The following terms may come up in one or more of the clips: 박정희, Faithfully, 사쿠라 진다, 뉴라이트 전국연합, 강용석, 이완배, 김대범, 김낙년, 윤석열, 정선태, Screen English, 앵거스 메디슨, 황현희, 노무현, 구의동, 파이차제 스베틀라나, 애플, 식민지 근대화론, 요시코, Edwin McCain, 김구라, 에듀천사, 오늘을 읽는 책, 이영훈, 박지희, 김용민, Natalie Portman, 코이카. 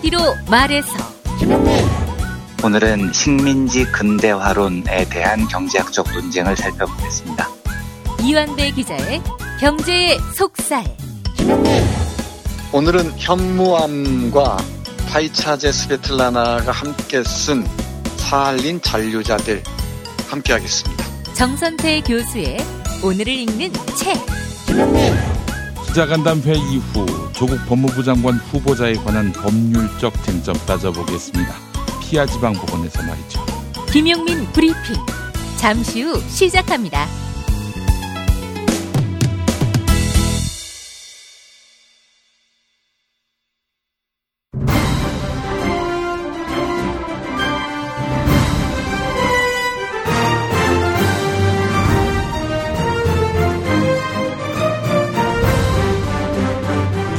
한마디로 말해서 김용민. 오늘은 식민지 근대화론에 대한 경제학적 논쟁을 살펴보겠습니다. 이완배 기자의 경제의 속살. 김용민. 오늘은 현무암과 파이차제 스베틀라나가 함께 쓴 살린 잔류자들 함께하겠습니다. 정선태 교수의 오늘을 읽는 책. 김용민. 기자간담회 이후 조국 법무부 장관 후보자에 관한 법률적 쟁점 따져보겠습니다. 피아지방 법원에서 말이죠. 김용민 브리핑 잠시 후 시작합니다.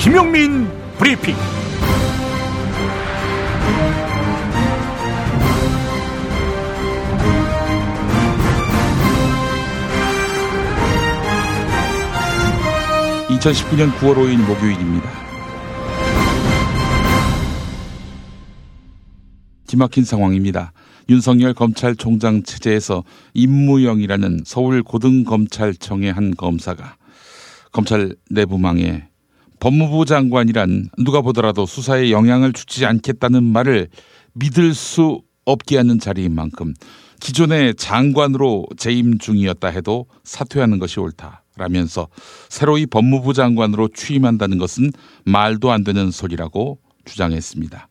김용민 브리핑. (2019년 9월 5일) 목요일입니다. 기막힌 상황입니다. 윤석열 검찰총장 체제에서 임무영이라는 서울 고등검찰청의 한 검사가 검찰 내부망에 법무부 장관이란 누가 보더라도 수사에 영향을 주지 않겠다는 말을 믿을 수 없게 하는 자리인 만큼 기존의 장관으로 재임 중이었다 해도 사퇴하는 것이 옳다라면서 새로이 법무부 장관으로 취임한다는 것은 말도 안 되는 소리라고 주장했습니다.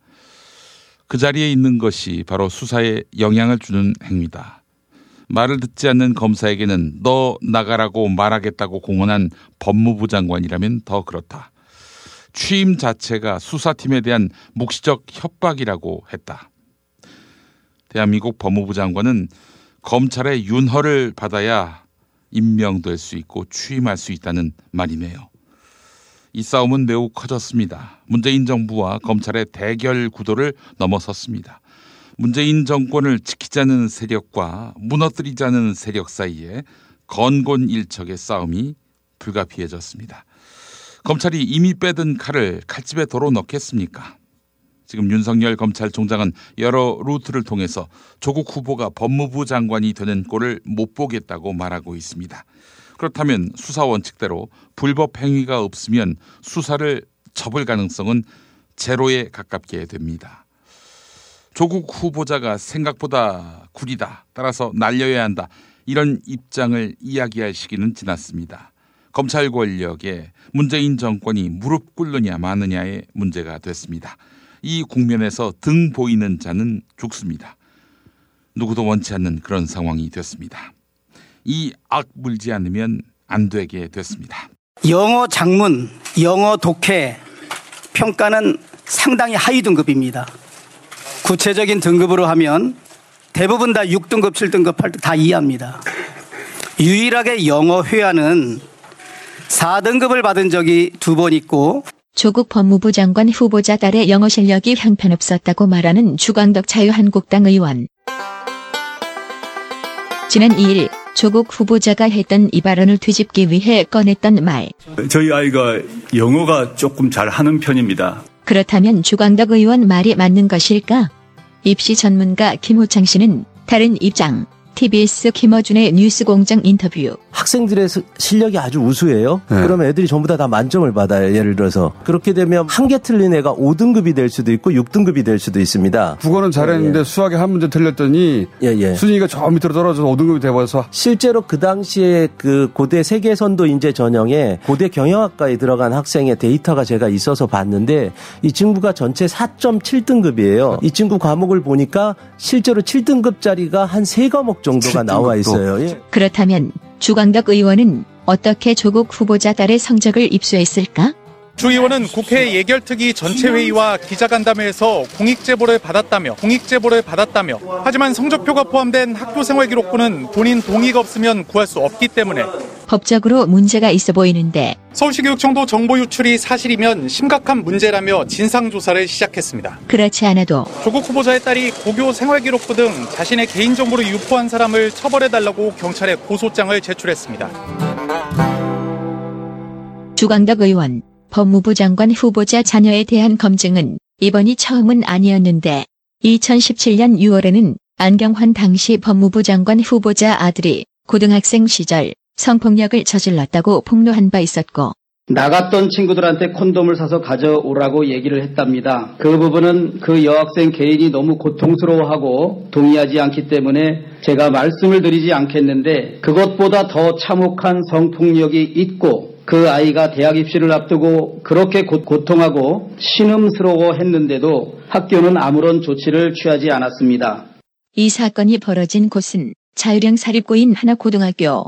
그 자리에 있는 것이 바로 수사에 영향을 주는 행위다. 말을 듣지 않는 검사에게는 너 나가라고 말하겠다고 공언한 법무부 장관이라면 더 그렇다. 취임 자체가 수사팀에 대한 묵시적 협박이라고 했다. 대한민국 법무부 장관은 검찰의 윤허를 받아야 임명될 수 있고 취임할 수 있다는 말이네요. 이 싸움은 매우 커졌습니다. 문재인 정부와 검찰의 대결 구도를 넘어섰습니다. 문재인 정권을 지키자는 세력과 무너뜨리자는 세력 사이에 건곤일척의 싸움이 불가피해졌습니다. 검찰이 이미 빼든 칼을 칼집에 도로 넣겠습니까? 지금 윤석열 검찰총장은 여러 루트를 통해서 조국 후보가 법무부 장관이 되는 꼴을 못 보겠다고 말하고 있습니다. 그렇다면 수사 원칙대로 불법 행위가 없으면 수사를 접을 가능성은 제로에 가깝게 됩니다. 조국 후보자가 생각보다 구리다. 따라서 날려야 한다. 이런 입장을 이야기할 시기는 지났습니다. 검찰 권력에 문재인 정권이 무릎 꿇느냐 마느냐의 문제가 됐습니다. 이 국면에서 등 보이는 자는 죽습니다. 누구도 원치 않는 그런 상황이 됐습니다. 이 악 물지 않으면 안 되게 됐습니다. 영어 작문, 영어 독해 평가는 상당히 하위 등급입니다. 구체적인 등급으로 하면 대부분 다 6등급, 7등급, 8등급 다 이해합니다. 유일하게 영어 회화는 4등급을 받은 적이 2번 있고 조국 법무부 장관 후보자 딸의 영어 실력이 형편없었다고 말하는 주광덕 자유한국당 의원. 지난 2일 조국 후보자가 했던 이 발언을 뒤집기 위해 꺼냈던 말. 저희 아이가 영어가 조금 잘하는 편입니다. 그렇다면 주광덕 의원 말이 맞는 것일까? 입시 전문가 김호창 씨는 다른 입장. TBS 김어준의 뉴스공장 인터뷰. 학생들의 실력이 아주 우수해요. 네. 그럼 애들이 전부 다 만점을 받아요. 예를 들어서 그렇게 되면 한 개 틀린 애가 5등급이 될 수도 있고 6등급이 될 수도 있습니다. 국어는 잘했는데 예. 수학에 한 문제 틀렸더니 예. 순위가 저 밑으로 떨어져서 5등급이 돼버려서. 실제로 그 당시에 그 고대 세계선도 인재 전형에 고대 경영학과에 들어간 학생의 데이터가 제가 있어서 봤는데 이 친구가 전체 4.7등급이에요. 이 친구 과목을 보니까 실제로 7등급짜리가 한 3과목 정도가 나와 있어요. 예. 그렇다면 주광덕 의원은 어떻게 조국 후보자 딸의 성적을 입수했을까? 주 의원은 국회 예결특위 전체회의와 기자간담회에서 공익제보를 받았다며 하지만 성적표가 포함된 학교생활기록부는 본인 동의가 없으면 구할 수 없기 때문에 법적으로 문제가 있어 보이는데 서울시교육청도 정보 유출이 사실이면 심각한 문제라며 진상조사를 시작했습니다. 그렇지 않아도 조국 후보자의 딸이 고교 생활기록부 등 자신의 개인정보를 유포한 사람을 처벌해달라고 경찰에 고소장을 제출했습니다. 주광덕 의원, 법무부 장관 후보자 자녀에 대한 검증은 이번이 처음은 아니었는데 2017년 6월에는 안경환 당시 법무부 장관 후보자 아들이 고등학생 시절 성폭력을 저질렀다고 폭로한 바 있었고 나갔던 친구들한테 콘돔을 사서 가져오라고 얘기를 했답니다. 그 부분은 그 여학생 개인이 너무 고통스러워하고 동의하지 않기 때문에 제가 말씀을 드리지 않겠는데 그것보다 더 참혹한 성폭력이 있고 그 아이가 대학 입시를 앞두고 그렇게 고통하고 신음스러워했는데도 학교는 아무런 조치를 취하지 않았습니다. 이 사건이 벌어진 곳은 자유령 사립고인 하나 고등학교.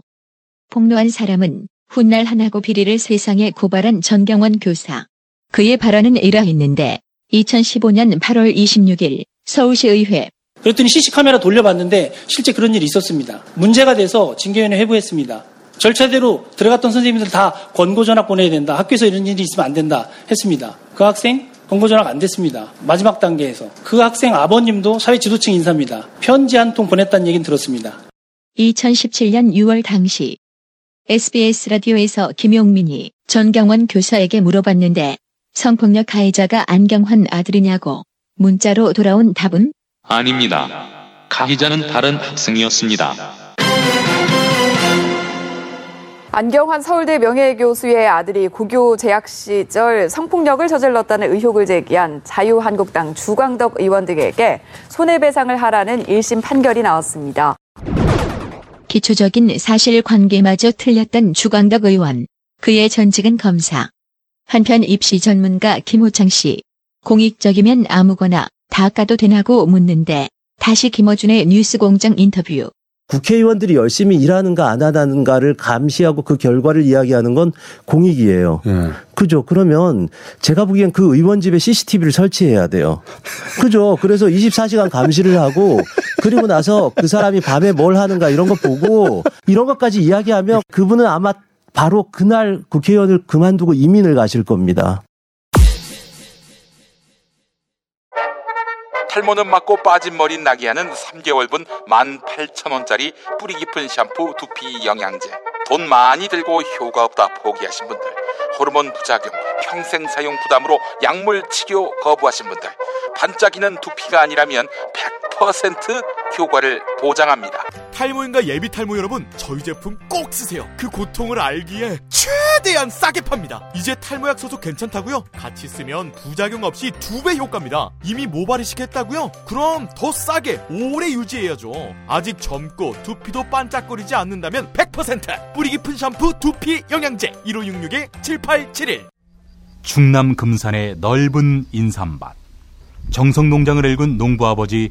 폭로한 사람은 훗날 하나고 비리를 세상에 고발한 전경원 교사. 그의 발언은 이러했는데 2015년 8월 26일 서울시의회. 그랬더니 CC카메라 돌려봤는데 실제 그런 일이 있었습니다. 문제가 돼서 징계위원회 회부했습니다. 절차대로 들어갔던 선생님들 다 권고 전학 보내야 된다. 학교에서 이런 일이 있으면 안 된다 했습니다. 그 학생 권고 전학 안 됐습니다. 마지막 단계에서. 그 학생 아버님도 사회 지도층 인사입니다. 편지 한 통 보냈다는 얘기는 들었습니다. 2017년 6월 당시. SBS 라디오에서 김용민이 전경원 교사에게 물어봤는데 성폭력 가해자가 안경환 아들이냐고 문자로 돌아온 답은 아닙니다. 가해자는 다른 학생이었습니다. 안경환 서울대 명예교수의 아들이 고교 재학 시절 성폭력을 저질렀다는 의혹을 제기한 자유한국당 주광덕 의원 등에게 손해배상을 하라는 1심 판결이 나왔습니다. 기초적인 사실관계마저 틀렸던 주광덕 의원. 그의 전직은 검사. 한편 입시 전문가 김호창 씨. 공익적이면 아무거나 다 까도 되나고 묻는데 다시 김어준의 뉴스공장 인터뷰. 국회의원들이 열심히 일하는가 안 하는가를 감시하고 그 결과를 이야기하는 건 공익이에요. 그죠? 그러면 제가 보기엔 그 의원 집에 CCTV를 설치해야 돼요. 그죠? 그래서 24시간 감시를 하고 그리고 나서 그 사람이 밤에 뭘 하는가 이런 거 보고 이런 것까지 이야기하면 그분은 아마 바로 그날 국회의원을 그만두고 이민을 가실 겁니다. 탈모는 막고 빠진 머리 나게 하는 3개월분 18,000원짜리 뿌리 깊은 샴푸 두피 영양제. 돈 많이 들고 효과 없다 포기하신 분들, 호르몬 부작용, 평생 사용 부담으로 약물 치료 거부하신 분들, 반짝이는 두피가 아니라면 100% 효과를 보장합니다. 탈모인과 예비 탈모 여러분, 저희 제품 꼭 쓰세요. 그 고통을 알기에 최대한 싸게 팝니다. 이제 탈모약 소속 괜찮다고요? 같이 쓰면 부작용 없이 2배 효과입니다. 이미 모발이식 했다고요? 그럼 더 싸게 오래 유지해야죠. 아직 젊고 두피도 반짝거리지 않는다면 100% 뿌리 깊은 샴푸 두피 영양제 1566-7871. 충남 금산의 넓은 인삼밭. 정성농장을 일군 농부아버지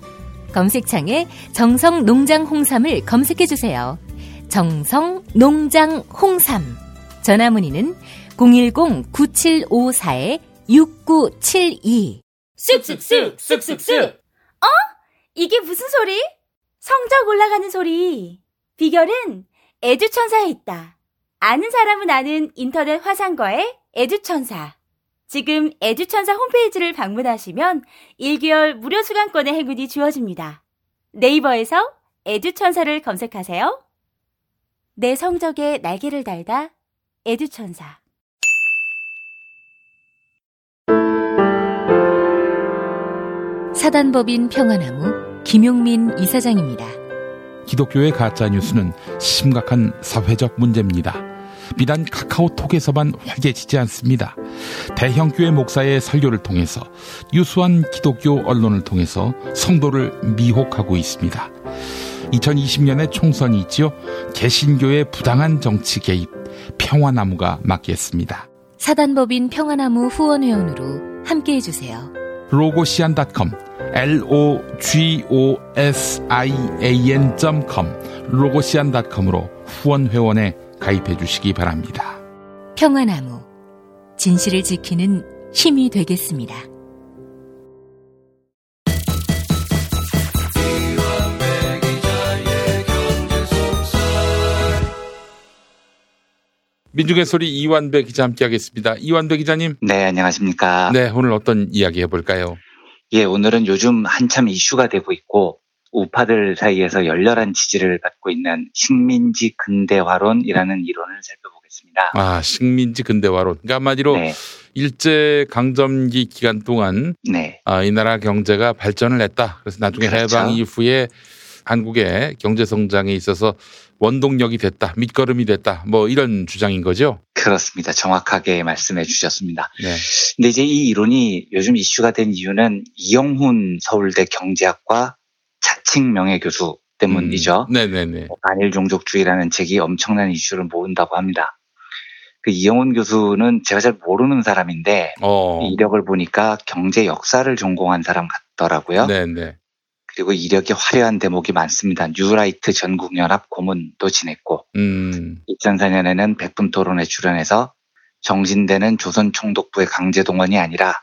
검색창에 정성농장 홍삼을 검색해주세요. 정성농장 홍삼. 전화문의는 010-9754-6972. 쓱쓱쓱 쓱쓱쓱. 어? 이게 무슨 소리? 성적 올라가는 소리. 비결은 에듀천사에 있다. 아는 사람은 아는 인터넷 화상과의 에듀천사. 지금 에듀천사 홈페이지를 방문하시면 1개월 무료 수강권의 행운이 주어집니다. 네이버에서 에듀천사를 검색하세요. 내 성적에 날개를 달다. 에듀천사. 사단법인 평화나무 김용민 이사장입니다. 기독교의 가짜뉴스는 심각한 사회적 문제입니다. 비단 카카오톡에서만 활개치지 않습니다. 대형교회 목사의 설교를 통해서 유수한 기독교 언론을 통해서 성도를 미혹하고 있습니다. 2020년에 총선이 있지요. 개신교의 부당한 정치 개입, 평화나무가 막겠습니다. 사단법인 평화나무 후원회원으로 함께해 주세요. logosian.com, logosian.com, logosian.com으로 후원회원에 가입해 주시기 바랍니다. 평화나무, 진실을 지키는 힘이 되겠습니다. 민중의 소리 이완배 기자 함께하겠습니다. 이완배 기자님. 네, 안녕하십니까. 네, 오늘 어떤 이야기 해볼까요? 예, 오늘은 요즘 한참 이슈가 되고 있고 우파들 사이에서 열렬한 지지를 받고 있는 식민지 근대화론이라는 이론을 살펴보겠습니다. 아, 식민지 근대화론. 그러니까 한마디로 네. 일제 강점기 기간 동안 네. 이 나라 경제가 발전을 했다. 그래서 나중에 그렇죠. 해방 이후에 한국의 경제 성장에 있어서 원동력이 됐다, 밑거름이 됐다, 뭐 이런 주장인 거죠? 그렇습니다. 정확하게 말씀해 주셨습니다. 네. 근데 이제 이 이론이 요즘 이슈가 된 이유는 이영훈 서울대 경제학과 자칭 명예교수 때문이죠. 네네네. 반일종족주의라는 책이 엄청난 이슈를 모은다고 합니다. 그 이영훈 교수는 제가 잘 모르는 사람인데 이력을 보니까 경제 역사를 전공한 사람 같더라고요. 네네. 그리고 이력이 화려한 대목이 많습니다. 뉴라이트 전국연합 고문도 지냈고 2004년에는 백분토론에 출연해서 정신대는 조선총독부의 강제동원이 아니라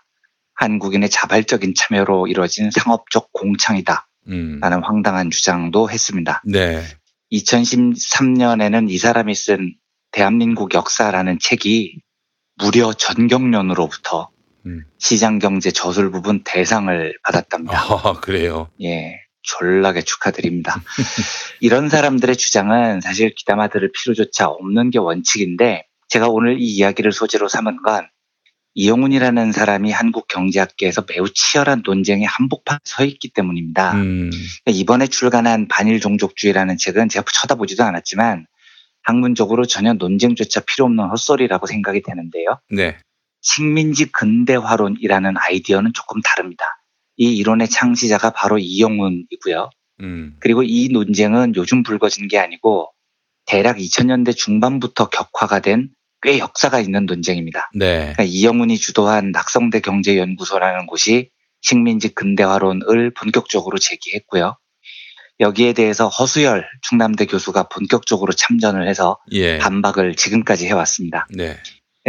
한국인의 자발적인 참여로 이루어진 상업적 공창이다 라는 황당한 주장도 했습니다. 네. 2013년에는 이 사람이 쓴 대한민국 역사라는 책이 무려 전경련으로부터 시장경제 저술 부분 대상을 받았답니다. 아, 그래요? 예, 졸라게 축하드립니다. 이런 사람들의 주장은 사실 귀담아 들을 필요조차 없는 게 원칙인데 제가 오늘 이 이야기를 소재로 삼은 건 이영훈이라는 사람이 한국 경제학계에서 매우 치열한 논쟁에 한복판에 서 있기 때문입니다. 이번에 출간한 반일종족주의라는 책은 제가 쳐다보지도 않았지만 학문적으로 전혀 논쟁조차 필요 없는 헛소리라고 생각이 되는데요. 네. 식민지 근대화론이라는 아이디어는 조금 다릅니다. 이 이론의 창시자가 바로 이영훈이고요. 그리고 이 논쟁은 요즘 불거진 게 아니고 대략 2000년대 중반부터 격화가 된 꽤 역사가 있는 논쟁입니다. 네. 그러니까 이영훈이 주도한 낙성대 경제연구소라는 곳이 식민지 근대화론을 본격적으로 제기했고요. 여기에 대해서 허수열 충남대 교수가 본격적으로 참전을 해서 예. 반박을 지금까지 해왔습니다. 네.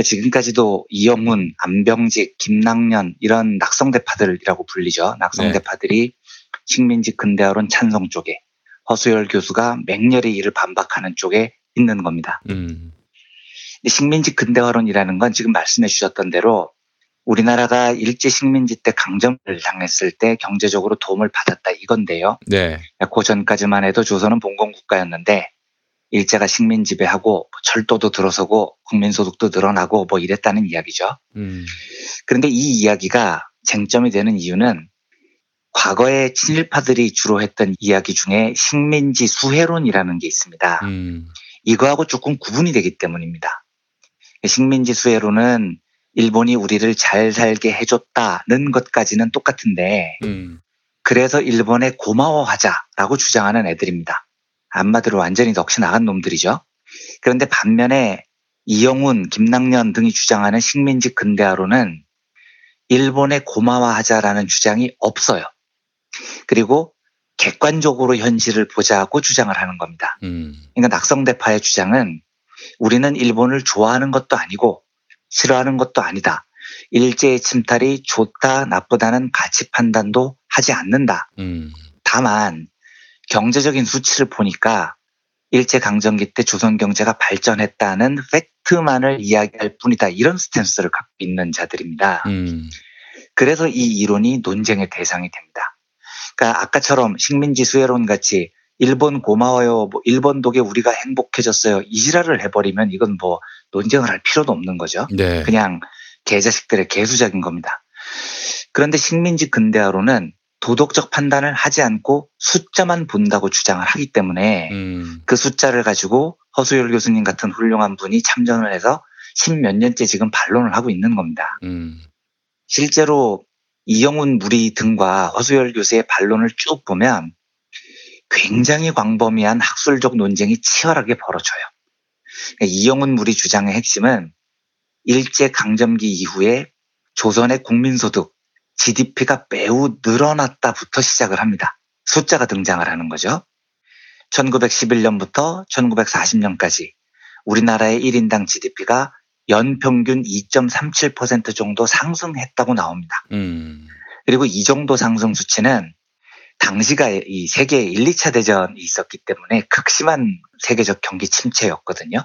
지금까지도 이영훈, 안병직, 김낙년 이런 낙성대파들이라고 불리죠. 낙성대파들이 네. 식민지 근대화론 찬성 쪽에 허수열 교수가 맹렬히 이를 반박하는 쪽에 있는 겁니다. 식민지 근대화론이라는 건 지금 말씀해 주셨던 대로 우리나라가 일제 식민지 때 강점을 당했을 때 경제적으로 도움을 받았다 이건데요. 네. 그 전까지만 해도 조선은 봉건국가였는데 일제가 식민지배하고 철도도 들어서고 국민소득도 늘어나고 뭐 이랬다는 이야기죠. 그런데 이 이야기가 쟁점이 되는 이유는 과거에 친일파들이 주로 했던 이야기 중에 식민지 수혜론이라는 게 있습니다. 이거하고 조금 구분이 되기 때문입니다. 식민지 수혜론은 일본이 우리를 잘 살게 해줬다는 것까지는 똑같은데 그래서 일본에 고마워하자라고 주장하는 애들입니다. 안마들로 완전히 넋이 나간 놈들이죠. 그런데 반면에 이영훈, 김낙년 등이 주장하는 식민지 근대화론은 일본에 고마워하자라는 주장이 없어요. 그리고 객관적으로 현실을 보자고 주장을 하는 겁니다. 그러니까 낙성대파의 주장은 우리는 일본을 좋아하는 것도 아니고 싫어하는 것도 아니다. 일제의 침탈이 좋다, 나쁘다는 가치 판단도 하지 않는다. 다만 경제적인 수치를 보니까 일제강점기 때 조선 경제가 발전했다는 팩트만을 이야기할 뿐이다. 이런 스탠스를 갖고 있는 자들입니다. 그래서 이 이론이 논쟁의 대상이 됩니다. 그러니까 아까처럼 식민지 수혜론 같이 일본 고마워요, 뭐 일본 덕에 우리가 행복해졌어요. 이 지랄을 해버리면 이건 뭐 논쟁을 할 필요도 없는 거죠. 네. 그냥 개자식들의 개수작인 겁니다. 그런데 식민지 근대화론은 도덕적 판단을 하지 않고 숫자만 본다고 주장을 하기 때문에 그 숫자를 가지고 허수열 교수님 같은 훌륭한 분이 참전을 해서 십몇 년째 지금 반론을 하고 있는 겁니다. 실제로 이영훈 무리 등과 허수열 교수의 반론을 쭉 보면 굉장히 광범위한 학술적 논쟁이 치열하게 벌어져요. 이영훈 무리 주장의 핵심은 일제 강점기 이후에 조선의 국민소득, GDP가 매우 늘어났다부터 시작을 합니다. 숫자가 등장을 하는 거죠. 1911년부터 1940년까지 우리나라의 1인당 GDP가 연평균 2.37% 정도 상승했다고 나옵니다. 그리고 이 정도 상승 수치는 당시가 이 세계 1, 2차 대전이 있었기 때문에 극심한 세계적 경기 침체였거든요.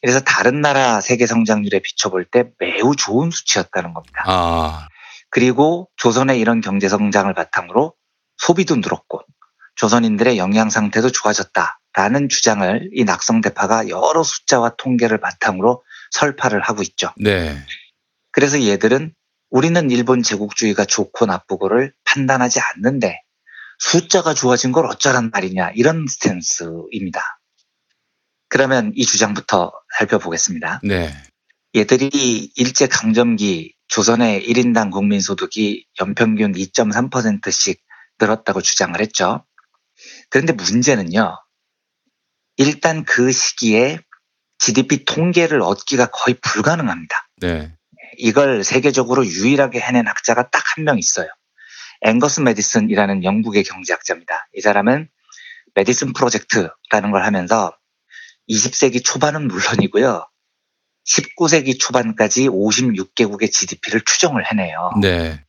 그래서 다른 나라 세계 성장률에 비춰볼 때 매우 좋은 수치였다는 겁니다. 아. 그리고 조선의 이런 경제 성장을 바탕으로 소비도 늘었고 조선인들의 영양 상태도 좋아졌다라는 주장을 이 낙성대파가 여러 숫자와 통계를 바탕으로 설파를 하고 있죠. 네. 그래서 얘들은 우리는 일본 제국주의가 좋고 나쁘고를 판단하지 않는데 숫자가 좋아진 걸 어쩌란 말이냐 이런 스탠스입니다. 그러면 이 주장부터 살펴보겠습니다. 네. 얘들이 일제강점기 조선의 1인당 국민소득이 연평균 2.3%씩 늘었다고 주장을 했죠. 그런데 문제는요. 일단 그 시기에 GDP 통계를 얻기가 거의 불가능합니다. 네. 이걸 세계적으로 유일하게 해낸 학자가 딱 한 명 있어요. 앵거스 메디슨이라는 영국의 경제학자입니다. 이 사람은 메디슨 프로젝트라는 걸 하면서 20세기 초반은 물론이고요. 19세기 초반까지 56개국의 GDP를 추정을 해내요. 네.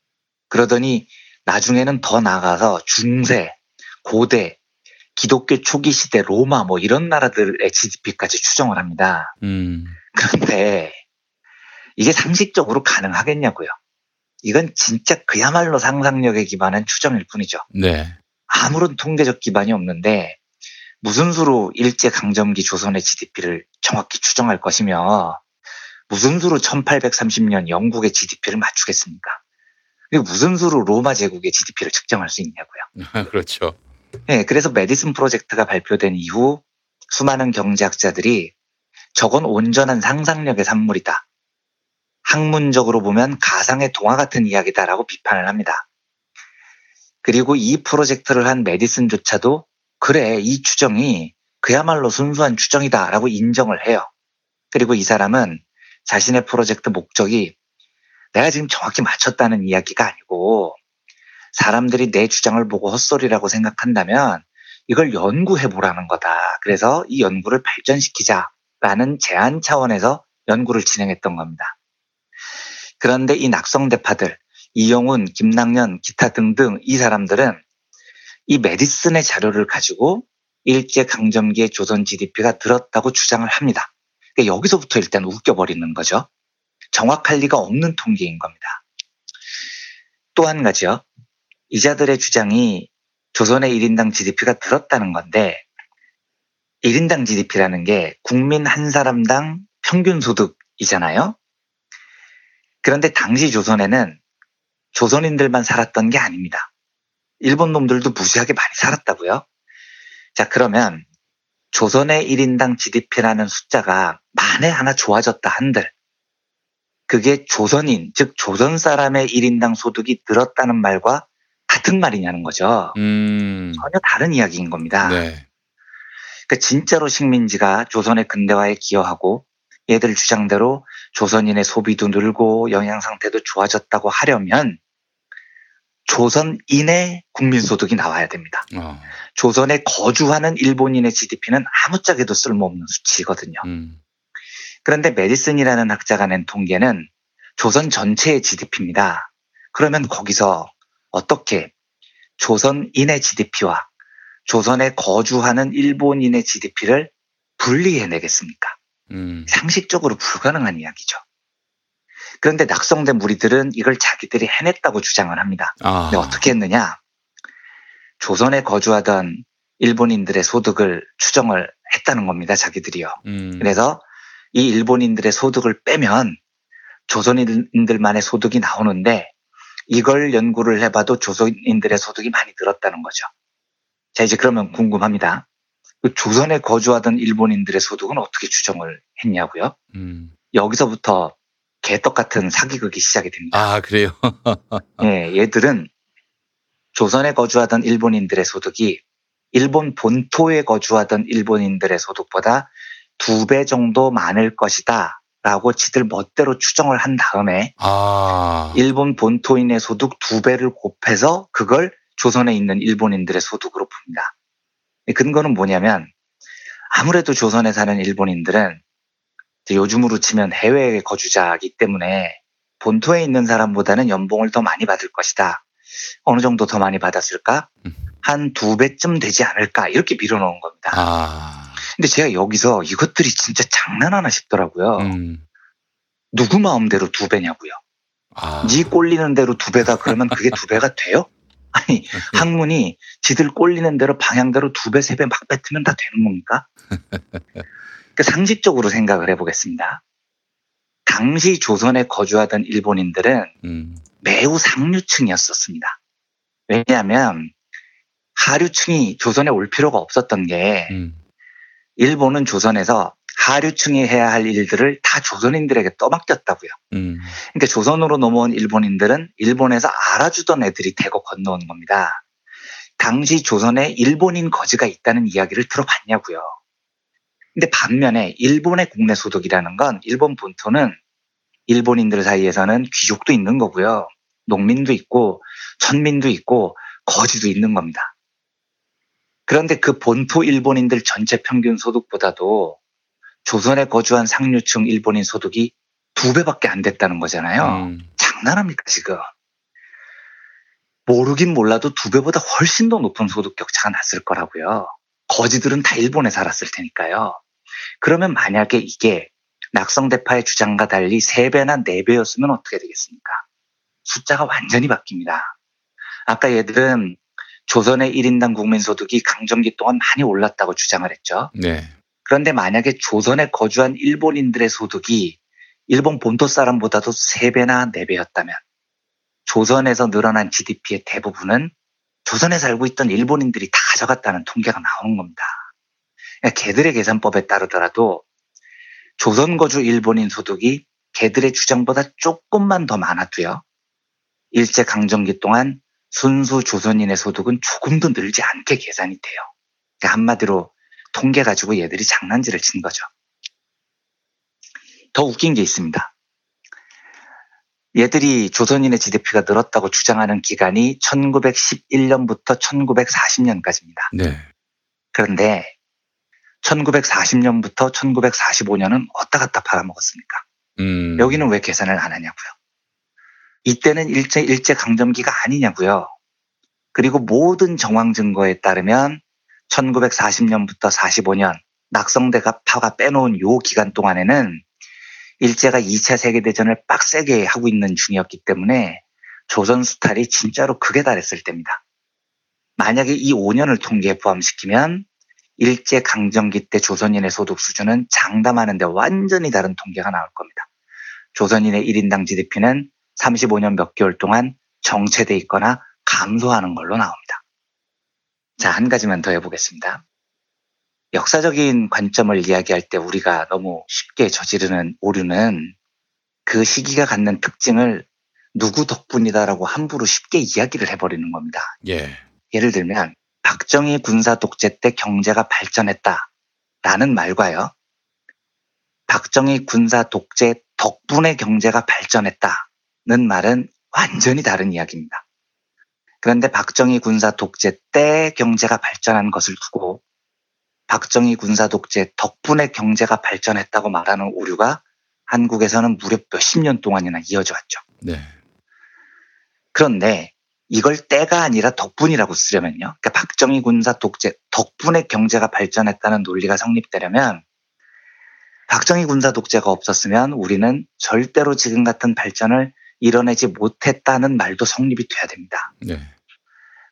그러더니 나중에는 더 나아가서 중세, 고대, 기독교 초기 시대 로마 뭐 이런 나라들의 GDP까지 추정을 합니다. 그런데 이게 상식적으로 가능하겠냐고요. 이건 진짜 그야말로 상상력에 기반한 추정일 뿐이죠. 네. 아무런 통계적 기반이 없는데 무슨 수로 일제강점기 조선의 GDP를 정확히 추정할 것이며 무슨 수로 1830년 영국의 GDP를 맞추겠습니까? 그리고 무슨 수로 로마 제국의 GDP를 측정할 수 있냐고요. 그렇죠. 네, 그래서 메디슨 프로젝트가 발표된 이후 수많은 경제학자들이 저건 온전한 상상력의 산물이다. 학문적으로 보면 가상의 동화 같은 이야기다라고 비판을 합니다. 그리고 이 프로젝트를 한 메디슨조차도 그래, 이 추정이 그야말로 순수한 추정이다라고 인정을 해요. 그리고 이 사람은 자신의 프로젝트 목적이 내가 지금 정확히 맞췄다는 이야기가 아니고 사람들이 내 주장을 보고 헛소리라고 생각한다면 이걸 연구해보라는 거다. 그래서 이 연구를 발전시키자라는 제안 차원에서 연구를 진행했던 겁니다. 그런데 이 낙성대파들, 이영훈, 김낙년, 기타 등등 이 사람들은 이 메디슨의 자료를 가지고 일제강점기의 조선 GDP가 늘었다고 주장을 합니다. 그러니까 여기서부터 일단 웃겨버리는 거죠. 정확할 리가 없는 통계인 겁니다. 또 한 가지요. 이자들의 주장이 조선의 1인당 GDP가 늘었다는 건데 1인당 GDP라는 게 국민 한 사람당 평균 소득이잖아요. 그런데 당시 조선에는 조선인들만 살았던 게 아닙니다. 일본 놈들도 무지하게 많이 살았다고요. 자, 그러면 조선의 1인당 GDP라는 숫자가 만에 하나 좋아졌다 한들 그게 조선인, 즉 조선 사람의 1인당 소득이 늘었다는 말과 같은 말이냐는 거죠. 전혀 다른 이야기인 겁니다. 네. 그러니까 진짜로 식민지가 조선의 근대화에 기여하고 얘들 주장대로 조선인의 소비도 늘고 영양 상태도 좋아졌다고 하려면 조선인의 국민소득이 나와야 됩니다. 조선에 거주하는 일본인의 GDP는 아무짝에도 쓸모없는 수치거든요. 그런데 메디슨이라는 학자가 낸 통계는 조선 전체의 GDP입니다. 그러면 거기서 어떻게 조선인의 GDP와 조선에 거주하는 일본인의 GDP를 분리해내겠습니까? 상식적으로 불가능한 이야기죠. 그런데 낙성된 무리들은 이걸 자기들이 해냈다고 주장을 합니다. 근데 어떻게 했느냐? 조선에 거주하던 일본인들의 소득을 추정을 했다는 겁니다. 자기들이요. 그래서 이 일본인들의 소득을 빼면 조선인들만의 소득이 나오는데 이걸 연구를 해봐도 조선인들의 소득이 많이 늘었다는 거죠. 자, 이제 그러면 궁금합니다. 조선에 거주하던 일본인들의 소득은 어떻게 추정을 했냐고요? 여기서부터 개떡 같은 사기극이 시작이 됩니다. 아, 그래요? 네, 얘들은 조선에 거주하던 일본인들의 소득이 일본 본토에 거주하던 일본인들의 소득보다 2배 정도 많을 것이다 라고 지들 멋대로 추정을 한 다음에 일본 본토인의 소득 2배를 곱해서 그걸 조선에 있는 일본인들의 소득으로 봅니다. 근거는 뭐냐면 아무래도 조선에 사는 일본인들은 요즘으로 치면 해외에 거주자이기 때문에 본토에 있는 사람보다는 연봉을 더 많이 받을 것이다. 어느 정도 더 많이 받았을까? 한 2배쯤 되지 않을까? 이렇게 밀어놓은 겁니다. 근데 제가 여기서 이것들이 진짜 장난하나 싶더라고요. 누구 마음대로 2배냐고요. 니 꼴리는 대로 2배다 그러면 그게 2배가 돼요? 아니 학문이 지들 꼴리는 대로 방향대로 2배, 3배 막 뱉으면 다 되는 겁니까? 그러니까 상식적으로 생각을 해보겠습니다. 당시 조선에 거주하던 일본인들은 매우 상류층이었습니다. 왜냐하면 하류층이 조선에 올 필요가 없었던 게 일본은 조선에서 하류층이 해야 할 일들을 다 조선인들에게 떠맡겼다고요. 그러니까 조선으로 넘어온 일본인들은 일본에서 알아주던 애들이 대거 건너온 겁니다. 당시 조선에 일본인 거지가 있다는 이야기를 들어봤냐고요. 근데 반면에 일본의 국내 소득이라는 건 일본 본토는 일본인들 사이에서는 귀족도 있는 거고요. 농민도 있고 천민도 있고 거지도 있는 겁니다. 그런데 그 본토 일본인들 전체 평균 소득보다도 조선에 거주한 상류층 일본인 소득이 2배밖에 안 됐다는 거잖아요. 장난합니까 지금. 모르긴 몰라도 2배보다 훨씬 더 높은 소득 격차가 났을 거라고요. 거지들은 다 일본에 살았을 테니까요. 그러면 만약에 이게 낙성대파의 주장과 달리 3배나 4배였으면 어떻게 되겠습니까? 숫자가 완전히 바뀝니다. 아까 얘들은 조선의 1인당 국민소득이 강점기 동안 많이 올랐다고 주장을 했죠. 네. 그런데 만약에 조선에 거주한 일본인들의 소득이 일본 본토 사람보다도 3배나 4배였다면 조선에서 늘어난 GDP의 대부분은 조선에 살고 있던 일본인들이 다 가져갔다는 통계가 나오는 겁니다. 그러니까 걔들의 계산법에 따르더라도 조선 거주 일본인 소득이 걔들의 주장보다 조금만 더 많았고요. 일제강점기 동안 순수 조선인의 소득은 조금도 늘지 않게 계산이 돼요. 그러니까 한마디로 통계 가지고 얘들이 장난질을 친 거죠. 더 웃긴 게 있습니다. 얘들이 조선인의 GDP가 늘었다고 주장하는 기간이 1911년부터 1940년까지입니다. 네. 그런데 1940년부터 1945년은 어디다 갖다 팔아먹었습니까? 여기는 왜 계산을 안 하냐고요. 이때는 일제강점기가 아니냐고요. 그리고 모든 정황 증거에 따르면 1940년부터 45년 낙성대파가 빼놓은 요 기간 동안에는 일제가 2차 세계대전을 빡세게 하고 있는 중이었기 때문에 조선 수탈이 진짜로 극에 달했을 때입니다. 만약에 이 5년을 통계에 포함시키면 일제 강점기 때 조선인의 소득 수준은 장담하는 데 완전히 다른 통계가 나올 겁니다. 조선인의 1인당 GDP는 35년 몇 개월 동안 정체돼 있거나 감소하는 걸로 나옵니다. 자, 한 가지만 더 해보겠습니다. 역사적인 관점을 이야기할 때 우리가 너무 쉽게 저지르는 오류는 그 시기가 갖는 특징을 누구 덕분이다라고 함부로 쉽게 이야기를 해버리는 겁니다. 예. 예를 들면 박정희 군사 독재 때 경제가 발전했다라는 말과요. 박정희 군사 독재 덕분에 경제가 발전했다는 말은 완전히 다른 이야기입니다. 그런데 박정희 군사 독재 때 경제가 발전한 것을 두고 박정희 군사 독재 덕분에 경제가 발전했다고 말하는 오류가 한국에서는 무려 몇십 년 동안이나 이어져 왔죠. 네. 그런데 이걸 때가 아니라 덕분이라고 쓰려면요. 그러니까 박정희 군사 독재 덕분에 경제가 발전했다는 논리가 성립되려면 박정희 군사 독재가 없었으면 우리는 절대로 지금 같은 발전을 이뤄내지 못했다는 말도 성립이 돼야 됩니다. 네.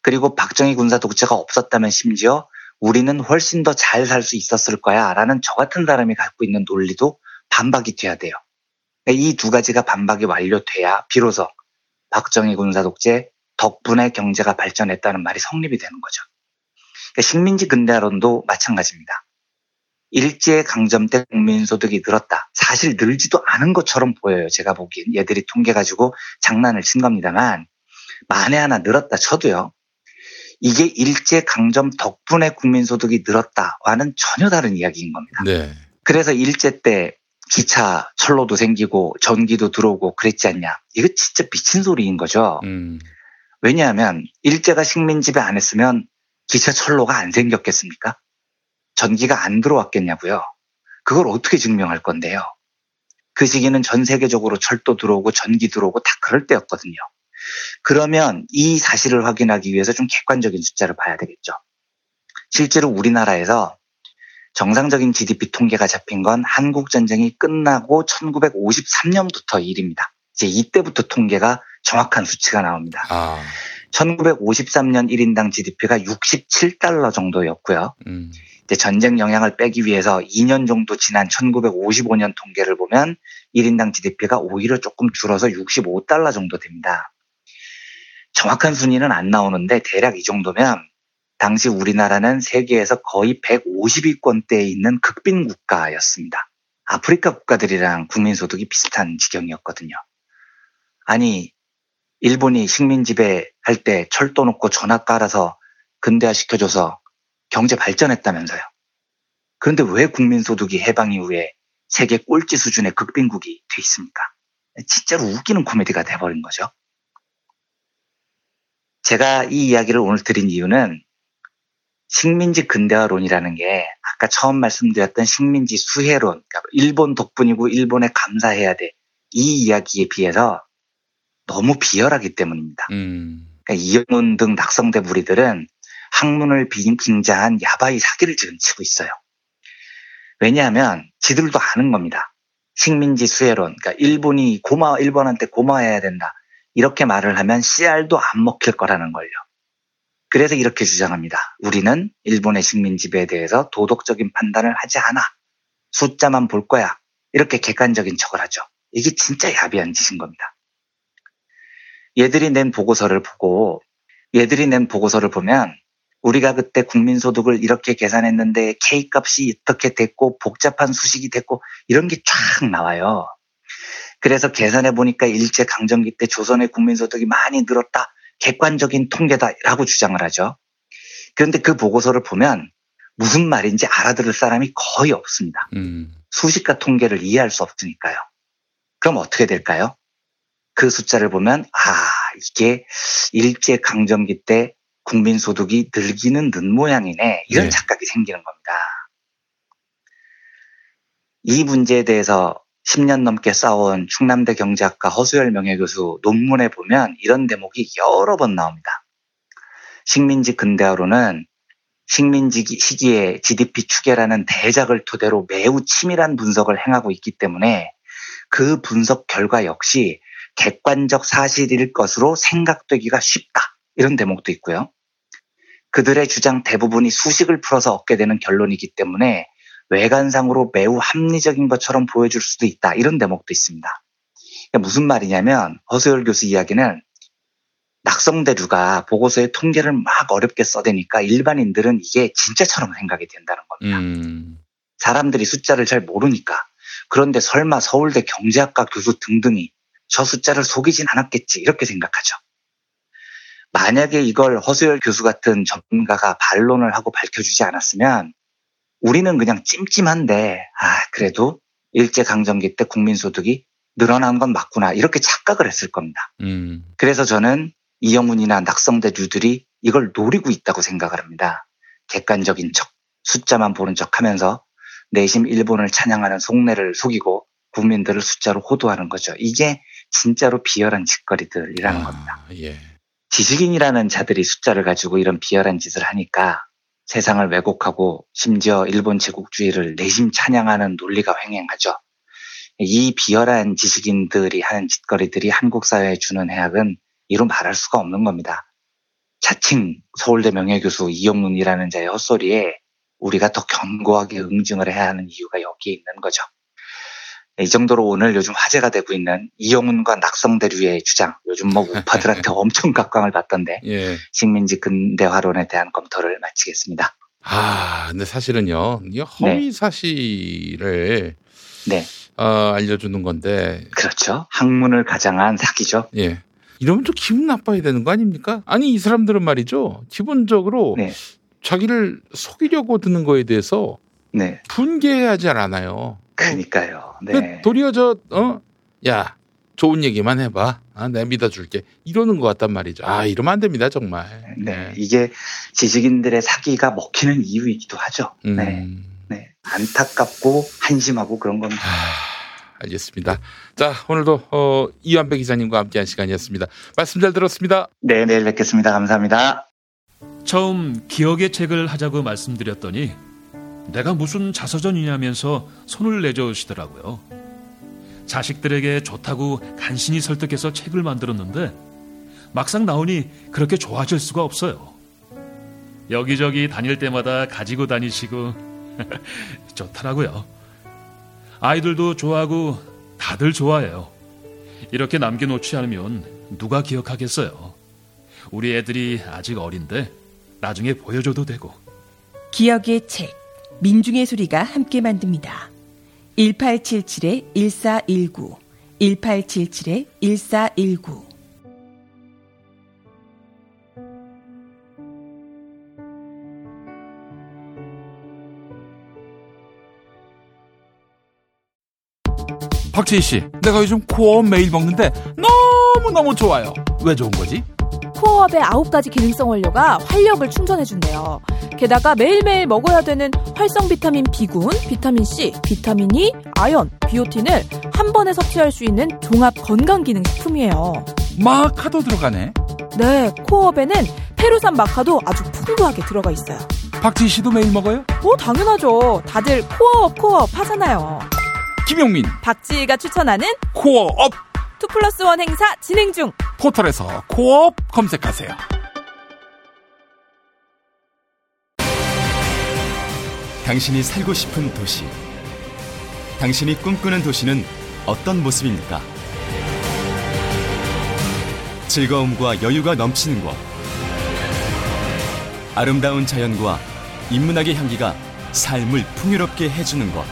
그리고 박정희 군사 독재가 없었다면 심지어 우리는 훨씬 더 잘 살 수 있었을 거야 라는 저 같은 사람이 갖고 있는 논리도 반박이 돼야 돼요. 이 두 가지가 반박이 완료돼야 비로소 박정희 군사독재 덕분에 경제가 발전했다는 말이 성립이 되는 거죠. 식민지 근대화론도 마찬가지입니다. 일제 강점 때 국민소득이 늘었다. 사실 늘지도 않은 것처럼 보여요. 제가 보기엔 얘들이 통계 가지고 장난을 친 겁니다만 만에 하나 늘었다 쳐도요. 이게 일제강점 덕분에 국민소득이 늘었다와는 전혀 다른 이야기인 겁니다. 네. 그래서 일제 때 기차, 철로도 생기고 전기도 들어오고 그랬지 않냐. 이거 진짜 미친 소리인 거죠. 왜냐하면 일제가 식민지배 안 했으면 기차, 철로가 안 생겼겠습니까? 전기가 안 들어왔겠냐고요. 그걸 어떻게 증명할 건데요. 그 시기는 전 세계적으로 철도 들어오고 전기 들어오고 다 그럴 때였거든요. 그러면 이 사실을 확인하기 위해서 좀 객관적인 숫자를 봐야 되겠죠. 실제로 우리나라에서 정상적인 GDP 통계가 잡힌 건 한국전쟁이 끝나고 1953년부터 일입니다. 이제 이때부터 통계가 정확한 수치가 나옵니다. 1953년 1인당 GDP가 67달러 정도였고요. 이제 전쟁 영향을 빼기 위해서 2년 정도 지난 1955년 통계를 보면 1인당 GDP가 오히려 조금 줄어서 65달러 정도 됩니다. 정확한 순위는 안 나오는데 대략 이 정도면 당시 우리나라는 세계에서 거의 150위권대에 있는 극빈 국가였습니다. 아프리카 국가들이랑 국민소득이 비슷한 지경이었거든요. 아니, 일본이 식민 지배할 때 철도 놓고 전화 깔아서 근대화시켜줘서 경제 발전했다면서요. 그런데 왜 국민소득이 해방 이후에 세계 꼴찌 수준의 극빈국이 돼 있습니까? 진짜로 웃기는 코미디가 돼버린 거죠. 제가 이 이야기를 오늘 드린 이유는 식민지 근대화론이라는 게 아까 처음 말씀드렸던 식민지 수혜론, 그러니까 일본 덕분이고 일본에 감사해야 돼, 이 이야기에 비해서 너무 비열하기 때문입니다. 그러니까 이영훈 등 낙성대 무리들은 학문을 빙자한 야바이 사기를 지금 치고 있어요. 왜냐하면 지들도 아는 겁니다. 식민지 수혜론, 그러니까 일본이 일본한테 고마워해야 된다, 이렇게 말을 하면 씨알도 안 먹힐 거라는 걸요. 그래서 이렇게 주장합니다. 우리는 일본의 식민지배에 대해서 도덕적인 판단을 하지 않아. 숫자만 볼 거야. 이렇게 객관적인 척을 하죠. 이게 진짜 야비한 짓인 겁니다. 얘들이 낸 보고서를 보면 우리가 그때 국민소득을 이렇게 계산했는데 K값이 어떻게 됐고 복잡한 수식이 됐고 이런 게 쫙 나와요. 그래서 계산해보니까 일제강점기 때 조선의 국민소득이 많이 늘었다. 객관적인 통계다라고 주장을 하죠. 그런데 그 보고서를 보면 무슨 말인지 알아들을 사람이 거의 없습니다. 수식과 통계를 이해할 수 없으니까요. 그럼 어떻게 될까요? 그 숫자를 보면 이게 일제강점기 때 국민소득이 늘기는 는 모양이네. 이런 착각이 생기는 겁니다. 이 문제에 대해서 10년 넘게 싸운 충남대 경제학과 허수열 명예교수 논문에 보면 이런 대목이 여러 번 나옵니다. 식민지 근대화론은 식민지 시기에 GDP 추계라는 대작을 토대로 매우 치밀한 분석을 행하고 있기 때문에 그 분석 결과 역시 객관적 사실일 것으로 생각되기가 쉽다. 이런 대목도 있고요. 그들의 주장 대부분이 수식을 풀어서 얻게 되는 결론이기 때문에 외관상으로 매우 합리적인 것처럼 보여줄 수도 있다. 이런 대목도 있습니다. 그러니까 무슨 말이냐면 허수열 교수 이야기는 낙성대류가 보고서에 통계를 막 어렵게 써대니까 일반인들은 이게 진짜처럼 생각이 된다는 겁니다. 사람들이 숫자를 잘 모르니까. 그런데 설마 서울대 경제학과 교수 등등이 저 숫자를 속이진 않았겠지. 이렇게 생각하죠. 만약에 이걸 허수열 교수 같은 전문가가 반론을 하고 밝혀주지 않았으면 우리는 그냥 찜찜한데 그래도 일제강점기 때 국민소득이 늘어난 건 맞구나 이렇게 착각을 했을 겁니다. 그래서 저는 이영훈이나 낙성대류들이 이걸 노리고 있다고 생각을 합니다. 객관적인 척, 숫자만 보는 척하면서 내심 일본을 찬양하는 속내를 속이고 국민들을 숫자로 호도하는 거죠. 이게 진짜로 비열한 짓거리들이라는 겁니다. 지식인이라는 자들이 숫자를 가지고 이런 비열한 짓을 하니까 세상을 왜곡하고 심지어 일본 제국주의를 내심 찬양하는 논리가 횡행하죠. 이 비열한 지식인들이 하는 짓거리들이 한국 사회에 주는 해악은 이루 말할 수가 없는 겁니다. 자칭 서울대 명예교수 이영훈이라는 자의 헛소리에 우리가 더 견고하게 응징을 해야 하는 이유가 여기에 있는 거죠. 이 정도로 오늘 요즘 화제가 되고 있는 이영훈과 낙성대류의 주장, 요즘 우파들한테 엄청 각광을 받던데 식민지 근대화론에 대한 검토를 마치겠습니다. 근데 사실은요, 이 허위 사실을 알려주는 건데. 그렇죠. 학문을 가장한 사기죠. 이러면 좀 기분 나빠야 되는 거 아닙니까? 아니, 이 사람들은 말이죠. 기본적으로 자기를 속이려고 드는 거에 대해서 분개하지 않아요. 그러니까요. 도리어 야, 좋은 얘기만 해봐. 내가 믿어줄게. 이러는 것 같단 말이죠. 이러면 안 됩니다, 정말. 이게 지식인들의 사기가 먹히는 이유이기도 하죠. 안타깝고 한심하고 그런 겁니다. 알겠습니다. 자, 오늘도 이완배 기자님과 함께한 시간이었습니다. 말씀 잘 들었습니다. 네, 내일 뵙겠습니다. 감사합니다. 처음 기억의 책을 하자고 말씀드렸더니 내가 무슨 자서전이냐면서 손을 내저으시더라고요. 자식들에게 좋다고 간신히 설득해서 책을 만들었는데 막상 나오니 그렇게 좋아질 수가 없어요. 여기저기 다닐 때마다 가지고 다니시고 좋더라고요. 아이들도 좋아하고 다들 좋아해요. 이렇게 남겨놓지 않으면 누가 기억하겠어요. 우리 애들이 아직 어린데 나중에 보여줘도 되고. 기억의 책, 민중의 소리가 함께 만듭니다. 1877-1419, 1877-1419. 박지희 씨, 내가 요즘 코어업 매일 먹는데 너무너무 좋아요. 왜 좋은 거지? 코어업의 9가지 기능성 원료가 활력을 충전해준대요. 게다가 매일매일 먹어야 되는 활성 비타민 B군, 비타민 C, 비타민 E, 아연, 비오틴을 한 번에 섭취할 수 있는 종합 건강기능식품이에요. 마카도 들어가네. 네, 코어업에는 페루산 마카도 아주 풍부하게 들어가 있어요. 박지희 씨도 매일 먹어요? 당연하죠. 다들 코어업 하잖아요. 김용민, 박지희가 추천하는 코어업 2+1 행사 진행 중. 포털에서 코어업 검색하세요. 당신이 살고 싶은 도시, 당신이 꿈꾸는 도시는 어떤 모습입니까? 즐거움과 여유가 넘치는 곳, 아름다운 자연과 인문학의 향기가 삶을 풍요롭게 해주는 곳,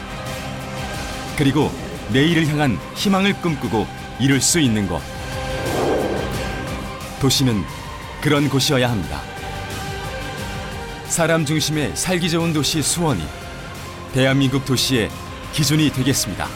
그리고 내일을 향한 희망을 꿈꾸고 이룰 수 있는 곳. 도시는 그런 곳이어야 합니다. 사람 중심의 살기 좋은 도시 수원이 대한민국 도시의 기준이 되겠습니다.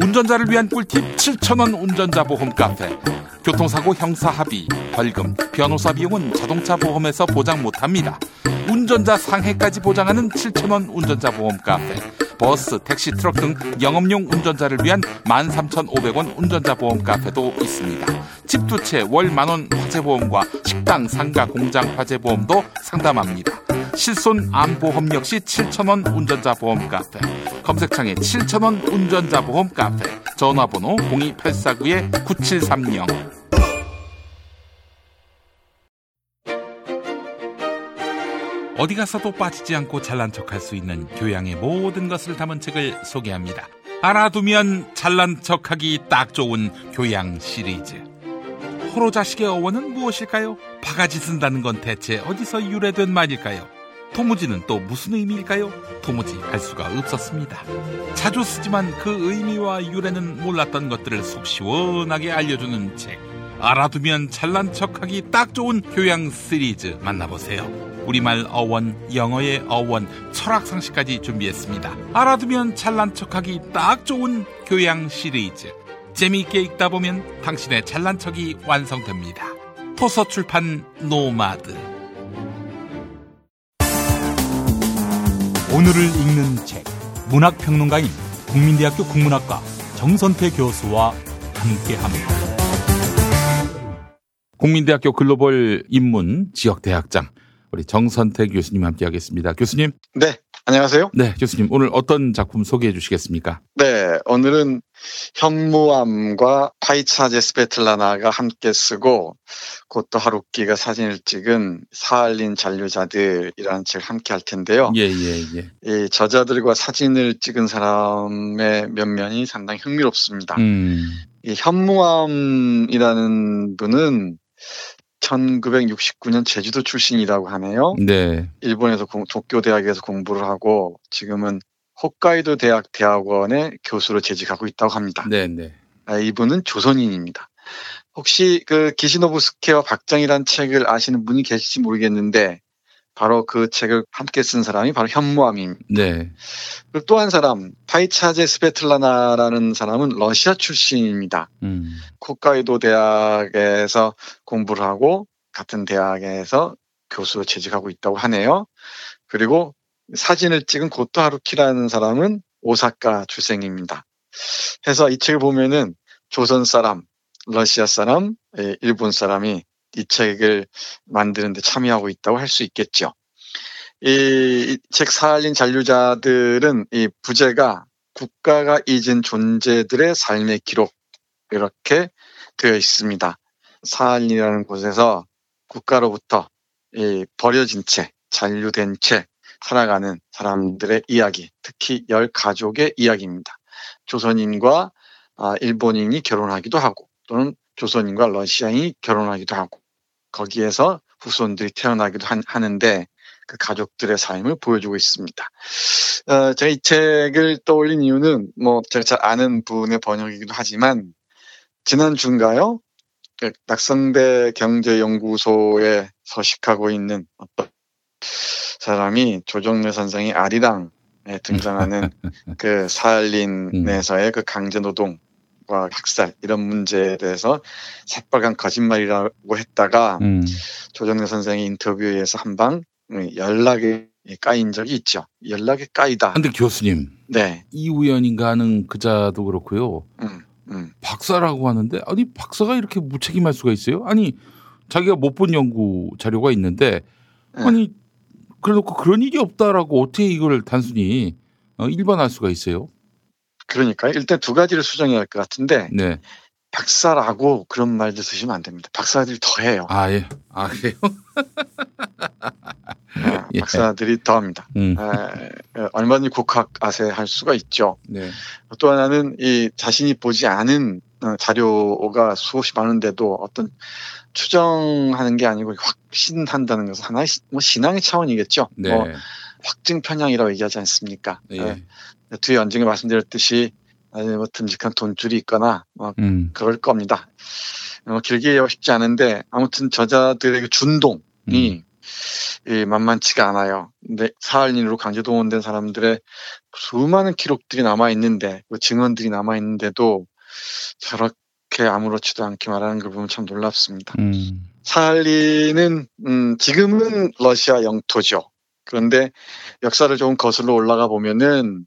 운전자를 위한 꿀팁 7,000원 운전자 보험 카페. 교통사고 형사 합의, 벌금, 변호사 비용은 자동차 보험에서 보장 못합니다. 운전자 상해까지 보장하는 7,000원 운전자 보험 카페. 버스, 택시, 트럭 등 영업용 운전자를 위한 13,500원 운전자 보험 카페도 있습니다. 집 두 채 월 10,000원 화재보험과 식당, 상가, 공장 화재보험도 상담합니다. 실손 암보험 역시 7,000원 운전자 보험 카페. 검색창에 7,000원 운전자 보험 카페. 전화번호 02849-9730. 어디 가서도 빠지지 않고 잘난 척할 수 있는 교양의 모든 것을 담은 책을 소개합니다. 알아두면 잘난 척하기 딱 좋은 교양 시리즈. 호로자식의 어원은 무엇일까요? 바가지 쓴다는 건 대체 어디서 유래된 말일까요? 도무지는 또 무슨 의미일까요? 도무지 알 수가 없었습니다. 자주 쓰지만 그 의미와 유래는 몰랐던 것들을 속 시원하게 알려주는 책. 알아두면 잘난 척하기 딱 좋은 교양 시리즈 만나보세요. 우리말 어원, 영어의 어원, 철학상식까지 준비했습니다. 알아두면 잘난 척하기 딱 좋은 교양 시리즈. 재미있게 읽다 보면 당신의 잘난 척이 완성됩니다. 토서출판 노마드. 오늘을 읽는 책, 문학평론가인 국민대학교 국문학과 정선태 교수와 함께합니다. 국민대학교 글로벌 인문 지역대학장 우리 정선태 교수님 함께하겠습니다. 교수님. 네, 안녕하세요. 네, 교수님. 오늘 어떤 작품 소개해 주시겠습니까? 네, 오늘은 현무암과 파이차제 스베틀라나가 함께 쓰고 고토 하루키가 사진을 찍은 사할린 잔류자들이라는 책을 함께 할 텐데요. 예. 이 저자들과 사진을 찍은 사람의 면면이 상당히 흥미롭습니다. 이 현무암이라는 분은 1969년 제주도 출신이라고 하네요. 네. 일본에서 도쿄 대학에서 공부를 하고 지금은 홋카이도 대학 대학원의 교수로 재직하고 있다고 합니다. 네. 이분은 조선인입니다. 혹시 그 기시노부스케와 박정희란 책을 아시는 분이 계실지 모르겠는데 바로 그 책을 함께 쓴 사람이 바로 현무암입니다. 네. 그리고 또 한 사람 파이차제 스베틀라나라는 사람은 러시아 출신입니다. 홋카이도 대학에서 공부를 하고 같은 대학에서 교수로 재직하고 있다고 하네요. 그리고 사진을 찍은 고토 하루키라는 사람은 오사카 출생입니다. 해서 이 책을 보면은 조선 사람, 러시아 사람, 일본 사람이 이 책을 만드는 데 참여하고 있다고 할 수 있겠죠. 이 책 사할린 잔류자들은 이 부제가 국가가 잊은 존재들의 삶의 기록 이렇게 되어 있습니다. 사할린이라는 곳에서 국가로부터 버려진 채, 잔류된 채 살아가는 사람들의 이야기, 특히 10가족의 이야기입니다. 조선인과 일본인이 결혼하기도 하고 또는 조선인과 러시아인이 결혼하기도 하고 거기에서 후손들이 태어나기도 하는데 그 가족들의 삶을 보여주고 있습니다. 제가 이 책을 떠올린 이유는 뭐 제가 잘 아는 분의 번역이기도 하지만 지난 주인가요? 낙선대 경제연구소에 서식하고 있는 어떤 사람이 조정래 선생이 아리랑에 등장하는 그 사할린에서의 그 강제노동과 학살 이런 문제에 대해서 새빨간 거짓말이라고 했다가 조정래 선생이 인터뷰에서 한방 연락에 까인 적이 있죠. 연락에 까이다. 근데 교수님, 네. 이우연인가 하는 그자도 그렇고요. 박사라고 하는데 아니 박사가 이렇게 무책임할 수가 있어요? 아니 자기가 못 본 연구 자료가 있는데 아니 그래놓고 그런 일이 없다라고 어떻게 이걸 단순히 일반화할 수가 있어요? 그러니까요. 일단 두 가지를 수정해야 할 것 같은데 네. 박사라고 그런 말도 쓰시면 안 됩니다. 박사들이 더 해요. 아, 예. 아, 그래요? 예. 박사들이 더 합니다. 얼마든지 국학아세 할 수가 있죠. 네. 또 하나는 이 자신이 보지 않은 자료가 수없이 많은데도 어떤 추정하는 게 아니고 확신한다는 것은 하나의 뭐 신앙의 차원이겠죠. 네. 뭐 확증 편향이라고 얘기하지 않습니까? 네. 뒤에 언젠가 말씀드렸듯이 아니 뭐 듬직한 돈줄이 있거나 막 그럴 겁니다. 길게 얘기하고 싶지 않은데 아무튼 저자들에게 준동이 예, 만만치가 않아요. 근데 사할린으로 강제 동원된 사람들의 수많은 기록들이 남아 있는데 그 증언들이 남아 있는데도 저렇게 아무렇지도 않게 말하는 걸 보면 참 놀랍습니다. 사할린은 지금은 러시아 영토죠. 그런데 역사를 조금 거슬러 올라가 보면은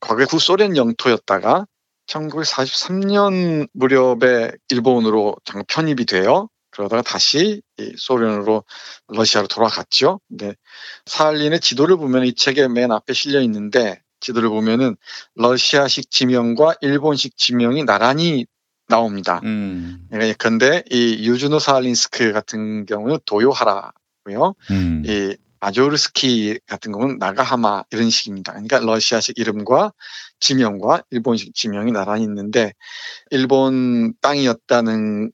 과거에 구소련 영토였다가 1943년 무렵에 일본으로 편입이 돼요. 그러다가 다시 소련으로 러시아로 돌아갔죠. 근데 사할린의 지도를 보면 이 책의 맨 앞에 실려 있는데 지도를 보면은 러시아식 지명과 일본식 지명이 나란히 나옵니다. 그런데 이 유즈노 사할린스크 같은 경우는 도요하라고요. 이 아조르스키 같은 경우는 나가하마 이런 식입니다. 그러니까 러시아식 이름과 지명과 일본식 지명이 나란히 있는데 일본 땅이었다는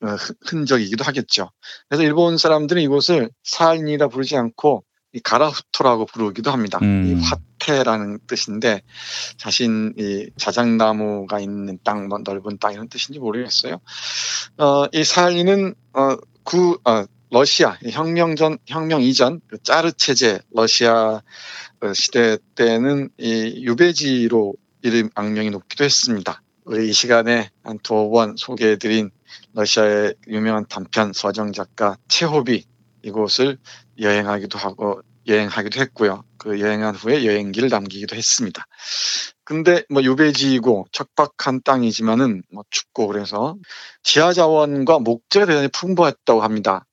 흔적이기도 하겠죠. 그래서 일본 사람들은 이곳을 사할린이라 부르지 않고 이 가라후토라고 부르기도 합니다. 이 화태라는 뜻인데 자신 이 자작나무가 있는 땅, 넓은 땅 이런 뜻인지 모르겠어요. 이 사할린은 러시아 혁명 이전 그 짜르 체제 러시아 시대 때는 이 유배지로 이름 악명이 높기도 했습니다. 우리 이 시간에 한 두 번 소개해드린 러시아의 유명한 단편 서정 작가 체호프 이곳을 여행하기도 했고요. 그 여행한 후에 여행기를 남기기도 했습니다. 근데 뭐 유배지이고 척박한 땅이지만은 뭐 춥고 그래서 지하 자원과 목재가 대단히 풍부했다고 합니다.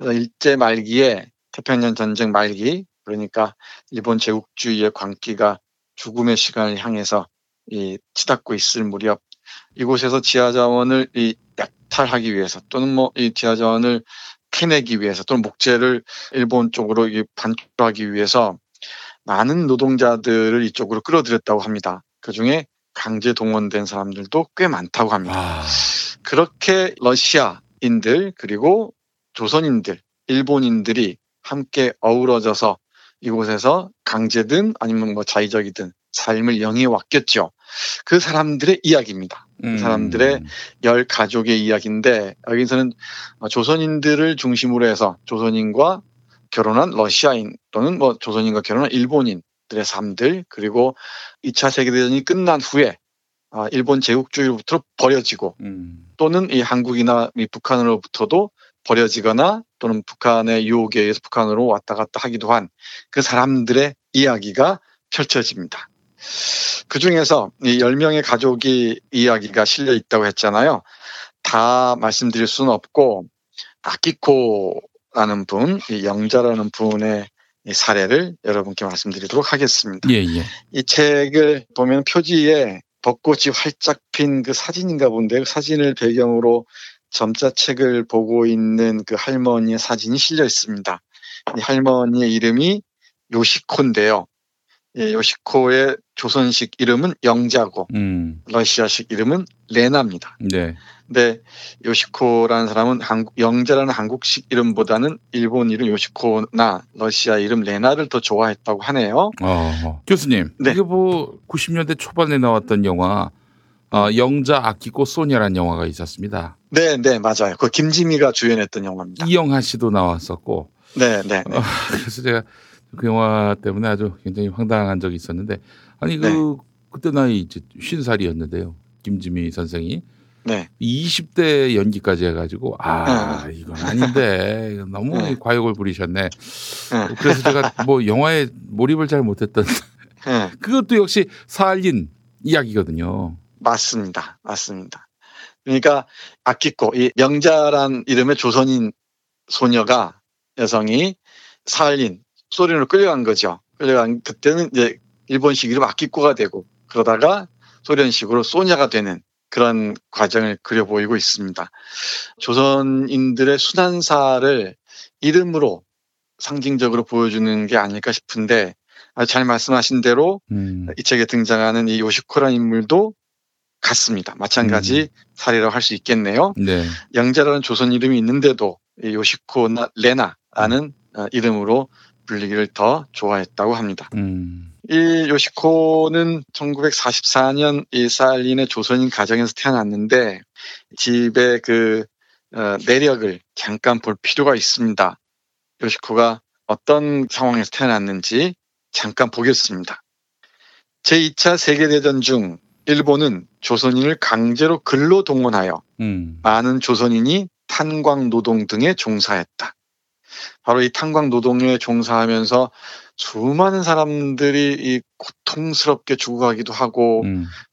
일제 말기에 태평양 전쟁 말기 그러니까 일본 제국주의의 광기가 죽음의 시간을 향해서 치닫고 있을 무렵 이곳에서 지하자원을 약탈하기 위해서 또는 뭐 이 지하자원을 캐내기 위해서 또는 목재를 일본 쪽으로 반출하기 위해서 많은 노동자들을 이쪽으로 끌어들였다고 합니다. 그중에 강제 동원된 사람들도 꽤 많다고 합니다. 그렇게 러시아인들 그리고 조선인들, 일본인들이 함께 어우러져서 이곳에서 강제든 아니면 뭐 자의적이든 삶을 영위해 왔겠죠. 그 사람들의 이야기입니다. 그 사람들의 10가족의 이야기인데 여기서는 조선인들을 중심으로 해서 조선인과 결혼한 러시아인 또는 뭐 조선인과 결혼한 일본인들의 삶들 그리고 2차 세계대전이 끝난 후에 일본 제국주의로부터 버려지고 또는 이 한국이나 이 북한으로부터도 버려지거나 또는 북한의 유혹에 의해서 북한으로 왔다 갔다 하기도 한 그 사람들의 이야기가 펼쳐집니다. 그중에서 이 10명의 가족이 이야기가 실려 있다고 했잖아요. 다 말씀드릴 수는 없고 아키코라는 분, 이 영자라는 분의 이 사례를 여러분께 말씀드리도록 하겠습니다. 예. 이 책을 보면 표지에 벚꽃이 활짝 핀 그 사진인가 본데, 그 사진을 배경으로 점자책을 보고 있는 그 할머니의 사진이 실려 있습니다. 이 할머니의 이름이 요시코인데요. 예, 요시코의 조선식 이름은 영자고 러시아식 이름은 레나입니다. 네. 근데 요시코라는 사람은 영자라는 한국식 이름보다는 일본 이름 요시코나 러시아 이름 레나를 더 좋아했다고 하네요. 교수님, 네. 이게 뭐 90년대 초반에 나왔던 영화 영자 아키코 소녀라는 영화가 있었습니다. 네, 맞아요. 그 김지미가 주연했던 영화입니다. 이영하 씨도 나왔었고. 네. 그래서 제가 그 영화 때문에 아주 굉장히 황당한 적이 있었는데, 아니 그때 나이 이제 50살이었는데요. 김지미 선생이 20대 연기까지 해가지고 이건 아닌데 너무 과욕을 부리셨네. 그래서 제가 뭐 영화에 몰입을 잘 못했던 그것도 역시 사할린 이야기거든요. 맞습니다. 그러니까 아키코, 이 명자란 이름의 조선인 소녀가 여성이 사할린 소련으로 끌려간 거죠. 그때는 이제 일본식 이름 아키코가 되고, 그러다가 소련식으로 소냐가 되는 그런 과정을 그려 보이고 있습니다. 조선인들의 순환사를 이름으로 상징적으로 보여주는 게 아닐까 싶은데, 잘 말씀하신 대로 이 책에 등장하는 이 요시코라는 인물도 같습니다. 마찬가지 사례라고 할 수 있겠네요. 네. 영자라는 조선 이름이 있는데도 요시코나 레나라는 이름으로 불리기를 더 좋아했다고 합니다. 이 요시코는 1944년 이 사할린의 조선인 가정에서 태어났는데, 집의 그 내력을 잠깐 볼 필요가 있습니다. 요시코가 어떤 상황에서 태어났는지 잠깐 보겠습니다. 제2차 세계대전 중 일본은 조선인을 강제로 근로 동원하여 많은 조선인이 탄광노동 등에 종사했다. 바로 이 탄광노동에 종사하면서 수많은 사람들이 이 고통스럽게 죽어가기도 하고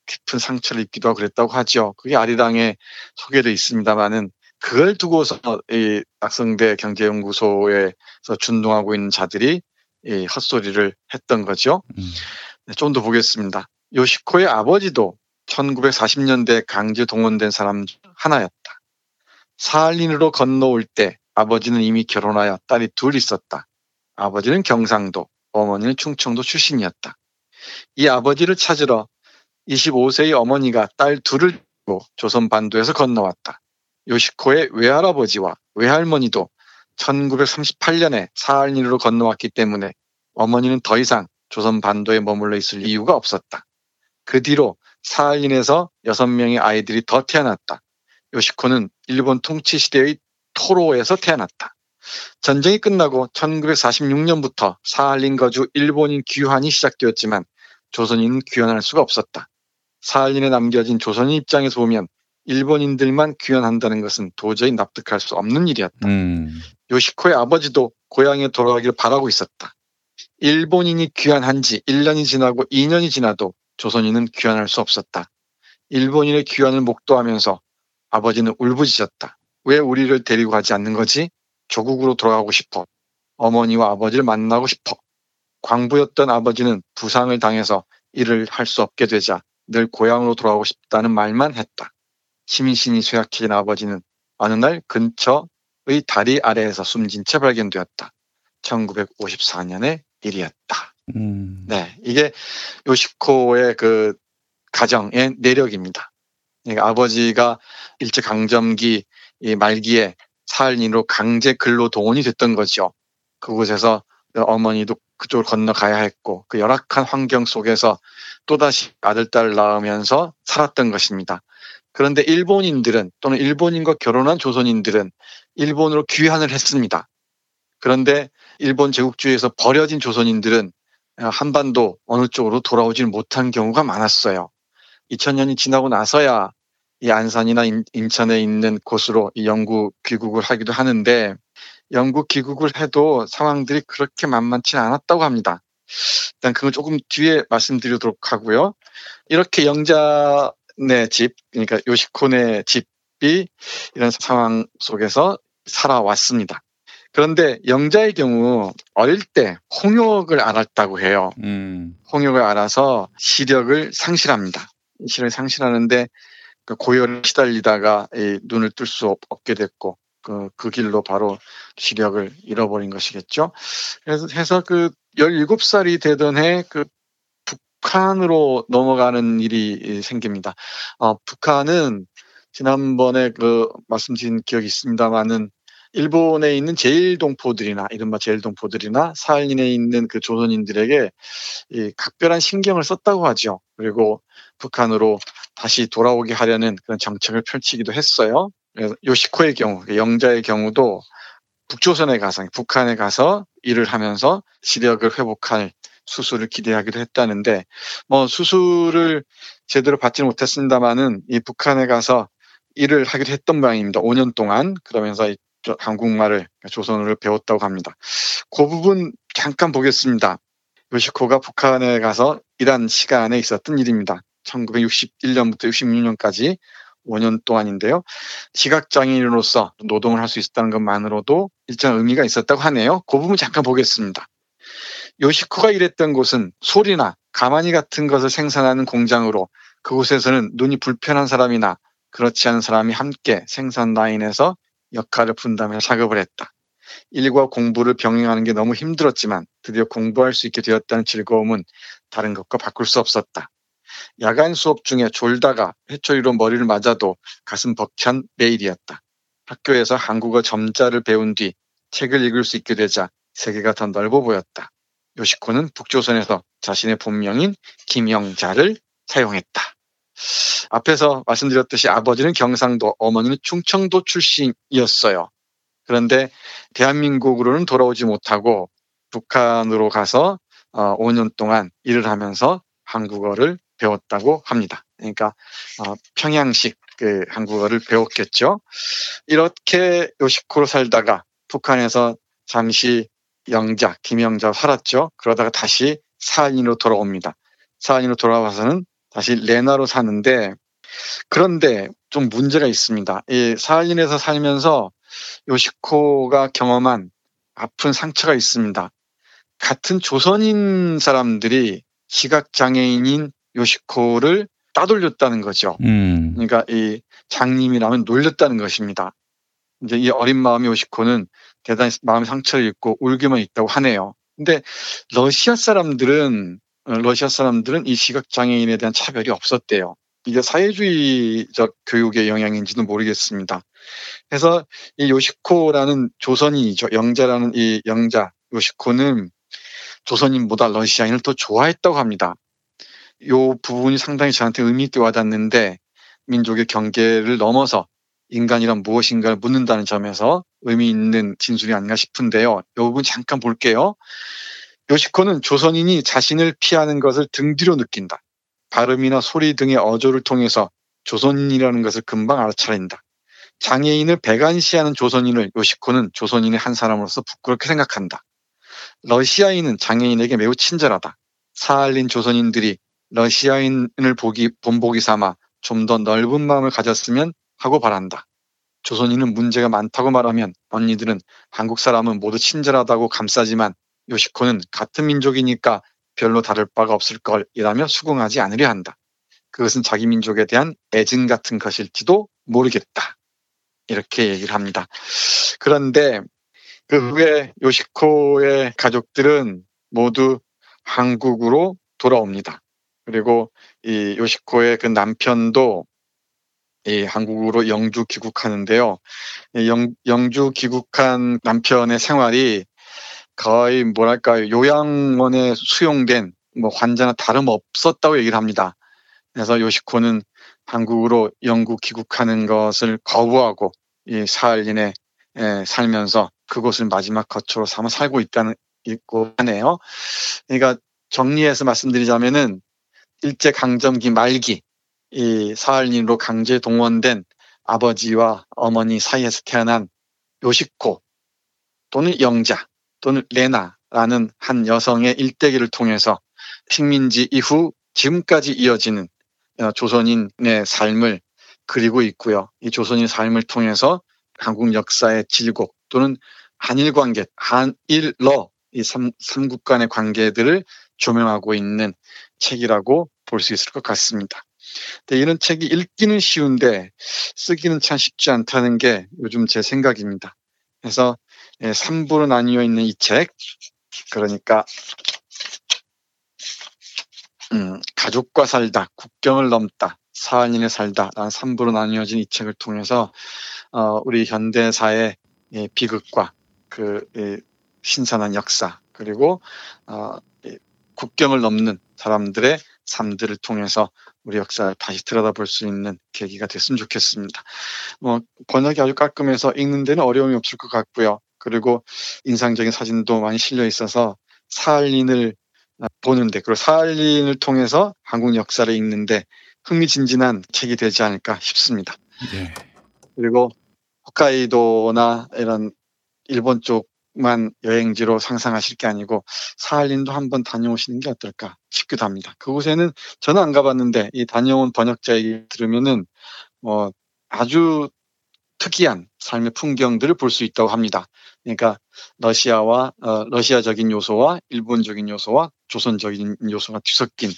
깊은 상처를 입기도 하고 그랬다고 하죠. 그게 아리랑에 소개되어 있습니다만은, 그걸 두고서 이 낙성대 경제연구소에서 준동하고 있는 자들이 이 헛소리를 했던 거죠. 좀 더 보겠습니다. 요시코의 아버지도 1940년대 강제 동원된 사람 중 하나였다. 사할린으로 건너올 때 아버지는 이미 결혼하여 딸이 둘 있었다. 아버지는 경상도, 어머니는 충청도 출신이었다. 이 아버지를 찾으러 25세의 어머니가 딸 둘을 두고 조선 반도에서 건너왔다. 요시코의 외할아버지와 외할머니도 1938년에 사할린으로 건너왔기 때문에 어머니는 더 이상 조선 반도에 머물러 있을 이유가 없었다. 그 뒤로 사할린에서 6명의 아이들이 더 태어났다. 요시코는 일본 통치 시대의 토로에서 태어났다. 전쟁이 끝나고 1946년부터 사할린 거주 일본인 귀환이 시작되었지만 조선인은 귀환할 수가 없었다. 사할린에 남겨진 조선인 입장에서 보면 일본인들만 귀환한다는 것은 도저히 납득할 수 없는 일이었다. 요시코의 아버지도 고향에 돌아가기를 바라고 있었다. 일본인이 귀환한 지 1년이 지나고 2년이 지나도 조선인은 귀환할 수 없었다. 일본인의 귀환을 목도하면서 아버지는 울부짖었다. 왜 우리를 데리고 가지 않는 거지? 조국으로 돌아가고 싶어. 어머니와 아버지를 만나고 싶어. 광부였던 아버지는 부상을 당해서 일을 할 수 없게 되자 늘 고향으로 돌아가고 싶다는 말만 했다. 시민신이 쇠약해진 아버지는 어느 날 근처의 다리 아래에서 숨진 채 발견되었다. 1954년의 일이었다. 네, 이게 요시코의 그 가정의 내력입니다. 그러니까 아버지가 일제강점기 이 말기에 사할린으로 강제 근로 동원이 됐던 거죠. 그곳에서 어머니도 그쪽으로 건너가야 했고, 그 열악한 환경 속에서 또다시 아들, 딸을 낳으면서 살았던 것입니다. 그런데 일본인들은, 또는 일본인과 결혼한 조선인들은 일본으로 귀환을 했습니다. 그런데 일본 제국주의에서 버려진 조선인들은 한반도 어느 쪽으로 돌아오지 못한 경우가 많았어요. 2000년이 지나고 나서야 이 안산이나 인천에 있는 곳으로 이 영구 귀국을 하기도 하는데, 영구 귀국을 해도 상황들이 그렇게 만만치 않았다고 합니다. 일단 그건 조금 뒤에 말씀드리도록 하고요. 이렇게 영자네 집, 그러니까 요시코네 집 이런 상황 속에서 살아왔습니다. 그런데 영자의 경우 어릴 때 홍역을 알았다고 해요. 홍역을 알아서 시력을 상실합니다. 시력을 상실하는데 고열에 시달리다가 눈을 뜰 수 없게 됐고 그 길로 바로 시력을 잃어버린 것이겠죠. 그래서 해서 그 17살이 되던 해 그 북한으로 넘어가는 일이 생깁니다. 북한은 지난번에 그 말씀드린 기억이 있습니다만은 일본에 있는 제일동포들이나 이른바 제일동포들이나 사할린에 있는 그 조선인들에게 이 각별한 신경을 썼다고 하죠. 그리고 북한으로 다시 돌아오게 하려는 그런 정책을 펼치기도 했어요. 그래서 요시코의 경우, 영자의 경우도 북조선에 가서, 북한에 가서 일을 하면서 시력을 회복할 수술을 기대하기도 했다는데, 뭐 수술을 제대로 받지는 못했습니다만은 이 북한에 가서 일을 하기도 했던 모양입니다. 5년 동안. 그러면서 이 한국말을, 조선어를 배웠다고 합니다. 그 부분 잠깐 보겠습니다. 요시코가 북한에 가서 일한 시간에 있었던 일입니다. 1961년부터 66년까지 5년 동안인데요. 시각장애인으로서 노동을 할 수 있었다는 것만으로도 일정한 의미가 있었다고 하네요. 그 부분 잠깐 보겠습니다. 요시코가 일했던 곳은 소리나 가마니 같은 것을 생산하는 공장으로, 그곳에서는 눈이 불편한 사람이나 그렇지 않은 사람이 함께 생산 라인에서 역할을 분담해 작업을 했다. 일과 공부를 병행하는 게 너무 힘들었지만 드디어 공부할 수 있게 되었다는 즐거움은 다른 것과 바꿀 수 없었다. 야간 수업 중에 졸다가 회초리로 머리를 맞아도 가슴 벅찬 매일이었다. 학교에서 한국어 점자를 배운 뒤 책을 읽을 수 있게 되자 세계가 더 넓어 보였다. 요시코는 북조선에서 자신의 본명인 김영자를 사용했다. 앞에서 말씀드렸듯이 아버지는 경상도, 어머니는 충청도 출신이었어요. 그런데 대한민국으로는 돌아오지 못하고 북한으로 가서 5년 동안 일을 하면서 한국어를 배웠다고 합니다. 그러니까 평양식 그 한국어를 배웠겠죠. 이렇게 요시코로 살다가 북한에서 잠시 영자, 김영자 살았죠. 그러다가 다시 사할린으로 돌아옵니다. 사할린으로 돌아와서는 다시 레나로 사는데, 그런데 좀 문제가 있습니다. 이 사할린에서 살면서 요시코가 경험한 아픈 상처가 있습니다. 같은 조선인 사람들이 시각장애인인 요시코를 따돌렸다는 거죠. 그러니까 이 장님이라면 놀렸다는 것입니다. 이제 이 어린 마음의 요시코는 대단히 마음 상처를 입고 울기만 있다고 하네요. 근데 러시아 사람들은 이 시각장애인에 대한 차별이 없었대요. 이게 사회주의적 교육의 영향인지는 모르겠습니다. 그래서 이 요시코라는 조선인이죠. 영자라는 이 영자, 요시코는 조선인보다 러시아인을 더 좋아했다고 합니다. 이 부분이 상당히 저한테 의미 있게 와닿는데, 민족의 경계를 넘어서 인간이란 무엇인가를 묻는다는 점에서 의미 있는 진술이 아닌가 싶은데요. 이 부분 잠깐 볼게요. 요시코는 조선인이 자신을 피하는 것을 등 뒤로 느낀다. 발음이나 소리 등의 어조를 통해서 조선인이라는 것을 금방 알아차린다. 장애인을 배관시하는 조선인을 요시코는 조선인의 한 사람으로서 부끄럽게 생각한다. 러시아인은 장애인에게 매우 친절하다. 사할린 조선인들이 러시아인을 본보기 삼아 좀 더 넓은 마음을 가졌으면 하고 바란다. 조선인은 문제가 많다고 말하면 언니들은 한국 사람은 모두 친절하다고 감싸지만 요시코는 같은 민족이니까 별로 다를 바가 없을 걸이라며 수긍하지 않으려 한다. 그것은 자기 민족에 대한 애증 같은 것일지도 모르겠다. 이렇게 얘기를 합니다. 그런데 그 후에 요시코의 가족들은 모두 한국으로 돌아옵니다. 그리고 이 요시코의 그 남편도 이 한국으로 영주 귀국하는데요. 영주 귀국한 남편의 생활이 거의 뭐랄까요, 요양원에 수용된 뭐 환자나 다름없었다고 얘기를 합니다. 그래서 요시코는 한국으로 영구 귀국하는 것을 거부하고 이 사할린에 살면서 그곳을 마지막 거처로 삼아 살고 있고 하네요. 그러니까 정리해서 말씀드리자면은 일제 강점기 말기 이 사할린으로 강제 동원된 아버지와 어머니 사이에서 태어난 요시코 또는 영자 또는 레나라는 한 여성의 일대기를 통해서 식민지 이후 지금까지 이어지는 조선인의 삶을 그리고 있고요. 이 조선인 삶을 통해서 한국 역사의 질곡 또는 한일 관계, 한일러 이 삼국 간의 관계들을 조명하고 있는 책이라고 볼 수 있을 것 같습니다. 근데 이런 책이 읽기는 쉬운데 쓰기는 참 쉽지 않다는 게 요즘 제 생각입니다. 그래서 3부로 나뉘어 있는 이 책, 그러니까 가족과 살다, 국경을 넘다, 사안인에 살다 라는 3부로 나뉘어진 이 책을 통해서 우리 현대사의 비극과 그 신선한 역사, 그리고 국경을 넘는 사람들의 삶들을 통해서 우리 역사를 다시 들여다볼 수 있는 계기가 됐으면 좋겠습니다. 번역이 아주 깔끔해서 읽는 데는 어려움이 없을 것 같고요. 그리고 인상적인 사진도 많이 실려 있어서 사할린을 보는데, 그리고 사할린을 통해서 한국 역사를 읽는데 흥미진진한 책이 되지 않을까 싶습니다. 네. 그리고 홋카이도나 이런 일본 쪽만 여행지로 상상하실 게 아니고 사할린도 한번 다녀오시는 게 어떨까 싶기도 합니다. 그곳에는 저는 안 가봤는데 이 다녀온 번역자 얘기를 들으면은 아주 특이한 삶의 풍경들을 볼 수 있다고 합니다. 그러니까 러시아적인 요소와 일본적인 요소와 조선적인 요소가 뒤섞인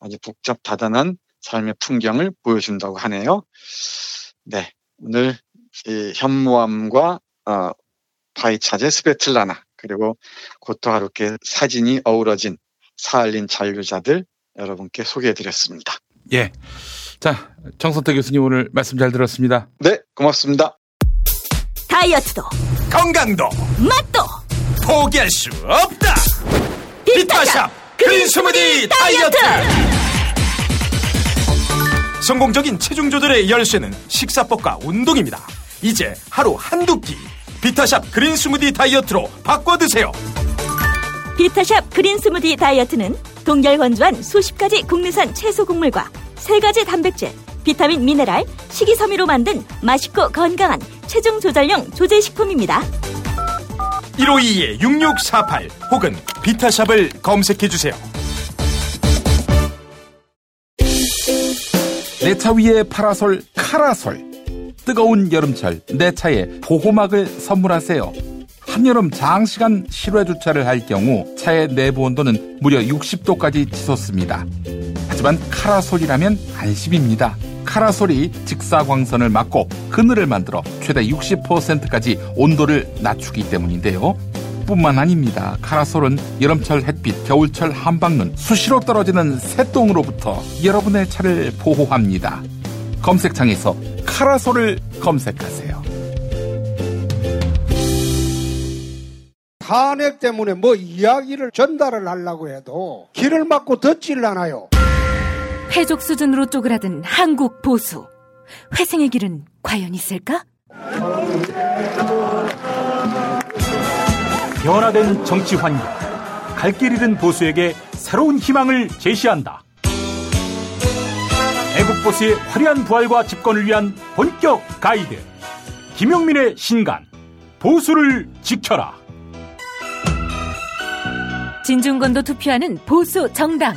아주 복잡다단한 삶의 풍경을 보여준다고 하네요. 네, 오늘 이 현무암과 바이차제 스베틀라나 그리고 고토 하루키의 사진이 어우러진 사할린 잔류자들 여러분께 소개해드렸습니다. 예, 자 정선태 교수님 오늘 말씀 잘 들었습니다. 네, 고맙습니다. 다이어트도 건강도 맛도 포기할 수 없다. 비타샵 그린스무디 다이어트. 성공적인 체중 조절의 열쇠는 식사법과 운동입니다. 이제 하루 한두 끼 비타샵 그린 스무디 다이어트로 바꿔드세요. 비타샵 그린 스무디 다이어트는 동결 건조한 수십 가지 국내산 채소 곡물과 3가지 단백질, 비타민, 미네랄, 식이섬유로 만든 맛있고 건강한 체중 조절용 조제식품입니다. 1522-6648 혹은 비타샵을 검색해주세요. 내 차 위에 파라솔 카라솔. 뜨거운 여름철 내 차에 보호막을 선물하세요. 한여름 장시간 실외 주차를 할 경우 차의 내부 온도는 무려 60도까지 치솟습니다. 하지만 카라솔이라면 안심입니다. 카라솔이 직사광선을 막고 그늘을 만들어 최대 60%까지 온도를 낮추기 때문인데요. 뿐만 아닙니다. 카라솔은 여름철 햇빛, 겨울철 한방눈, 수시로 떨어지는 새똥으로부터 여러분의 차를 보호합니다. 검색창에서 카라솔을 검색하세요. 탄핵 때문에 뭐 이야기를 전달을 하려고 해도 길을 막고 덧질 않아요. 패족 수준으로 쪼그라든 한국 보수. 회생의 길은 과연 있을까? 변화된 정치 환경, 갈 길 잃은 보수에게 새로운 희망을 제시한다. 애국 보수의 화려한 부활과 집권을 위한 본격 가이드, 김용민의 신간, 보수를 지켜라. 진중권도 투표하는 보수 정당,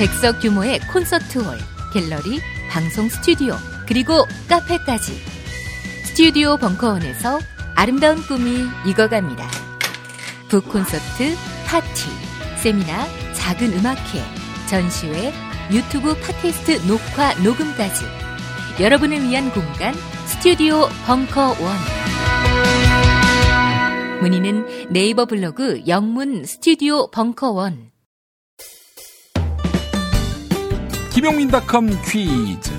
100석 규모의 콘서트홀, 갤러리, 방송 스튜디오, 그리고 카페까지. 스튜디오 벙커원에서 아름다운 꿈이 익어갑니다. 북콘서트, 파티, 세미나, 작은 음악회, 전시회, 유튜브 팟캐스트 녹화, 녹음까지 여러분을 위한 공간 스튜디오 벙커원. 문의는 네이버 블로그 영문 스튜디오 벙커원. 김용민닷컴 퀴즈.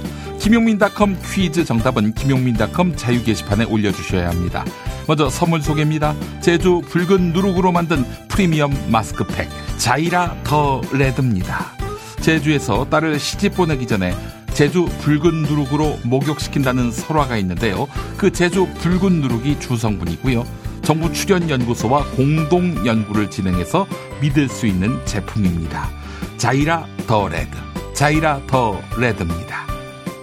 김용민닷컴 퀴즈 정답은 김용민닷컴 자유 게시판에 올려주셔야 합니다. 먼저 선물 소개입니다. 제주 붉은 누룩으로 만든 프리미엄 마스크팩 자이라 더 레드입니다. 제주에서 딸을 시집 보내기 전에 제주 붉은 누룩으로 목욕시킨다는 설화가 있는데요. 그 제주 붉은 누룩이 주성분이고요. 정부 출연연구소와 공동 연구를 진행해서 믿을 수 있는 제품입니다. 자이라 더 레드, 자이라 더 레드입니다.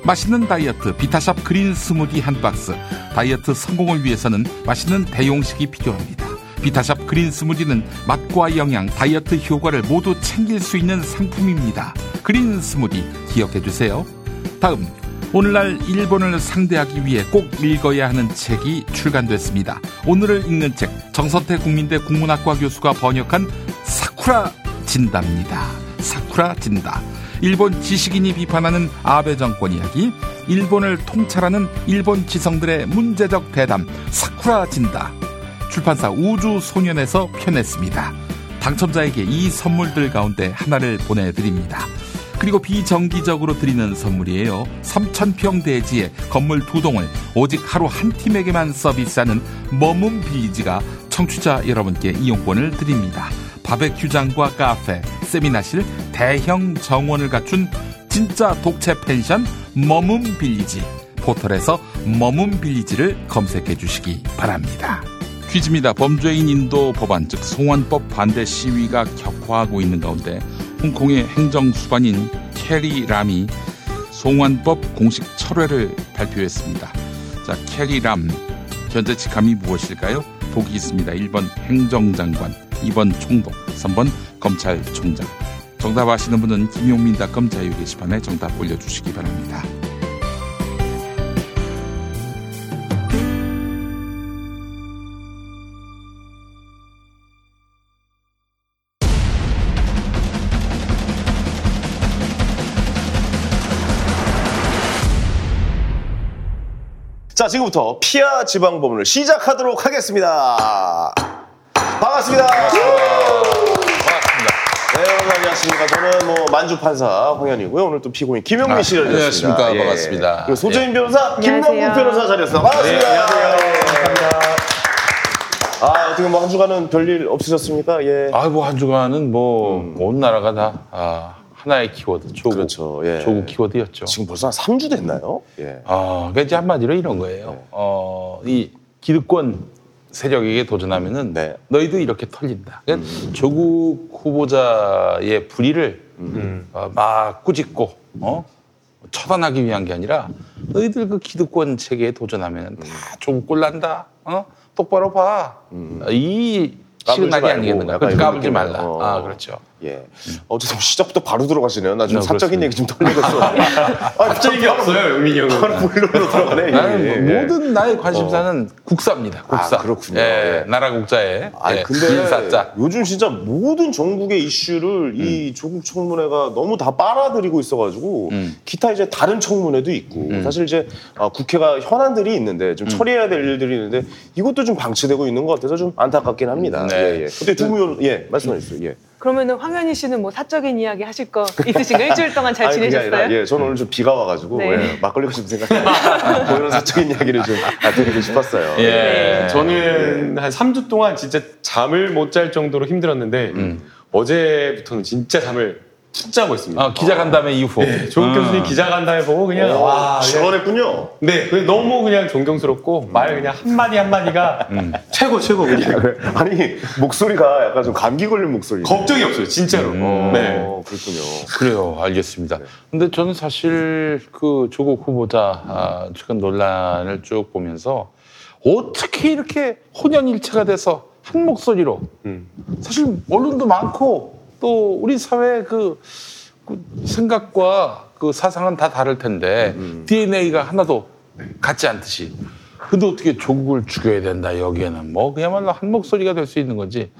맛있는 다이어트 비타샵 그린 스무디 한 박스. 다이어트 성공을 위해서는 맛있는 대용식이 필요합니다. 비타샵 그린 스무디는 맛과 영양, 다이어트 효과를 모두 챙길 수 있는 상품입니다. 그린 스무디 기억해 주세요. 다음, 오늘날 일본을 상대하기 위해 꼭 읽어야 하는 책이 출간됐습니다. 오늘을 읽는 책, 정선태 국민대 국문학과 교수가 번역한 사쿠라 진다입니다. 사쿠라 진다. 일본 지식인이 비판하는 아베 정권 이야기, 일본을 통찰하는 일본 지성들의 문제적 대담, 사쿠라 진다. 출판사 우주소년에서 펴냈습니다. 당첨자에게 이 선물들 가운데 하나를 보내드립니다. 그리고 비정기적으로 드리는 선물이에요. 3,000평 대지에 건물 2동을 오직 하루 한 팀에게만 서비스하는 머문 비지가 청취자 여러분께 이용권을 드립니다. 바베큐장과 카페, 세미나실, 대형 정원을 갖춘 진짜 독채 펜션 머문 빌리지. 포털에서 머문 빌리지를 검색해 주시기 바랍니다. 퀴즈입니다. 범죄인 인도 법안, 즉 송환법 반대 시위가 격화하고 있는 가운데 홍콩의 행정수반인 캐리 람이 송환법 공식 철회를 발표했습니다. 자, 캐리 람, 현재 직함이 무엇일까요? 보기 있습니다. 1번 행정장관, 2번 총독, 3번 검찰총장. 정답 아시는 분은 김용민.com 자유 게시판에 정답 올려주시기 바랍니다. 자, 지금부터 피아 지방법문을 시작하도록 하겠습니다. 반갑습니다. 반갑습니다. 네, 여러분 안녕하십니까. 저는 만주판사 황현희고요. 오늘 또 피고인 김용민 씨를 모셨습니다. 안녕하십니까. 예. 반갑습니다. 그리고 소재인 변호사, 김남국 변호사 자리였습니다. 반갑습니다. 네, 안녕하세요. 감사합니다. 아, 어떻게 뭐 한 주간은 별일 없으셨습니까? 예. 아, 뭐 한 주간은 온 나라가 다 하나의 키워드, 조국. 그렇죠. 예. 조국 키워드였죠. 지금 벌써 한 3주 됐나요? 예. 그러니까 이제 한마디로 이런 거예요. 네. 이 기득권 세력에게 도전하면은 네. 너희도 이렇게 털린다. 그러니까 조국 후보자의 불의를 막 꾸짖고 처단하기 위한 게 아니라 너희들 그 기득권 체계에 도전하면 다 조국 꼴난다. 똑바로 봐. 이 시그널이 아니겠는가. 까불지 말라. 그렇죠. 예. 어쨌든 시작부터 바로 들어가시네요. 나 지금 사적인 얘기 좀 털리겠어. 갑자기 얘기 없어요, 용민이 형은. 바로 본론으로 들어가네. 나는 모든 나의 관심사는 국사입니다. 국사. 아, 그렇군요. 예. 나라 국자에. 아, 예. 근데 인사자. 요즘 진짜 모든 전국의 이슈를 이 조국 청문회가 너무 다 빨아들이고 있어가지고 기타 이제 다른 청문회도 있고 사실 이제 국회가 현안들이 있는데 좀 처리해야 될 일들이 있는데 이것도 좀 방치되고 있는 것 같아서 좀 안타깝긴 합니다. 네. 예. 그때 두 분, 예, 말씀해 주세요. 예. 그러면은 황현희 씨는 뭐 사적인 이야기 하실 거 있으신가요? 일주일 동안 잘 지내셨어요? 아니라, 예, 저는 오늘 좀 비가 와가지고 네. 예, 막걸리가 좀 생각나요. 뭐 이런 사적인 이야기를 좀 드리고 싶었어요. 예, 네. 저는 한 3주 동안 진짜 잠을 못 잘 정도로 힘들었는데 어제부터는 진짜 잠을 푹 자고 있습니다. 기자간담회 이후. 네, 조국 교수님 기자간담회 보고 그냥 시원했군요. 네, 너무 그냥 존경스럽고 말 그냥 한마디 한마디가 최고 그냥. 아니, 목소리가 약간 좀 감기 걸린 목소리. 걱정이 없어요, 진짜로. 네, 그렇군요. 그래요, 알겠습니다. 네. 근데 저는 사실 그 조국 후보자 최근 논란을 쭉 보면서 어떻게 이렇게 혼연일체가 돼서 한 목소리로 사실 언론도 많고 또 우리 사회의 그 생각과 그 사상은 다 다를 텐데 DNA가 하나도 같지 않듯이 근데 어떻게 조국을 죽여야 된다 여기에는 뭐 그야말로 한 목소리가 될 수 있는 건지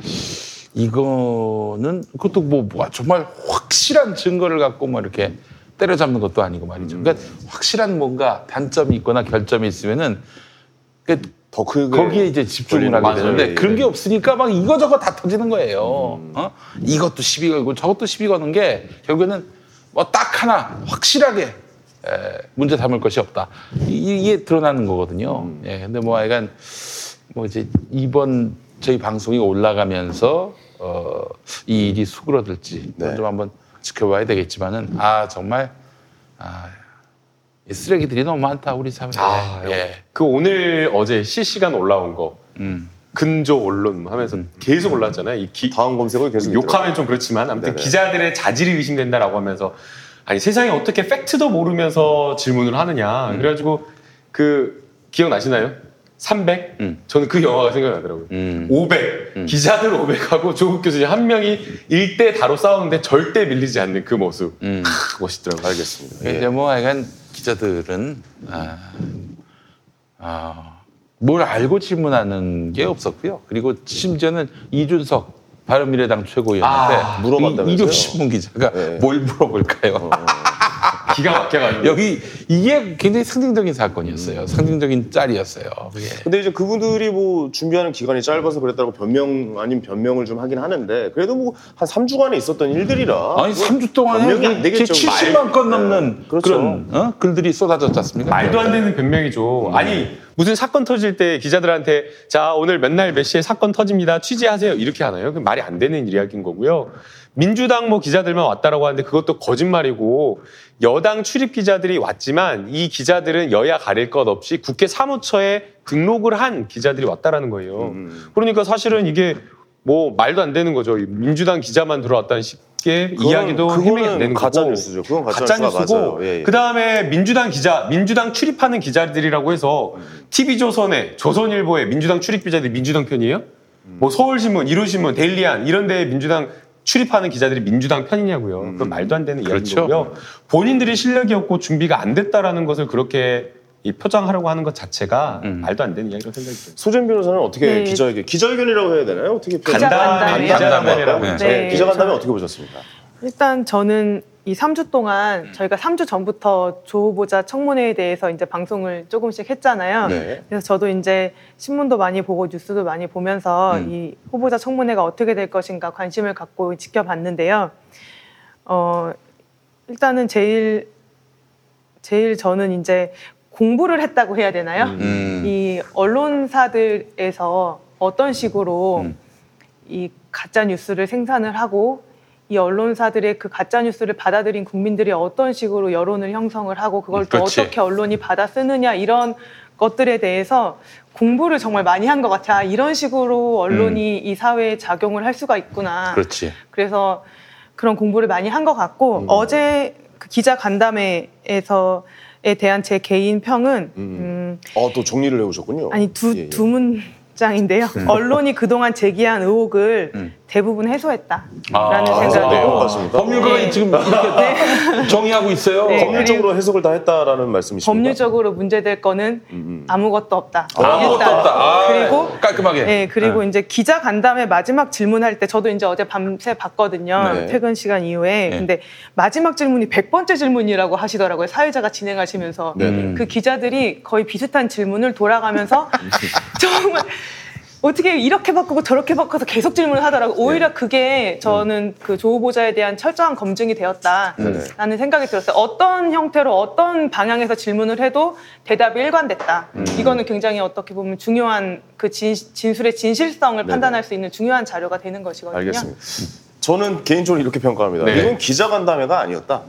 이거는 그것도 뭐 정말 확실한 증거를 갖고 뭐 이렇게 때려잡는 것도 아니고 말이죠. 그러니까 확실한 뭔가 단점이 있거나 결점이 있으면은 그러니까 더 크게 거기에 이제 집중을 하게 되는데 예, 예. 그런 게 없으니까 막 이거저거 다 터지는 거예요. 이것도 시비 걸고 저것도 시비 거는 게 결국에는 뭐 딱 하나 확실하게 문제 삼을 것이 없다. 이게 드러나는 거거든요. 예, 근데 뭐 약간 뭐 이제 이번 저희 방송이 올라가면서 이 일이 수그러들지 네. 좀 한번 지켜봐야 되겠지만은 정말 쓰레기들이 너무 많다 우리 사회에. 아, 예. 그 오늘 어제 실시간 올라온 거 근조 언론 하면서 계속 올랐잖아요. 이 다음 검색어를 계속 욕하면 좀 그렇지만 아무튼 네네. 기자들의 자질이 의심된다라고 하면서 아니 세상에 어떻게 팩트도 모르면서 질문을 하느냐. 그래가지고 그 기억나시나요? 300? 저는 그 영화가 생각나더라고요. 500. 기자들 500하고 조국 교수님 한 명이 1대 다로 싸우는데 절대 밀리지 않는 그 모습. 멋있더라고요. 알겠습니다. 예. 이제 뭐 약간 기자들은 뭘 알고 질문하는 게 없었고요. 그리고 심지어는 이준석 바른미래당 최고위원한테 물어봤다면서요. 이교신문 기자가 네. 뭘 물어볼까요? 기가 막혀가지고. 여기, 이게 굉장히 상징적인 사건이었어요. 상징적인 짤이었어요. 예. 근데 이제 그분들이 뭐 준비하는 기간이 짧아서 그랬다고 변명 아닌 변명을 좀 하긴 하는데, 그래도 뭐 한 3주간에 있었던 일들이라. 아니, 3주 동안에 제 70만 건 넘는 네. 그렇죠. 그런 글들이 쏟아졌지 않습니까? 말도 안 되는 변명이죠. 아니, 무슨 사건 터질 때 기자들한테 자, 오늘 몇 날 몇 시에 사건 터집니다. 취재하세요. 이렇게 하나요? 그럼 말이 안 되는 이야기인 거고요. 민주당 뭐 기자들만 왔다라고 하는데 그것도 거짓말이고 여당 출입 기자들이 왔지만 이 기자들은 여야 가릴 것 없이 국회 사무처에 등록을 한 기자들이 왔다라는 거예요. 그러니까 사실은 이게 뭐 말도 안 되는 거죠. 민주당 기자만 들어왔다는 식의 이야기도 해명이 안 되는 거고. 가짜뉴스죠. 그건 가짜뉴스고 예, 예. 그다음에 민주당 기자, 민주당 출입하는 기자들이라고 해서 TV조선에, 조선일보에 민주당 출입 기자들이 민주당 편이에요? 뭐 서울신문, 일요신문, 데일리안 이런 데에 민주당 출입하는 기자들이 민주당 편이냐고요. 그건 말도 안 되는 이야기고요. 그렇죠. 본인들이 실력이 없고 준비가 안 됐다라는 것을 그렇게 이 표장하려고 하는 것 자체가 말도 안 되는 이야기라고 생각이 들어요. 소진 변호사는 어떻게 네. 기자회견, 기자회견이라고 해야 되나요? 어떻게 기자간담회라고 하죠. 네. 기자간담회 어떻게 보셨습니까? 일단 저는 이 3주 동안 저희가 3주 전부터 조 후보자 청문회에 대해서 이제 방송을 조금씩 했잖아요. 네. 그래서 저도 이제 신문도 많이 보고 뉴스도 많이 보면서 이 후보자 청문회가 어떻게 될 것인가 관심을 갖고 지켜봤는데요. 일단은 제일 저는 이제 공부를 했다고 해야 되나요? 이 언론사들에서 어떤 식으로 이 가짜 뉴스를 생산을 하고 이 언론사들의 그 가짜뉴스를 받아들인 국민들이 어떤 식으로 여론을 형성을 하고 그걸 또 어떻게 언론이 받아 쓰느냐 이런 것들에 대해서 공부를 정말 많이 한 것 같아요. 이런 식으로 언론이 이 사회에 작용을 할 수가 있구나. 그렇지. 그래서 그런 공부를 많이 한 것 같고 어제 그 기자 간담회에서에 대한 제 개인 평은 또 정리를 해오셨군요. 아니 두 문... 장인데요. 언론이 그동안 제기한 의혹을 대부분 해소했다라는 생각이고 법률가가 지금 이렇게 정의하고 있어요. 네, 법률적으로 해석을 다 했다라는 말씀이십니까? 법률적으로 문제될 거는 아무것도 없다. 아무것도 없다. 그리고 깔끔하게. 네, 그리고 이제 기자 간담회 마지막 질문할 때 저도 이제 어제 밤새 봤거든요. 네. 퇴근 시간 이후에. 네. 근데 마지막 질문이 100번째 질문이라고 하시더라고요. 사회자가 진행하시면서 그 기자들이 거의 비슷한 질문을 돌아가면서 정말. 어떻게 이렇게 바꾸고 저렇게 바꿔서 계속 질문을 하더라고요. 오히려 그게 저는 그 조 후보자에 대한 철저한 검증이 되었다라는 생각이 들었어요. 어떤 형태로 어떤 방향에서 질문을 해도 대답이 일관됐다. 이거는 굉장히 어떻게 보면 중요한 그 진술의 진실성을 판단할 수 있는 중요한 자료가 되는 것이거든요. 알겠습니다. 저는 개인적으로 이렇게 평가합니다. 네. 이건 기자간담회가 아니었다.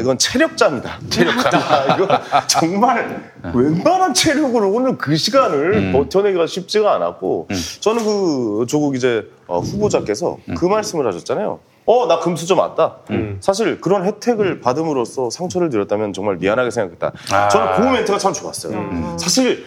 이건 체력자입니다. 체력자. 이건 정말 웬만한 체력으로 오늘 그 시간을 버텨내기가 쉽지가 않았고 저는 그 조국 이제 후보자께서 그 말씀을 하셨잖아요. 나 금수저 맞다. 사실 그런 혜택을 받음으로써 상처를 드렸다면 정말 미안하게 생각했다. 저는 그 멘트가 참 좋았어요. 사실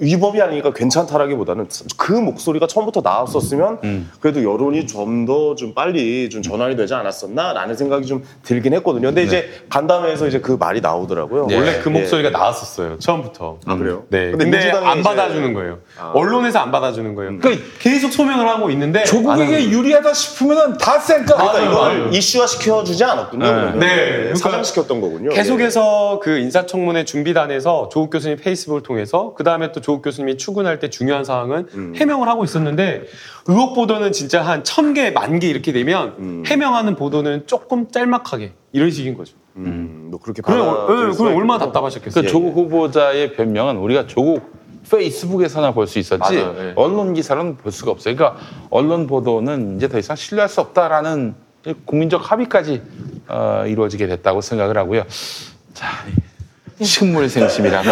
위법이 아니니까 괜찮다라기보다는 그 목소리가 처음부터 나왔었으면 그래도 여론이 좀 더 좀 빨리 좀 전환이 되지 않았었나라는 생각이 좀 들긴 했거든요. 근데 이제 간담회에서 이제 그 말이 나오더라고요. 네. 원래 그 목소리가 나왔었어요. 처음부터. 아 그래요? 네. 근데 안 받아주는 거예요. 언론에서 안 받아주는 거예요. 그러니까 계속 소명을 하고 있는데 조국에게 유리하다 싶으면 다 쌩까. 그러니까 이걸 이슈화 시켜주지 않았군요. 네. 사장시켰던 거군요. 계속해서 그 인사청문회 준비단에서 조국 교수님 페이스북을 통해서 그 다음에 또 조국 교수님이 출근할 때 중요한 사항은 해명을 하고 있었는데 의혹 보도는 진짜 한 1000개, 10,000개 이렇게 되면 해명하는 보도는 조금 짤막하게 이런 식인 거죠. 너 그렇게 그럼 얼마나 답답하셨겠어요. 그러니까 조국 후보자의 변명은 우리가 조국 페이스북에서나 볼 수 있었지 언론 기사로는 볼 수가 없어요. 그러니까 언론 보도는 이제 더 이상 신뢰할 수 없다라는 국민적 합의까지 이루어지게 됐다고 생각을 하고요. 자. 식물생심이라고.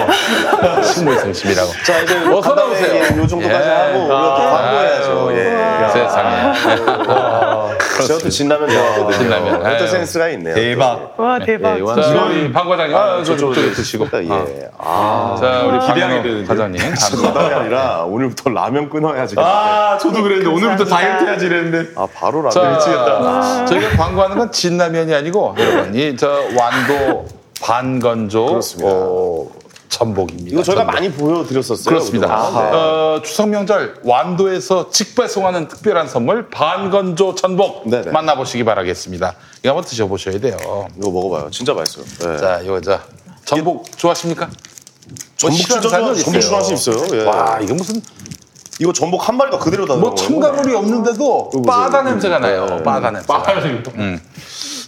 자, 이제 어서 나오세요. 요 정도까지 하고 우리가 또 광고해야죠. 예. 세상에. 저도 진라면 좋아하거든요. 진라면. 그것도 센스가 있네요. 대박. 와, 대박. 이건 박 과장님. 아, 저쪽에 드시고. 예. 아, 자, 우리 박영희 과장님. 그다음이 아니라 오늘부터 라면 끊어야지. 아, 저도 그랬는데 오늘부터 다이어트 해야지 이랬는데. 아, 바로 라면 미치겠다. 저희가 광고하는 건 진라면이 아니고 여러분, 이 저 완도 반건조 전복입니다. 이거 저희가 전복. 많이 보여드렸었어요. 그렇습니다. 추석 명절 완도에서 직배송하는 특별한 선물 반건조 전복 네네. 만나보시기 바라겠습니다. 이거 한번 드셔보셔야 돼요. 이거 먹어봐요. 진짜 맛있어요. 네. 자, 이거 자 전복 좋아하십니까? 전복 추전이 있어요. 예. 와, 이거 무슨 이거 전복 한 마리가 그대로 다 뭐 첨가물이 없는데도 바다 냄새가 나요. 바다 냄새.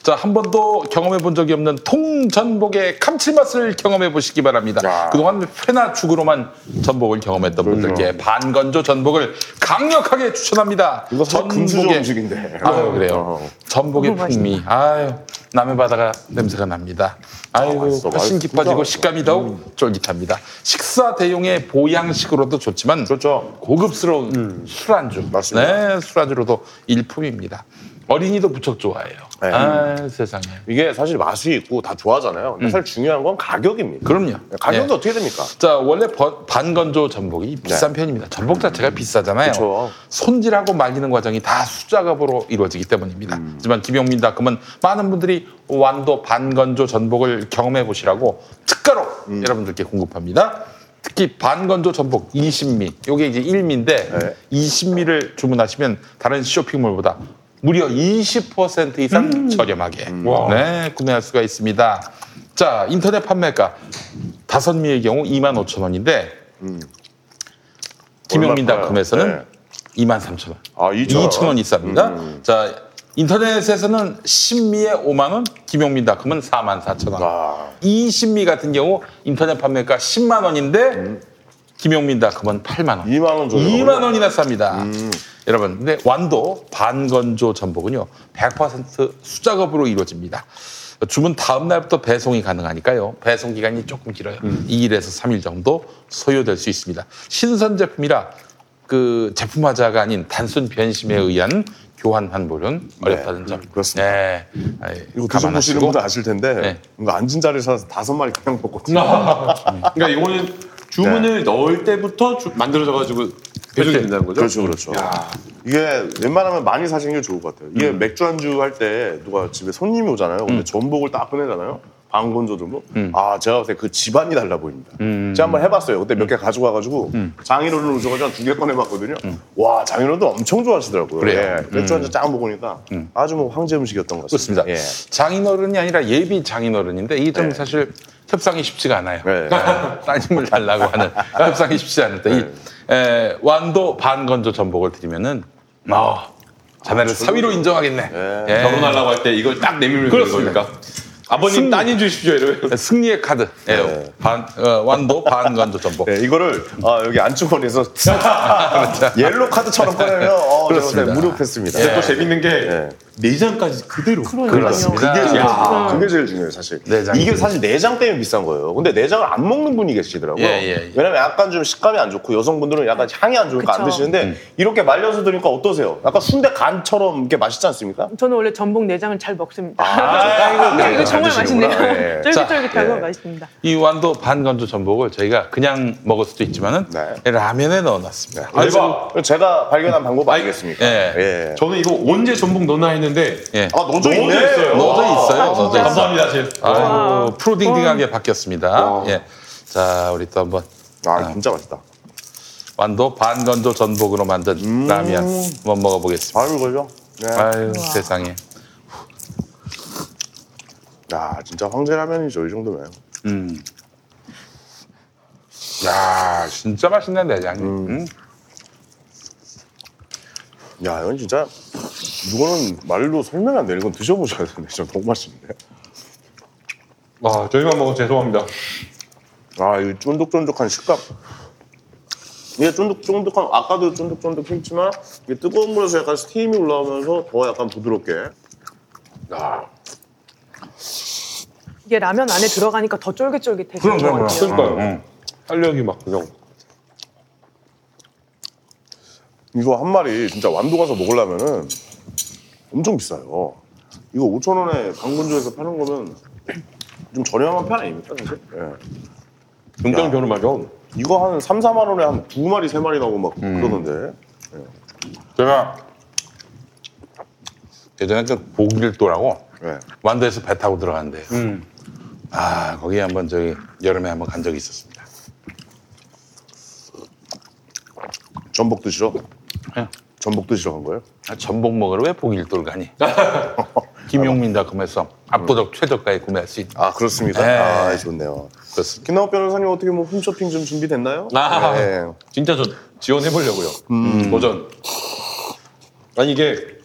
자, 한 번도 경험해 본 적이 없는 통전복의 감칠맛을 경험해 보시기 바랍니다. 야. 그동안 회나 죽으로만 전복을 경험했던 분들께 반건조 전복을 강력하게 추천합니다. 이거 전복의 음식인데. 아유, 그래요. 전복의 풍미. 아유, 남해 바다가 냄새가 납니다. 아유, 훨씬 깊어지고 식감이 더욱 쫄깃합니다. 식사 대용의 보양식으로도 좋지만 그렇죠. 고급스러운 술안주. 맞습니다. 네, 술안주로도 일품입니다. 어린이도 무척 좋아해요. 네. 아, 세상에. 이게 사실 맛이 있고 다 좋아하잖아요. 근데 사실 중요한 건 가격입니다. 그럼요. 가격도 네. 어떻게 됩니까? 자, 원래 반건조 전복이 비싼 편입니다. 전복 자체가 비싸잖아요. 그쵸. 손질하고 말리는 과정이 다 수작업으로 이루어지기 때문입니다. 하지만 김용민닷컴은 많은 분들이 완도 반건조 전복을 경험해 보시라고 특가로 여러분들께 공급합니다. 특히 반건조 전복 20미, 이게 이제 1미인데 20미를 주문하시면 다른 쇼핑몰보다 무려 20% 이상 저렴하게 네, 구매할 수가 있습니다. 자, 인터넷 판매가 5미의 경우 25,000원인데 김용민닷컴에서는 23,000원. 아, 2,000원이 쌉니다. 자, 인터넷에서는 10미에 5만원, 김용민닷컴은 44,000원. 와. 20미 같은 경우 인터넷 판매가 10만원인데 김용민닷컴은 8만원. 2만원 정도. 2만원이나 쌉니다. 여러분, 근데 완도 반건조 전복은요, 100% 수작업으로 이루어집니다. 주문 다음 날부터 배송이 가능하니까요. 배송 기간이 조금 길어요. 2일에서 3일 정도 소요될 수 있습니다. 신선 제품이라 그 제품화자가 아닌 단순 변심에 의한 교환 환불은 어렵다는 점. 그렇습니다. 네. 이거 드셔보시는 분도 아실 텐데, 뭔가 앉은 자리를 사서 5마리 그냥 먹거든요. 그러니까 이거는 주문을 넣을 때부터 만들어져가지고 배송된다는 거죠? 그렇죠, 그렇죠. 야. 이게 웬만하면 많이 사시는 게 좋을 것 같아요. 이게 맥주 안주 할 때 누가 집에 손님이 오잖아요. 근데 전복을 딱 꺼내잖아요. 방건조 전복. 아, 제가 그때 그 집안이 달라 보입니다. 제가 한번 해봤어요. 그때 몇 개 가져가가지고 장인어른 오셔가지고 한 2개 꺼내봤거든요. 와, 장인어른도 엄청 좋아하시더라고요. 그래요. 예, 맥주 한잔 쫙 먹으니까 아주 뭐 황제 음식이었던 것 같습니다. 그렇습니다. 예. 장인어른이 아니라 예비 장인어른인데 이게 좀 사실 협상이 쉽지가 않아요. 따님을 달라고 하는 협상이 쉽지 않을 때 완도 반건조 전복을 드리면은 자네를 사위로 인정하겠네. 결혼하려고 할 때 이걸 딱 내밀면 되는 거니까. 아버님 따님 주십시오 이러면 승리의 카드. 완도 반건조 전복. 이거를 여기 안쪽원에서 옐로 카드처럼 꺼내면 그렇습니다. 무력했습니다. 또 재밌는 게 내장까지 그대로. 그렇습니다. 그게 제일 중요해요 사실. 이게 사실 내장 때문에 비싼 거예요. 근데 내장을 안 먹는 분이 계시더라고요. 왜냐면 약간 좀 식감이 안 좋고 여성분들은 약간 향이 안 좋으니까 안 드시는데 이렇게 말려서 드니까 어떠세요? 약간 순대 간처럼 이렇게 맛있지 않습니까? 저는 원래 전복 내장을 잘 먹습니다. 이거 정말 맛있네요. 쫄깃쫄깃하고 맛있습니다. 이 완도 반건조 전복을 저희가 그냥 먹을 수도 있지만은 라면에 넣어놨습니다. 대박. 제가 발견한 방법 아니겠습니까? 저는 이거 언제 전복 넣나 했는데 넣어져 있어요. 감사합니다, 셰프. 아이고, 프로딩딩하게 바뀌었습니다. 예. 자, 우리 또 한번. 아, 진짜 맛있다. 완도 반건조 전복으로 만든 라면 한번 먹어보겠습니다. 아유, 걸려. 아유, 세상에. 야, 진짜 황제라면이죠, 이 정도면. 야, 진짜 맛있네, 내장님. 야, 이건 진짜, 이거는 말로 설명 안 돼. 이건 드셔보셔야 되는데, 진짜 너무 맛있는데. 아, 저희만 먹어서 죄송합니다. 아, 이 쫀득쫀득한 식감. 이게 쫀득쫀득한, 아까도 쫀득쫀득했지만, 이게 뜨거운 물에서 약간 스팀이 올라오면서 더 약간 부드럽게. 야. 이게 라면 안에 들어가니까 더 쫄깃쫄깃해지는 것 같아요. 그러니까요. 탄력이 막 그냥. 이거 한 마리 진짜 완도 가서 먹으려면은 엄청 비싸요. 이거 5,000원에 강군주에서 파는 거면 좀 저렴한 편 아닙니까? 사실? 예. 굉장히 저렴하죠. 이거 한 3, 4만 원에 한 2마리, 3마리 나오고 막 그러던데. 예. 제가 예전에 그 보길도라고 네. 완도에서 배 타고 들어갔는데 아 거기에 한번 저기 여름에 한번 간 적이 있었습니다. 전복 드시러? 네. 전복 드시러 간 거예요? 아, 전복 먹으러 왜 보길도를 가니? 김용민.com에서 압도적 최저가에 구매할 수 있다. 아 그렇습니까? 네. 아 좋네요. 그렇습니다. 김나호 변호사님 어떻게 뭐 홈쇼핑 좀 준비됐나요? 아 네. 진짜 저 지원해보려고요. 도전. 아니 이게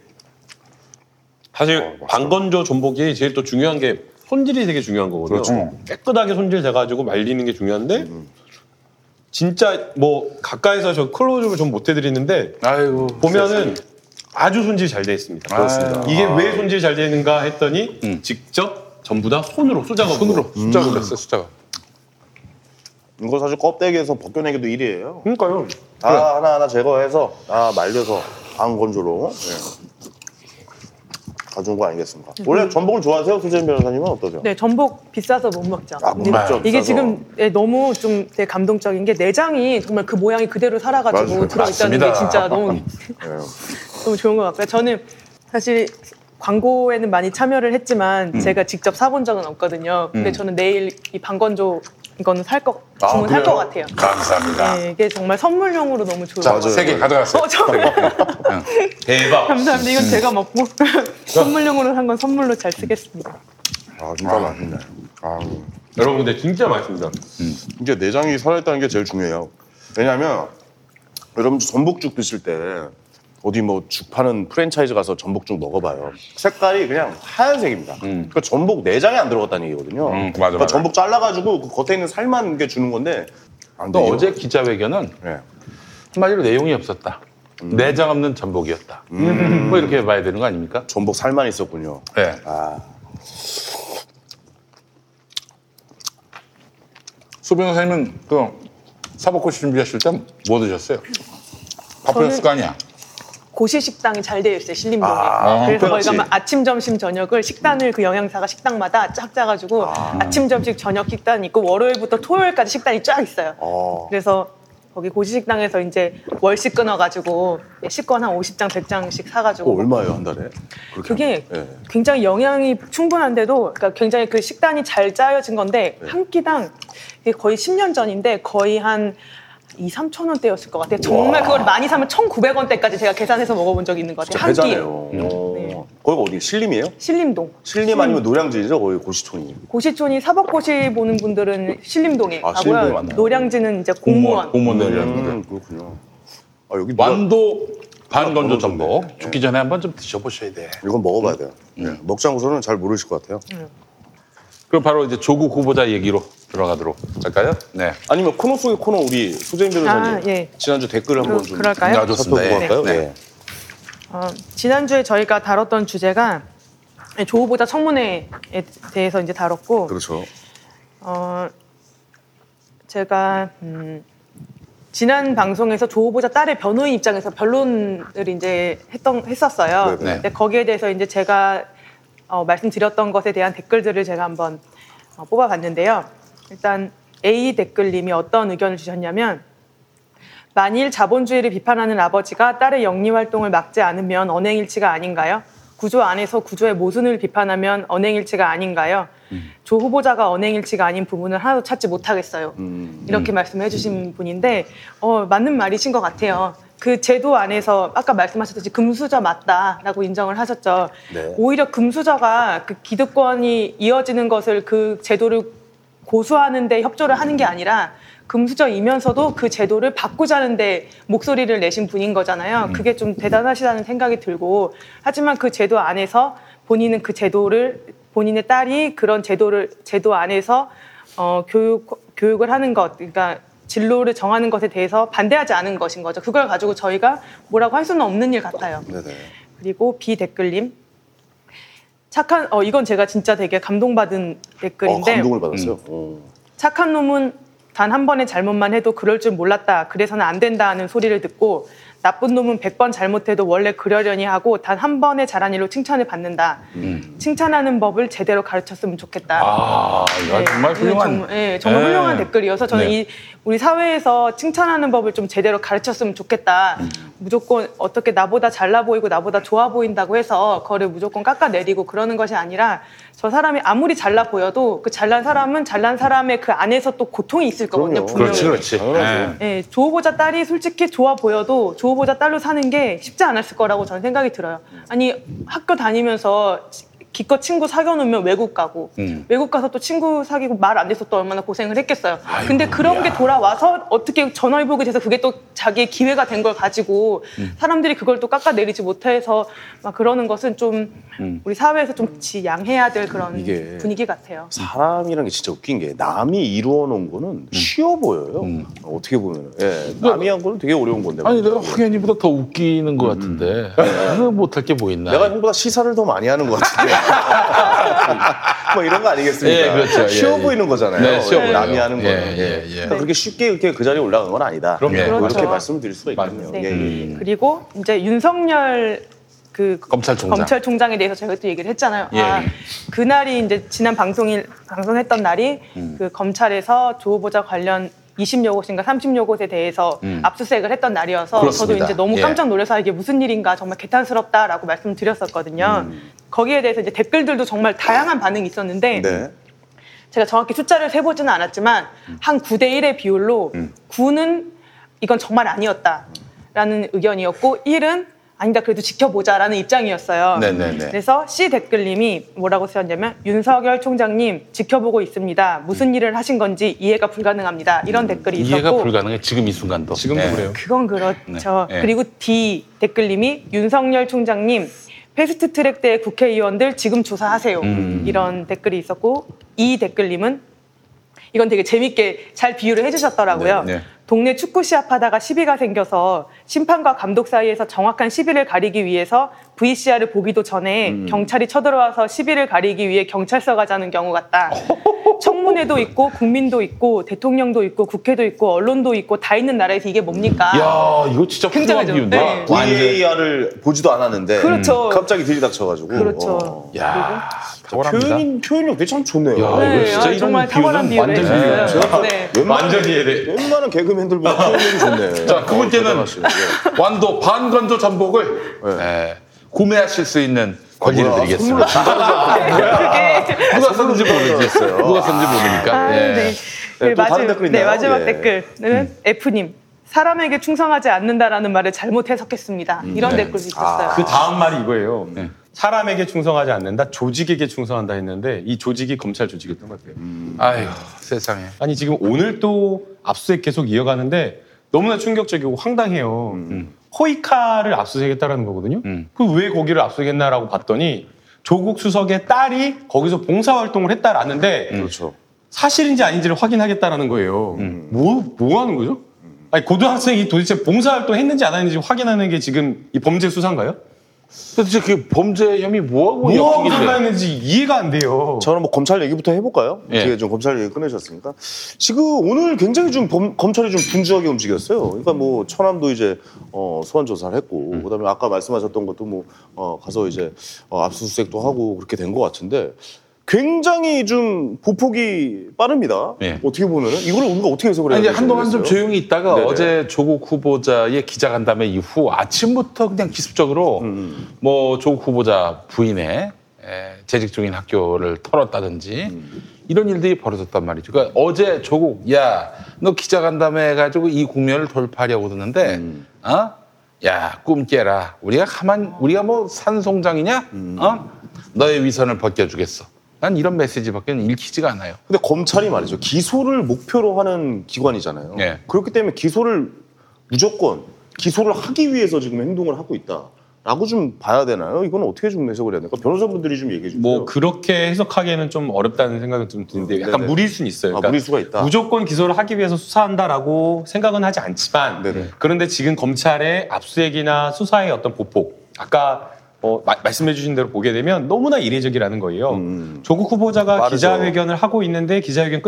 사실 방건조 전복이 제일 또 중요한 게 손질이 되게 중요한 거거든요. 그렇죠. 깨끗하게 손질돼가지고 말리는 게 중요한데 진짜 뭐 가까이서 저 클로즈업을 좀 못 해드리는데 아이고, 보면은 아주 손질이 잘 돼 있습니다. 그렇습니다. 이게 왜 손질이 잘 되는가 했더니 직접 전부 다 손으로 수작업으로 했어요. 수작업. 이거 사실 껍데기에서 벗겨내기도 일이에요. 그러니까요. 다 그래. 하나하나 제거해서 다 말려서 방건조로. 네. 가져온 거 아니겠습니까? 원래 전복을 좋아하세요? 수재민 변호사님은 어떠세요? 네, 전복 비싸서 못 먹잖아요. 아, 못 먹죠. 이게 지금 너무 좀 되게 감동적인 게 내장이 정말 그 모양이 그대로 살아가지고 맞아요. 들어있다는 맞습니다. 게 진짜 너무, 너무 좋은 것 같고요. 저는 사실 광고에는 많이 참여를 했지만 제가 직접 사본 적은 없거든요. 근데 저는 내일 이 방건조 이거는 살 거, 주문할 것 같아요. 감사합니다. 네, 이게 정말 선물용으로 너무 좋아요. 세 개 가져갔어요. 정말. 대박. 감사합니다. 이건 제가 먹고 선물용으로 산 건 선물로 잘 쓰겠습니다. 아 진짜 맛있네. 아 여러분 근데 진짜 맛있습니다. 이게 내장이 살아있다는 게 제일 중요해요. 왜냐하면 여러분 전복죽 드실 때 어디 뭐 죽 파는 프랜차이즈 가서 전복죽 먹어봐요. 색깔이 그냥 하얀색입니다. 그러니까 전복 내장이 안 들어갔다는 얘기거든요. 맞아, 그러니까 전복 잘라가지고 그 겉에 있는 살만 게 주는 건데. 또 어제 기자회견은 네. 한마디로 내용이 없었다. 내장 없는 전복이었다. 뭐 이렇게 봐야 되는 거 아닙니까? 전복 살만 있었군요. 네. 아. 수 변호사님은 그 사법고시 준비하실 때 뭐 드셨어요? 바쁘셨을 거 아니야? 고시식당이 잘 되어 있어요, 신림동에. 그래서 거기 가면 아침, 점심, 저녁을 식단을 그 영양사가 식당마다 쫙 짜가지고 아침, 점심, 저녁 식단이 있고 월요일부터 토요일까지 식단이 쫙 있어요. 그래서 거기 고시식당에서 이제 월식 끊어가지고 식권 한 50장, 100장씩 사가지고. 얼마예요, 한 달에? 그게 네. 굉장히 영양이 충분한데도 그러니까 굉장히 그 식단이 잘 짜여진 건데 네. 한 끼당 이게 거의 10년 전인데 거의 한 2,3,000원대였을 것 같아요. 정말 그걸 많이 사면 1,900원대까지 제가 계산해서 먹어본 적이 있는 것 같아요. 한 끼에. 네. 거기가 어디? 신림이에요? 신림동. 신림 아니면 노량진이죠? 거기 고시촌이. 고시촌이 사법고시 보는 분들은 신림동에 가고요. 노량진은 이제 공무원. 그렇군요. 아, 여기 완도 반건조 전복. 죽기 전에 한번 좀 드셔보셔야 돼. 이건 먹어봐야 돼요. 네. 먹장구서는 잘 모르실 것 같아요. 그럼 바로 이제 조국 후보자 얘기로 들어가도록 할까요? 네. 아니면 코너 속의 코너 우리 소재인 변호사님 예. 지난주 댓글 한번 좀 놔줬습니다. 네. 네. 네. 지난주에 저희가 다뤘던 주제가 조 후보자 청문회에 대해서 이제 다뤘고, 그렇죠. 제가 지난 방송에서 조 후보자 딸의 변호인 입장에서 변론을 이제 했었어요. 네. 근데 거기에 대해서 이제 제가 말씀드렸던 것에 대한 댓글들을 제가 한번 뽑아봤는데요. 일단 A 댓글님이 어떤 의견을 주셨냐면 만일 자본주의를 비판하는 아버지가 딸의 영리활동을 막지 않으면 언행일치가 아닌가요? 구조 안에서 구조의 모순을 비판하면 언행일치가 아닌가요? 조 후보자가 언행일치가 아닌 부분을 하나도 찾지 못하겠어요. 이렇게 말씀해 주신 분인데 맞는 말이신 것 같아요. 그 제도 안에서 아까 말씀하셨듯이 금수저 맞다라고 인정을 하셨죠. 네. 오히려 금수저가 그 기득권이 이어지는 것을 그 제도를 고수하는 데 협조를 하는 게 아니라 금수저이면서도 그 제도를 바꾸자는 데 목소리를 내신 분인 거잖아요. 그게 좀 대단하시다는 생각이 들고 하지만 그 제도 안에서 본인은 그 제도를 본인의 딸이 그런 제도 안에서 교육을 하는 것 그러니까 진로를 정하는 것에 대해서 반대하지 않은 것인 거죠. 그걸 가지고 저희가 뭐라고 할 수는 없는 일 같아요. 네네. 그리고 B 댓글님 착한 이건 제가 진짜 되게 감동받은 댓글인데. 감동을 받았어요. 착한 놈은 단 한 번의 잘못만 해도 그럴 줄 몰랐다. 그래서는 안 된다 하는 소리를 듣고 나쁜 놈은 100번 잘못해도 원래 그러려니 하고 단 한 번의 잘한 일로 칭찬을 받는다. 칭찬하는 법을 제대로 가르쳤으면 좋겠다. 네, 정말 훌륭한. 정말 훌륭한 댓글이어서 저는 이 우리 사회에서 칭찬하는 법을 좀 제대로 가르쳤으면 좋겠다. 무조건 어떻게 나보다 잘나 보이고 나보다 좋아 보인다고 해서 그거를 무조건 깎아내리고 그러는 것이 아니라 저 사람이 아무리 잘나 보여도 그 잘난 사람은 잘난 사람의 그 안에서 또 고통이 있을 거거든요. 분명히. 그렇지. 네, 조후보자 딸이 솔직히 좋아 보여도 조후보자 딸로 사는 게 쉽지 않았을 거라고 저는 생각이 들어요. 아니 학교 다니면서 기껏 친구 사귀어놓으면 외국 가고 외국 가서 또 친구 사귀고 말 안 돼서 또 얼마나 고생을 했겠어요. 아이고, 근데 그런 게 돌아와서 어떻게 전화위복이 돼서 그게 또 자기의 기회가 된 걸 가지고 사람들이 그걸 또 깎아내리지 못해서 막 그러는 것은 좀 우리 사회에서 좀 양해해야 될 그런 분위기 같아요. 사람이라는 게 진짜 웃긴 게 남이 이루어놓은 거는 쉬워 보여요. 어떻게 보면 남이 한 거는 되게 어려운 건데. 아니 내가 황현희보다 더 웃기는 것 같은데 못할 게 뭐 있나. 내가 형보다 시사를 더 많이 하는 것 같은데. 뭐 이런 거 아니겠습니까? 그렇죠. 쉬워 보이는 거잖아요. 남이 하는 거는. 그러니까 그렇게 쉽게 이렇게 그 자리에 올라간 건 아니다. 그렇죠. 이렇게 말씀을 드릴 수가 있거든요. 그리고 이제 윤석열 그 검찰총장에 대해서 제가 또 얘기를 했잖아요. 그날이 이제 지난 방송했던 날이 그 검찰에서 조 후보자 관련 20여 곳인가 30여 곳에 대해서 압수수색을 했던 날이어서 그렇습니다. 저도 이제 너무 깜짝 놀라서 이게 무슨 일인가 정말 개탄스럽다라고 말씀드렸었거든요. 거기에 대해서 이제 댓글들도 정말 다양한 반응이 있었는데 제가 정확히 숫자를 세보지는 않았지만 한 9대 1의 비율로 9는 이건 정말 아니었다라는 의견이었고 1은 아니다 그래도 지켜보자라는 입장이었어요. 그래서 C 댓글님이 뭐라고 쓰셨냐면 윤석열 총장님 지켜보고 있습니다. 무슨 일을 하신 건지 이해가 불가능합니다. 이런 댓글이 있었고 이해가 불가능해 지금 이 순간도. 지금도 그래요. 그건 그렇죠. 그리고 D 댓글님이 윤석열 총장님 패스트트랙 때 국회의원들 지금 조사하세요. 이런 댓글이 있었고 E 댓글님은 이건 되게 재밌게 잘 비유를 해주셨더라고요. 동네 축구 시합하다가 시비가 생겨서 심판과 감독 사이에서 정확한 시비를 가리기 위해서 VCR을 보기도 전에 경찰이 쳐들어와서 시비를 가리기 위해 경찰서 가자는 경우 같다. 청문회도 있고 국민도 있고 대통령도 있고 국회도 있고 언론도 있고 다 있는 나라에서 이게 뭡니까? 야 이거 진짜 훌륭한 비유인데 VAR을 보지도 않았는데 갑자기 들이닥쳐가지고 야 표현력이 참 좋네요. 진짜 이런 비유는 완전 이해돼. 웬만한 개그맨들보다 표현력이 좋네. 자 두 번째는 완도 반건조 전복을 구매하실 수 있는 권리를 드리겠습니다. 누가 썼는지 모르겠어요. 누가 썼는지 모르니까. 마지막 댓글은 F님. 사람에게 충성하지 않는다라는 말을 잘못 해석했습니다. 이런 댓글도 있었어요. 그 다음 말이 이거예요. 사람에게 충성하지 않는다, 조직에게 충성한다 했는데 이 조직이 검찰 조직이었던 것 같아요. 아휴 세상에. 아니 지금 오늘 또 압수수색 계속 이어가는데 너무나 충격적이고 황당해요. 호이카를 압수수색했다라는 거거든요. 그 왜 거기를 압수수색했나라고 봤더니 조국 수석의 딸이 거기서 봉사활동을 했다라는데 사실인지 아닌지를 확인하겠다라는 거예요. 뭐 하는 거죠? 아니 고등학생이 도대체 봉사활동 했는지 안 했는지 확인하는 게 지금 이 범죄 수사인가요? 도대체 그 범죄 혐의 뭐하고 상관했는지 이해가 안 돼요. 저는 뭐 검찰 얘기부터 해볼까요? 어떻게 좀 검찰 얘기 꺼내셨으니까 지금 오늘 굉장히 좀 검찰이 좀 분주하게 움직였어요. 그러니까 뭐 천안도 이제 소환 조사를 했고 그다음에 아까 말씀하셨던 것도 뭐 가서 이제 압수수색도 하고 그렇게 된 것 같은데 굉장히 좀 보폭이 빠릅니다. 어떻게 보면은 이걸 우리가 어떻게 해석을 해야 될까요? 한동안 좀 조용히 있다가 어제 조국 후보자의 기자간담회 이후 아침부터 그냥 기습적으로 뭐 조국 후보자 부인의 재직 중인 학교를 털었다든지 이런 일들이 벌어졌단 말이죠. 그러니까 어제 조국 너 기자간담회 해가지고 이 국면을 돌파하려고 드는데 꿈 깨라. 우리가 뭐 산송장이냐? 너의 위선을 벗겨주겠어. 난 이런 메시지밖에 읽히지가 않아요. 근데 검찰이 말이죠. 기소를 목표로 하는 기관이잖아요. 그렇기 때문에 무조건 기소를 하기 위해서 지금 행동을 하고 있다라고 좀 봐야 되나요? 이건 어떻게 좀 해석을 해야 될까? 변호사분들이 좀 얘기해 주세요. 뭐 그렇게 해석하기에는 좀 어렵다는 생각은 좀 드는데 약간 무리일 수는 있어요. 그러니까 무리수가 있다. 무조건 기소를 하기 위해서 수사한다라고 생각은 하지 않지만 그런데 지금 검찰의 압수수색이나 수사의 어떤 보폭 아까 말씀해주신 대로 보게 되면 너무나 이례적이라는 거예요. 조국 후보자가 빠르죠. 기자회견을 하고 있는데 기자회견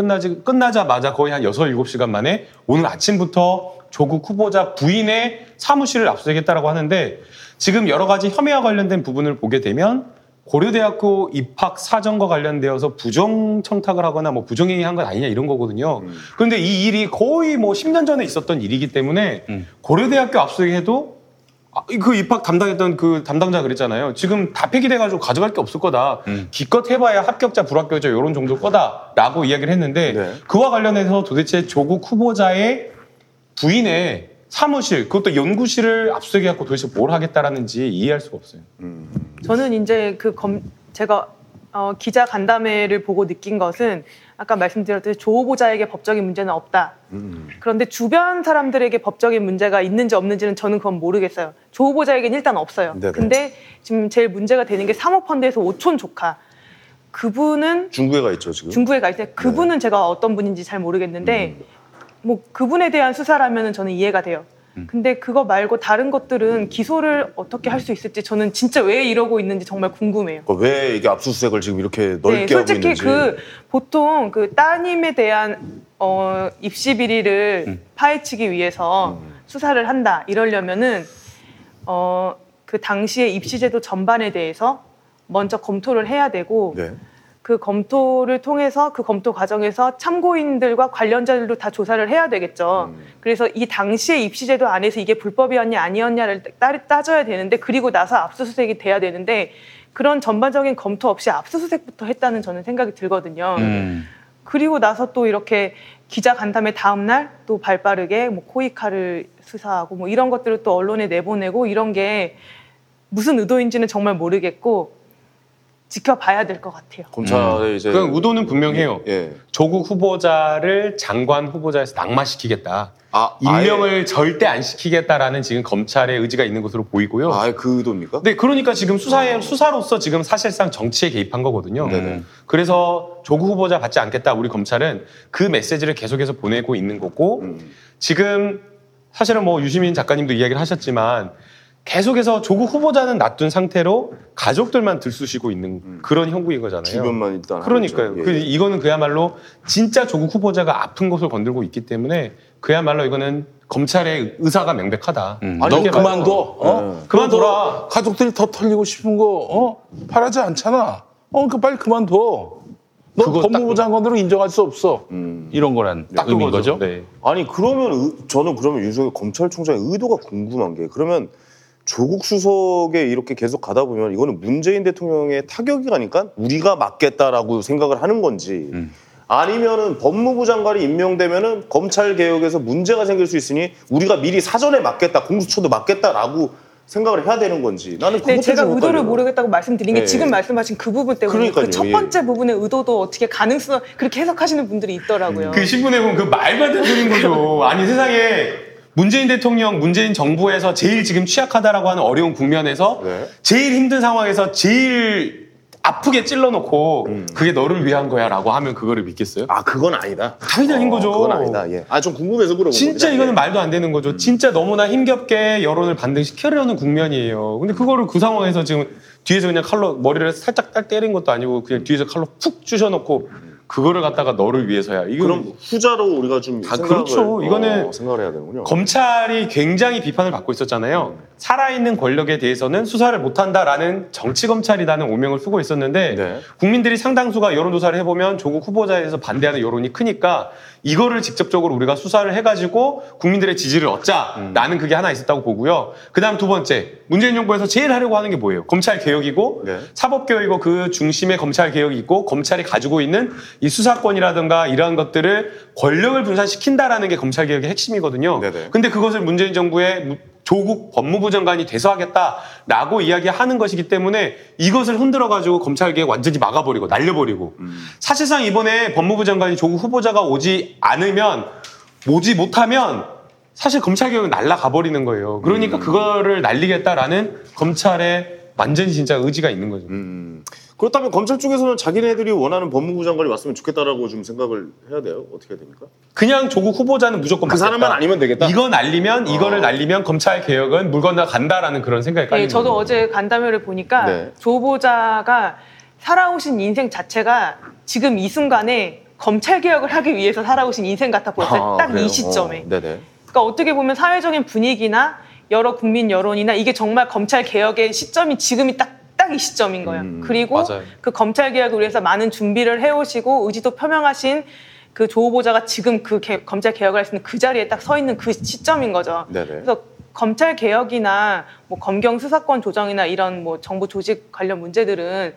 끝나자마자 거의 한 6, 7시간 만에 오늘 아침부터 조국 후보자 부인의 사무실을 압수하겠다라고 하는데 지금 여러 가지 혐의와 관련된 부분을 보게 되면 고려대학교 입학 사정과 관련되어서 부정 청탁을 하거나 뭐 부정행위한 건 아니냐 이런 거거든요. 그런데 이 일이 거의 뭐 10년 전에 있었던 일이기 때문에 고려대학교 압수해도 그 입학 담당했던 그 담당자 그랬잖아요. 지금 다 폐기돼가지고 가져갈 게 없을 거다. 기껏 해봐야 합격자 불합격자 이런 정도 거다라고 이야기를 했는데 네. 그와 관련해서 도대체 조국 후보자의 부인의 사무실, 그것도 연구실을 압수해갖고 도대체 뭘 하겠다라는지 이해할 수가 없어요. 저는 이제 제가 기자 간담회를 보고 느낀 것은 아까 말씀드렸듯이 조 후보자에게 법적인 문제는 없다. 그런데 주변 사람들에게 법적인 문제가 있는지 없는지는 저는 그건 모르겠어요. 조 후보자에게는 일단 없어요. 네네. 근데 지금 제일 문제가 되는 게 사모펀드에서 오촌 조카. 그분은 중국에 가 있죠, 지금. 중국에 가 있어요. 그분은 네. 제가 어떤 분인지 잘 모르겠는데 뭐 그분에 대한 수사라면 저는 이해가 돼요. 근데 그거 말고 다른 것들은 기소를 어떻게 할 수 있을지 저는 진짜 왜 이러고 있는지 정말 궁금해요. 왜 이게 압수수색을 지금 이렇게 넓게 네, 하고 있는지. 솔직히 보통 따님에 대한 입시 비리를 파헤치기 위해서 수사를 한다 이러려면은 그 당시의 입시제도 전반에 대해서 먼저 검토를 해야 되고. 네. 그 검토를 통해서 그 검토 과정에서 참고인들과 관련자들도 다 조사를 해야 되겠죠. 그래서 이 당시의 입시제도 안에서 이게 불법이었냐 아니었냐를 따져야 되는데 그리고 나서 압수수색이 돼야 되는데 그런 전반적인 검토 없이 압수수색부터 했다는 저는 생각이 들거든요. 그리고 나서 또 이렇게 기자 간담회 다음 날 또 발빠르게 뭐 코이카를 수사하고 뭐 이런 것들을 또 언론에 내보내고 이런 게 무슨 의도인지는 정말 모르겠고 지켜봐야 될 것 같아요. 검찰에 이제 그냥 의도는 분명해요. 예. 조국 후보자를 장관 후보자에서 낙마시키겠다. 임명을 절대 안 시키겠다라는 지금 검찰의 의지가 있는 것으로 보이고요. 아예 그 의도입니까? 네, 그러니까 지금 수사로서 지금 사실상 정치에 개입한 거거든요. 네네. 그래서 조국 후보자 받지 않겠다. 우리 검찰은 그 메시지를 계속해서 보내고 있는 거고 지금 사실은 뭐 유시민 작가님도 이야기를 하셨지만. 계속해서 조국 후보자는 놔둔 상태로 가족들만 들쑤시고 있는 그런 형국인 거잖아요. 주변만 일단. 그러니까요. 예. 이거는 그야말로 진짜 조국 후보자가 아픈 곳을 건들고 있기 때문에 그야말로 이거는 검찰의 의사가 명백하다. 아니, 너 그만둬. 그만둬라. 가족들이 더 털리고 싶은 거 바라지 않잖아. 그러니까 빨리 그만둬. 너 법무부 장관으로 인정할 수 없어. 이런 거란 딱 의미인 거죠. 네. 아니 그러면 저는 그러면 윤석열 검찰총장의 의도가 궁금한 게 그러면. 조국 수석에 이렇게 계속 가다 보면 이거는 문재인 대통령의 타격이 가니까 우리가 맞겠다라고 생각을 하는 건지 아니면은 법무부 장관이 임명되면은 검찰 개혁에서 문제가 생길 수 있으니 우리가 미리 사전에 맞겠다 공수처도 맞겠다라고 생각을 해야 되는 건지 나는 그것도 제가 좀 의도를 모르겠다고 말씀드린 게 지금 말씀하신 그 부분 때문에 그 첫 번째 부분의 의도도 어떻게 가능성 그렇게 해석하시는 분들이 있더라고요. 그 신문에 보면 그 말만 되는 거죠. 아니 세상에. 문재인 대통령, 문재인 정부에서 제일 지금 취약하다라고 하는 어려운 국면에서 네. 제일 힘든 상황에서 제일 아프게 찔러놓고 그게 너를 위한 거야라고 하면 그거를 믿겠어요? 아 그건 아니다. 당연히 아닌 거죠. 그건 아니다. 예. 아 좀 궁금해서 물어봅니다. 진짜 이거는 말도 안 되는 거죠. 진짜 너무나 힘겹게 여론을 반등시키려는 국면이에요. 근데 그거를 그 상황에서 지금 뒤에서 그냥 칼로 머리를 살짝 딱 때린 것도 아니고 그냥 뒤에서 칼로 푹 쑤셔놓고 그거를 갖다가 너를 위해서야. 그럼 후자로 우리가 좀 생각을 그렇죠. 이거는 생각을 해야 되는군요. 검찰이 굉장히 비판을 받고 있었잖아요. 살아있는 권력에 대해서는 수사를 못한다라는 정치검찰이라는 오명을 쓰고 있었는데 네. 국민들이 상당수가 여론조사를 해보면 조국 후보자에 대해서 반대하는 여론이 크니까 이거를 직접적으로 우리가 수사를 해가지고 국민들의 지지를 얻자라는 그게 하나 있었다고 보고요. 그다음 두 번째, 문재인 정부에서 제일 하려고 하는 게 뭐예요? 검찰개혁이고 네. 사법개혁이고 그 중심에 검찰개혁이 있고 검찰이 가지고 있는 이 수사권이라든가 이러한 것들을 권력을 분산시킨다라는 게 검찰개혁의 핵심이거든요. 네네. 근데 그것을 문재인 정부의 조국 법무부 장관이 돼서 하겠다라고 이야기하는 것이기 때문에 이것을 흔들어가지고 검찰개혁 완전히 막아버리고 날려버리고 사실상 이번에 법무부 장관이 조국 후보자가 오지 못하면 사실 검찰개혁은 날아가버리는 거예요. 그러니까 그거를 날리겠다라는 검찰의 완전히 진짜 의지가 있는 거죠. 그렇다면 검찰 쪽에서는 자기네들이 원하는 법무부 장관이 왔으면 좋겠다라고 좀 생각을 해야 돼요. 어떻게 됩니까? 그냥 조국 후보자는 무조건 그 사람만 아니면 되겠다. 이건 알리면 이거를 날리면 검찰 개혁은 물 건너간다라는 그런 생각이 깔리는. 네, 저도 거예요. 어제 간담회를 보니까 네. 조 후보자가 살아오신 인생 자체가 지금 이 순간에 검찰 개혁을 하기 위해서 살아오신 인생 같아 보였어요. 딱 이 시점에. 네네. 그러니까 어떻게 보면 사회적인 분위기나 여러 국민 여론이나 이게 정말 검찰 개혁의 시점이 지금이 딱 이 시점인 거예요. 그리고 맞아요. 그 검찰 개혁을 위해서 많은 준비를 해오시고 의지도 표명하신 그 조 후보자가 지금 그 검찰 개혁을 할 수 있는 그 자리에 딱 서 있는 그 시점인 거죠. 네네. 그래서 검찰 개혁이나 뭐 검경 수사권 조정이나 이런 뭐 정부 조직 관련 문제들은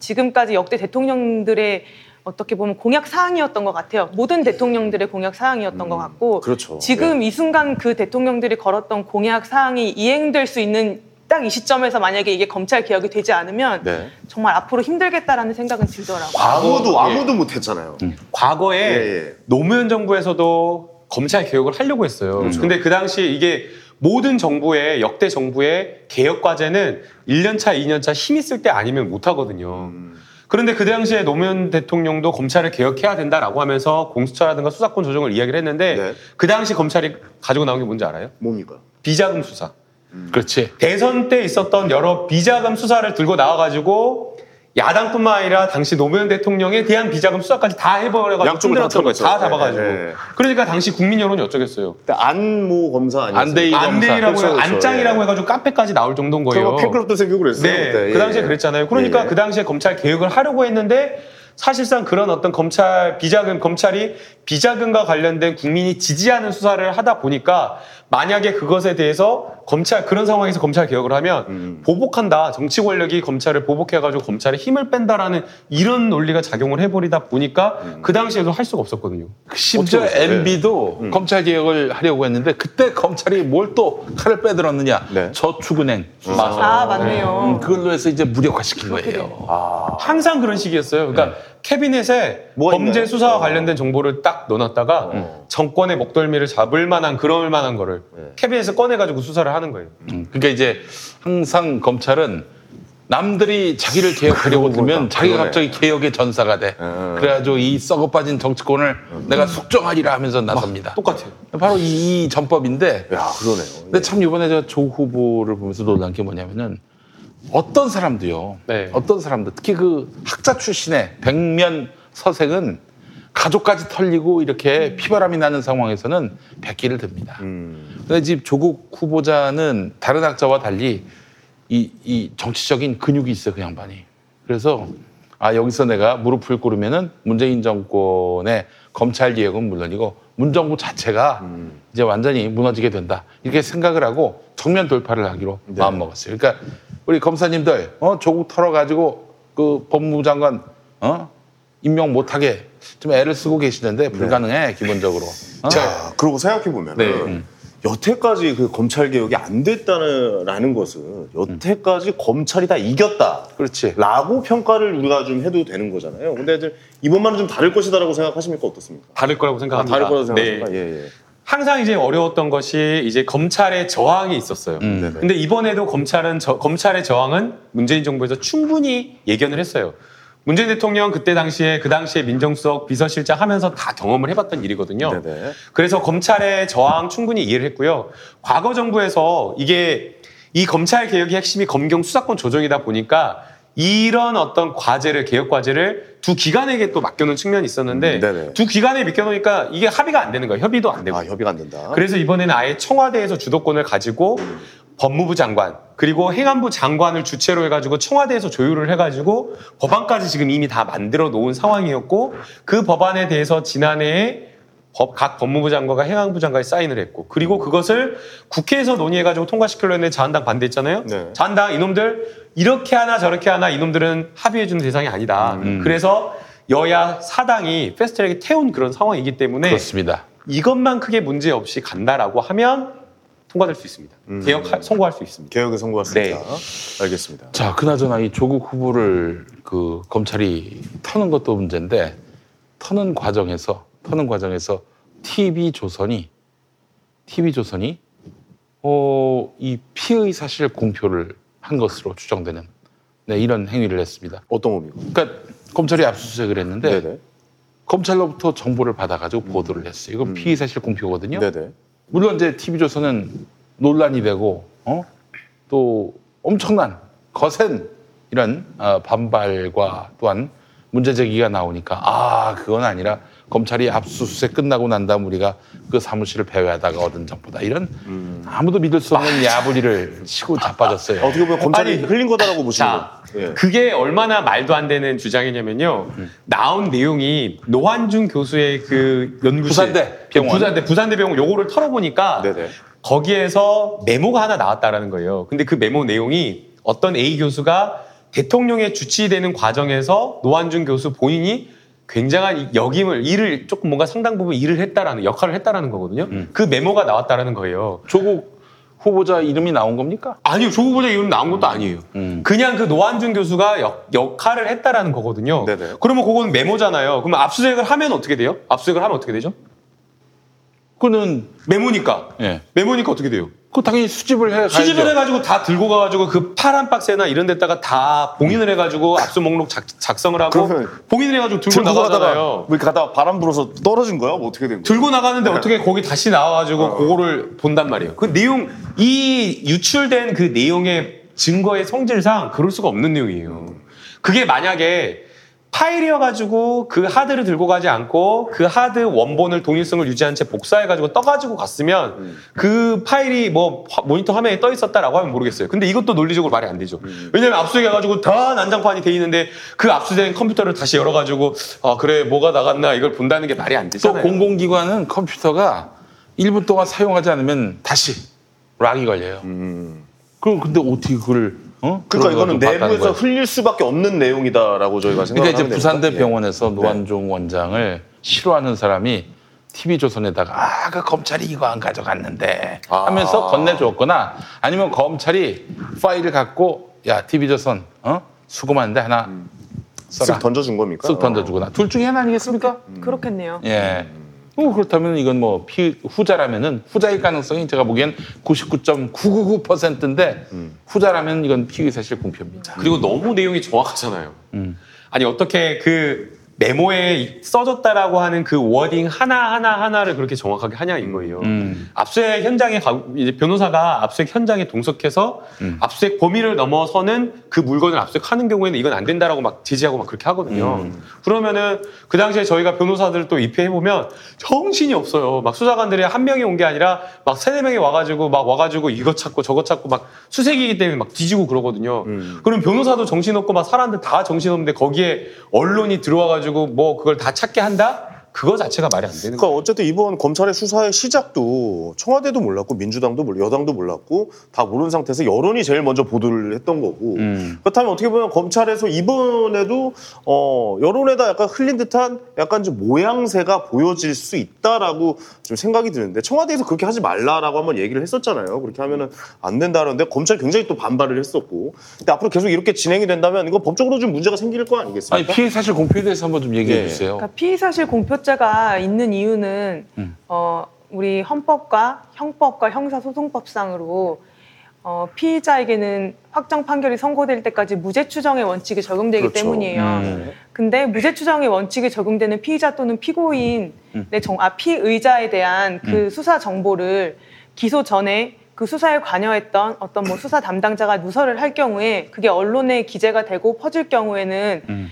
지금까지 역대 대통령들의 어떻게 보면 공약 사항이었던 것 같아요. 모든 대통령들의 공약 사항이었던 것 같고 그렇죠. 지금 네. 이 순간 그 대통령들이 걸었던 공약 사항이 이행될 수 있는 딱 이 시점에서 만약에 이게 검찰 개혁이 되지 않으면 네. 정말 앞으로 힘들겠다라는 생각은 들더라고요. 아무도 예. 못했잖아요. 과거에 예. 노무현 정부에서도 검찰 개혁을 하려고 했어요. 근데 그 당시 이게 모든 정부의 역대 정부의 개혁 과제는 1년차, 2년차 힘 있을 때 아니면 못하거든요. 그런데 그 당시에 노무현 대통령도 검찰을 개혁해야 된다라고 하면서 공수처라든가 수사권 조정을 이야기를 했는데 네. 그 당시 검찰이 가지고 나온 게 뭔지 알아요? 뭡니까? 비자금 수사. 그렇지. 대선 때 있었던 여러 비자금 수사를 들고 나와가지고 야당뿐만 아니라 당시 노무현 대통령에 대한 비자금 수사까지 다 해버려가지고 양쪽을 다 잡아가지고 네. 그러니까 당시 국민 여론이 어쩌겠어요. 안모 검사 아니었어요? 안대희라고 그렇죠, 그렇죠. 안짱이라고 네. 해가지고 카페까지 나올 정도인 거예요. 팬클럽도 생기고 그랬어요. 네, 네. 그 당시에 그랬잖아요. 그러니까 네. 그 당시에 검찰 개혁을 하려고 했는데 사실상 그런 어떤 검찰이 비자금과 관련된 국민이 지지하는 수사를 하다 보니까 만약에 그것에 대해서 그런 상황에서 검찰 개혁을 하면 보복한다. 정치 권력이 검찰을 보복해가지고 검찰에 힘을 뺀다라는 이런 논리가 작용을 해버리다 보니까 그 당시에도 할 수가 없었거든요. 심지어 MB도 검찰 개혁을 하려고 했는데 그때 검찰이 뭘 또 칼을 빼들었느냐. 네. 저축은행. 맞아요. 맞네요. 그걸로 해서 이제 무력화시킨 거예요. 항상 그런 식이었어요. 그러니까 네. 캐비넷에 범죄 수사와 관련된 정보를 딱 넣어놨다가 정권의 먹덜미를 잡을 만한 그럴 만한 거를 캐비넷에서 꺼내가지고 수사를 하는 거예요. 그러니까 이제 항상 검찰은 남들이 자기를 개혁하려고 들면 자기가 갑자기 개혁의 전사가 돼. 그래가지고 이 썩어빠진 정치권을 내가 숙정하리라 하면서 나섭니다. 똑같아요. 바로 이 전법인데. 야, 그러네요. 근데 참 이번에 제가 조 후보를 보면서 놀란 게 뭐냐면은 어떤 사람도요. 네. 어떤 사람도 특히 그 학자 출신의 백면 서생은 가족까지 털리고 이렇게 피바람이 나는 상황에서는 백기를 듭니다. 근데 지금 조국 후보자는 다른 학자와 달리 이 정치적인 근육이 있어요, 그 양반이. 그래서 여기서 내가 무릎을 꿇으면은 문재인 정권의 검찰 개혁은 물론이고 문정부 자체가 이제 완전히 무너지게 된다. 이렇게 생각을 하고 정면 돌파를 하기로 네. 마음먹었어요. 그러니까 우리 검사님들 조국 털어가지고 그 법무부 장관 임명 못하게 좀 애를 쓰고 계시는데 불가능해 네. 기본적으로. 자, 그러고 생각해보면 네. 여태까지 그 검찰 개혁이 안 됐다는 것은 여태까지 검찰이 다 이겼다. 그렇지. 라고 평가를 우리가 좀 해도 되는 거잖아요. 근데 이번만은 좀 다를 것이다라고 생각하십니까? 어떻습니까? 다를 거라고 생각합니다. 다를 거라고 생각합니다. 네. 예, 예. 항상 이제 어려웠던 것이 이제 검찰의 저항이 있었어요. 근데 이번에도 검찰의 저항은 문재인 정부에서 충분히 예견을 했어요. 문재인 대통령 그 당시에 민정수석 비서실장 하면서 다 경험을 해봤던 일이거든요. 네네. 그래서 검찰의 저항 충분히 이해를 했고요. 과거 정부에서 이 검찰 개혁의 핵심이 검경 수사권 조정이다 보니까 이런 어떤 개혁 과제를 두 기관에게 또 맡겨놓은 측면이 있었는데 네네. 두 기관에 맡겨놓으니까 이게 합의가 안 되는 거예요. 협의도 안 되고. 협의가 안 된다. 그래서 이번에는 아예 청와대에서 주도권을 가지고 법무부 장관 그리고 행안부 장관을 주체로 해가지고 청와대에서 조율을 해가지고 법안까지 지금 이미 다 만들어 놓은 상황이었고 그 법안에 대해서 지난해에 각 법무부 장관과 행안부 장관이 사인을 했고 그리고 그것을 국회에서 논의해가지고 통과시키려 했는데 자한당 반대했잖아요. 네. 자한당 이놈들 이렇게 하나 저렇게 하나 이놈들은 합의해주는 대상이 아니다. 그래서 여야 사당이 패스트트랙에 태운 그런 상황이기 때문에 그렇습니다. 이것만 크게 문제 없이 간다라고 하면 통과될 수 있습니다. 성공할 수 있습니다. 개혁에 성공할 수 있다. 네. 알겠습니다. 자, 그나저나 이 조국 후보를 그 검찰이 터는 것도 문제인데 터는 과정에서 TV조선이 이 피의 사실 공표를 한 것으로 추정되는 네, 이런 행위를 했습니다. 어떤 의미요? 그러니까 검찰이 압수수색을 했는데 네네. 검찰로부터 정보를 받아가지고 보도를 했어요. 이건 피의사실 공표거든요. 네네. 물론 이제 TV조선은 논란이 되고 또 엄청난 거센 이런 반발과 또한 문제제기가 나오니까 그건 아니라 검찰이 압수수색 끝나고 난 다음 우리가 그 사무실을 배회하다가 얻은 정보다 이런 아무도 믿을 수 없는 야부리를 치고 자빠졌어요. 어떻게 보면 검찰이 흘린 거다라고 보시는 거예요. 예. 그게 얼마나 말도 안 되는 주장이냐면요. 나온 내용이 노환중 교수의 그 연구실 부산대 병원 요거를 털어보니까 네네. 거기에서 메모가 하나 나왔다라는 거예요. 근데 그 메모 내용이 어떤 A 교수가 대통령에 주치되는 과정에서 노환중 교수 본인이 굉장한 일을 조금 뭔가 상당 부분 일을 했다라는 역할을 했다라는 거거든요. 그 메모가 나왔다라는 거예요. 조국 후보자 이름이 나온 겁니까? 아니요. 조국 후보자 이름 나온 것도 아니에요. 그냥 그 노환중 교수가 역할을 했다라는 거거든요. 네네. 그러면 그건 메모잖아요. 그러면 압수수색을 하면 어떻게 돼요? 압수수색을 하면 어떻게 되죠? 그거는 메모니까. 예. 메모니까 어떻게 돼요? 그 당연히 수집을 해가지고. 수집을 해가지고 다 들고 가가지고 그 파란 박스나 이런 데다가 다 봉인을 해가지고 압수 목록 작성을 하고 봉인을 해가지고 들고 나가잖아요. 뭐 가다가 바람 불어서 떨어진 거야? 뭐 어떻게 된 거야? 들고 나가는데 어떻게 거기 다시 나와가지고 그거를 본단 말이에요. 그 내용, 이 유출된 그 내용의 증거의 성질상 그럴 수가 없는 내용이에요. 그게 만약에 파일이어가지고 그 하드를 들고 가지 않고 그 하드 원본을 동일성을 유지한 채 복사해가지고 떠가지고 갔으면 그 파일이 뭐 모니터 화면에 떠 있었다라고 하면 모르겠어요. 근데 이것도 논리적으로 말이 안 되죠. 왜냐면 압수수색해가지고 다 난장판이 돼 있는데 그 압수된 컴퓨터를 다시 열어가지고 그래 뭐가 나갔나 이걸 본다는 게 말이 안 되잖아요. 또 공공기관은 컴퓨터가 1분 동안 사용하지 않으면 다시 락이 걸려요. 그럼 근데 어떻게 그걸 그러니까 이거는 내부에서 흘릴 수밖에 없는 내용이다라고 저희가 생각합니다. 그러니까 이제 부산대 병원에서 노환중 원장을 싫어하는 사람이 TV조선에다가 그 검찰이 이거 안 가져갔는데 하면서 건네줬거나 아니면 검찰이 파일을 갖고 야 TV조선 수고 많은데 하나 쓱 던져준 겁니까? 쓱 던져주거나 둘 중에 하나 아니겠습니까? 그렇겠네요. 예. 그렇다면 이건 뭐 후자라면은 후자일 가능성이 제가 보기엔 99.999%인데 후자라면 이건 피의사실 공표입니다. 그리고 너무 내용이 정확하잖아요. 아니 어떻게 그 메모에 써졌다라고 하는 그 워딩 하나하나를 그렇게 정확하게 하냐 이거예요. 압수수색 현장에 이제 변호사가 압수수색 현장에 동석해서 압수수색 범위를 넘어서는 그 물건을 압수수색하는 경우에는 이건 안 된다라고 막 지지하고 막 그렇게 하거든요. 그러면은 그 당시에 저희가 변호사들 또 입회해보면 정신이 없어요. 막 수사관들이 한 명이 온 게 아니라 막 세네 명이 와가지고 이거 찾고 저거 찾고 막 수색이기 때문에 막 뒤지고 그러거든요. 그럼 변호사도 정신없고 막 사람들 다 정신없는데 거기에 언론이 들어와가지고 뭐 그걸 다 찾게 한다? 그거 자체가 말이 안 되는 거예요. 그러니까 어쨌든 이번 검찰의 수사의 시작도 청와대도 몰랐고 민주당도 몰랐고 여당도 몰랐고 다 모르는 상태에서 여론이 제일 먼저 보도를 했던 거고 그렇다면 어떻게 보면 검찰에서 이번에도 여론에다 약간 흘린 듯한 약간 좀 모양새가 보여질 수 있다라고 좀 생각이 드는데 청와대에서 그렇게 하지 말라라고 한번 얘기를 했었잖아요. 그렇게 하면은 안 된다는데 검찰이 굉장히 또 반발을 했었고 근데 앞으로 계속 이렇게 진행이 된다면 이거 법적으로 좀 문제가 생길 거 아니겠습니까? 아니 피의사실 공표에 대해서 한번 좀 얘기해 주세요. 그러니까 피의사실 공표 가 있는 이유는 우리 헌법과 형법과 형사소송법상으로 피의자에게는 확정 판결이 선고될 때까지 무죄 추정의 원칙이 적용되기 때문이에요. 근데 무죄 추정의 원칙이 적용되는 피의자 또는 피고인의 피의자에 대한 그 수사 정보를 기소 전에 그 수사에 관여했던 어떤 뭐 수사 담당자가 누설을 할 경우에 그게 언론에 기재가 되고 퍼질 경우에는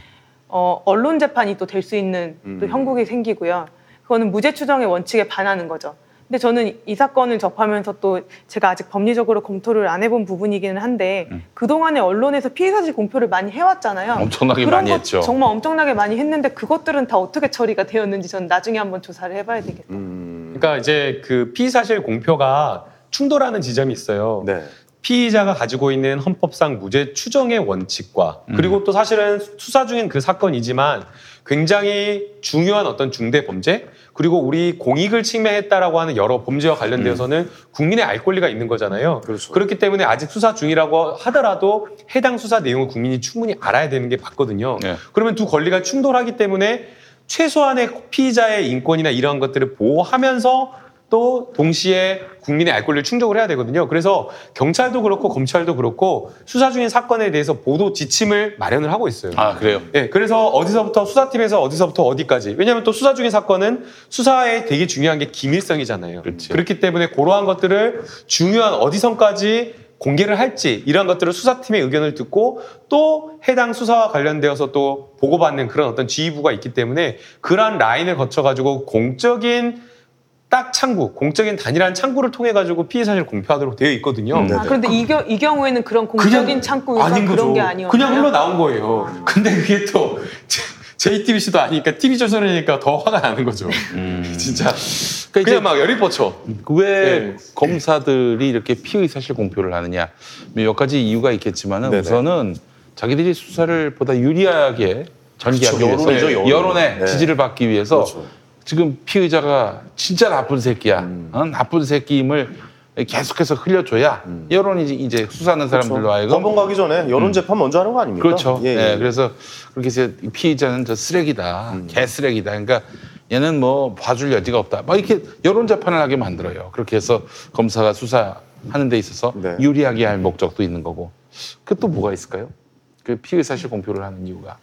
언론 재판이 또 될 수 있는 또 형국이 생기고요. 그거는 무죄 추정의 원칙에 반하는 거죠. 근데 저는 이 사건을 접하면서 또 제가 아직 법리적으로 검토를 안 해본 부분이기는 한데 그동안에 언론에서 피의사실 공표를 많이 해왔잖아요. 엄청나게 많이 했죠. 정말 엄청나게 많이 했는데 그것들은 다 어떻게 처리가 되었는지 저는 나중에 한번 조사를 해봐야 되겠다. 그러니까 이제 그 피의사실 공표가 충돌하는 지점이 있어요. 네. 피의자가 가지고 있는 헌법상 무죄 추정의 원칙과 그리고 또 사실은 수사 중인 그 사건이지만 굉장히 중요한 어떤 중대 범죄 그리고 우리 공익을 침해했다라고 하는 여러 범죄와 관련되어서는 국민의 알 권리가 있는 거잖아요. 그렇죠. 그렇기 때문에 아직 수사 중이라고 하더라도 해당 수사 내용을 국민이 충분히 알아야 되는 게 맞거든요. 네. 그러면 두 권리가 충돌하기 때문에 최소한의 피의자의 인권이나 이러한 것들을 보호하면서 또 동시에 국민의 알 권리를 충족을 해야 되거든요. 그래서 경찰도 그렇고 검찰도 그렇고 수사 중인 사건에 대해서 보도 지침을 마련을 하고 있어요. 아, 그래요? 네, 그래서 어디서부터 수사팀에서 어디서부터 어디까지. 왜냐하면 또 수사 중인 사건은 수사에 되게 중요한 게 기밀성이잖아요. 그렇지. 그렇기 때문에 그러한 것들을 중요한 어디선까지 공개를 할지 이런 것들을 수사팀의 의견을 듣고 또 해당 수사와 관련되어서 또 보고받는 그런 어떤 지휘부가 있기 때문에 그러한 라인을 거쳐가지고 공적인 딱 창구, 공적인 단일한 창구를 통해가지고 피해 사실을 공표하도록 되어 있거든요. 아, 그런데 이 경우에는 그런 공적인 창구가 아닌 거죠. 그런 게 아니었나요? 그냥 흘러나온 거예요. 근데 그게 또 JTBC도 아니니까 TV조선이니까 더 화가 나는 거죠. 진짜 그러니까 그냥 막 열이 뻗쳐. 왜 네. 검사들이 이렇게 피의 사실 공표를 하느냐 몇 가지 이유가 있겠지만은 우선은 자기들이 수사를 보다 유리하게 전개하기 위해서 여론의 네. 지지를 받기 위해서 그렇죠. 지금 피의자가 진짜 나쁜 새끼야, 나쁜 새끼임을 계속해서 흘려줘야 여론이 이제 수사하는 그렇죠. 사람들로 하여금 법원 가기 전에 여론 재판 먼저 하는 거 아닙니까? 그렇죠. 예, 예. 네, 그래서 그렇게 해서 피의자는 저 쓰레기다, 개쓰레기다. 그러니까 얘는 뭐 봐줄 여지가 없다. 막 이렇게 여론 재판을 하게 만들어요. 그렇게 해서 검사가 수사하는 데 있어서 네. 유리하게 할 목적도 있는 거고. 그 또 뭐가 있을까요? 그 피의 사실 공표를 하는 이유가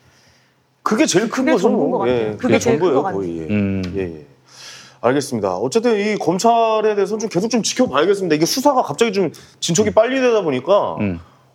그게 제일 큰 거죠. 예, 그게 전부예요, 거의. 예. 예. 알겠습니다. 어쨌든 이 검찰에 대해서는 좀 계속 좀 지켜봐야겠습니다. 이게 수사가 갑자기 좀 진척이 빨리 되다 보니까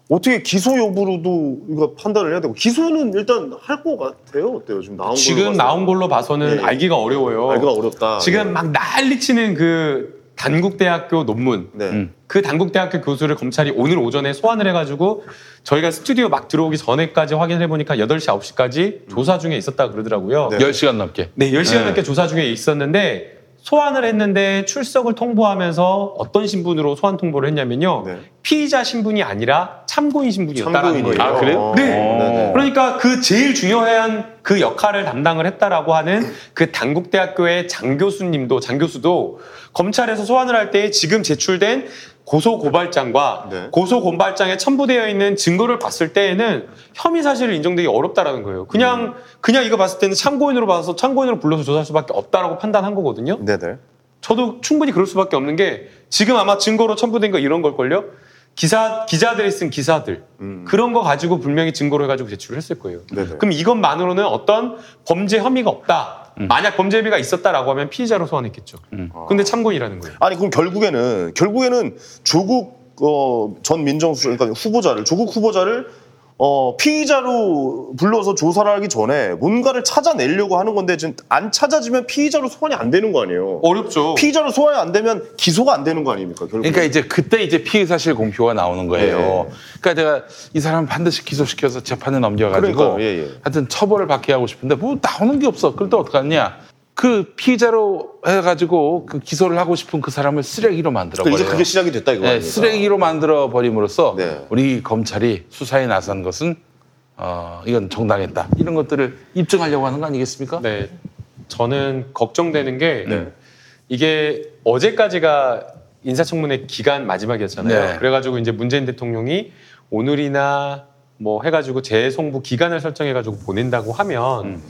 어떻게 기소 여부로도 이거 판단을 해야 되고 기소는 일단 할 것 같아요. 어때요? 지금 나온 걸로 봐서는 예. 알기가 어려워요. 알기가 어렵다. 지금 네. 막 난리치는 그 단국대학교 논문 네. 그 단국대학교 교수를 검찰이 오늘 오전에 소환을 해가지고 저희가 스튜디오 막 들어오기 전에까지 확인을 해보니까 8시, 9시까지 조사 중에 있었다 그러더라고요. 네. 10시간 넘게. 네, 10시간 넘게 조사 중에 있었는데 소환을 했는데 출석을 통보하면서 어떤 신분으로 소환 통보를 했냐면요. 네. 피의자 신분이 아니라 참고인 신분이었다라는 거예요. 아, 그래요? 네. 그러니까 그 제일 중요한 그 역할을 담당을 했다라고 하는 그 단국대학교의 장 교수도 검찰에서 소환을 할 때 지금 제출된 고소고발장과 네. 고소고발장에 첨부되어 있는 증거를 봤을 때에는 혐의 사실을 인정되기 어렵다라는 거예요. 그냥 이거 봤을 때는 참고인으로 봐서 참고인으로 불러서 조사할 수밖에 없다라고 판단한 거거든요. 네네. 저도 충분히 그럴 수밖에 없는 게 지금 아마 증거로 첨부된 거 이런 걸걸요? 기자들이 쓴 기사들 그런 거 가지고 분명히 증거로 해가지고 제출을 했을 거예요. 네네. 그럼 이것만으로는 어떤 범죄 혐의가 없다. 만약 범죄 혐의가 있었다라고 하면 피의자로 소환했겠죠. 근데 참고인이라는 거예요. 아니 그럼 결국에는 조국 전 민정수석 그러니까 조국 후보자를 피의자로 불러서 조사를 하기 전에 뭔가를 찾아내려고 하는 건데 지금 안 찾아지면 피의자로 소환이 안 되는 거 아니에요? 어렵죠. 피의자로 소환이 안 되면 기소가 안 되는 거 아닙니까? 결국. 그러니까 이제 그때 이제 피의 사실 공표가 나오는 거예요. 네. 그러니까 내가 이 사람 반드시 기소시켜서 재판에 넘겨가지고 그러니까, 예. 하여튼 처벌을 받게 하고 싶은데 뭐 나오는 게 없어. 그럴 때 어떡하냐? 그 피의자로 해가지고 그 기소를 하고 싶은 그 사람을 쓰레기로 만들어버려요. 이제 그게 시작이 됐다 이거 아닙니까? 네, 쓰레기로 만들어버림으로써 네. 우리 검찰이 수사에 나선 것은 이건 정당했다. 이런 것들을 입증하려고 하는 거 아니겠습니까? 네, 저는 걱정되는 게 네. 이게 어제까지가 인사청문회 기간 마지막이었잖아요. 네. 그래가지고 이제 문재인 대통령이 오늘이나 뭐 해가지고 재송부 기간을 설정해가지고 보낸다고 하면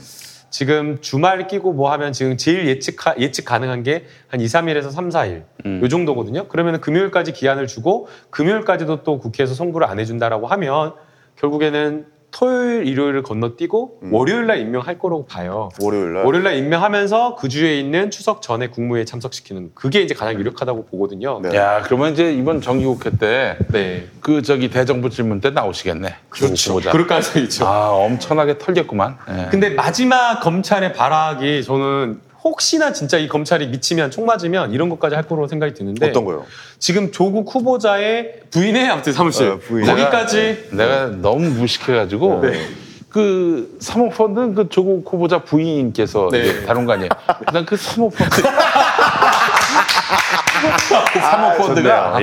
지금 주말 끼고 뭐 하면 지금 제일 예측 가능한 게 한 2, 3일에서 3, 4일 요 정도거든요. 그러면 금요일까지 기한을 주고 금요일까지도 또 국회에서 송부를 안 해준다라고 하면 결국에는 토요일, 일요일을 건너뛰고 월요일날 임명할 거라고 봐요. 월요일날 임명하면서 그 주에 있는 추석 전에 국무회에 참석시키는 그게 이제 가장 유력하다고 보거든요. 네. 야, 그러면 이제 이번 정기국회 때 네. 그 저기 대정부 질문 때 나오시겠네. 그렇죠. 그럴 가능성이 있죠. 아, 엄청나게 털겠구만. 네. 근데 마지막 검찰의 발악이 저는 혹시나 진짜 이 검찰이 미치면 총 맞으면 이런 것까지 할 거로 생각이 드는데 어떤 거요? 지금 조국 후보자의 부인의 아무튼 사무실 거기까지 내가 너무 무식해가지고 네. 그 사모펀드는 그 조국 후보자 부인께서 네. 다룬 거 아니에요? 난 그 사모펀드 사모펀드가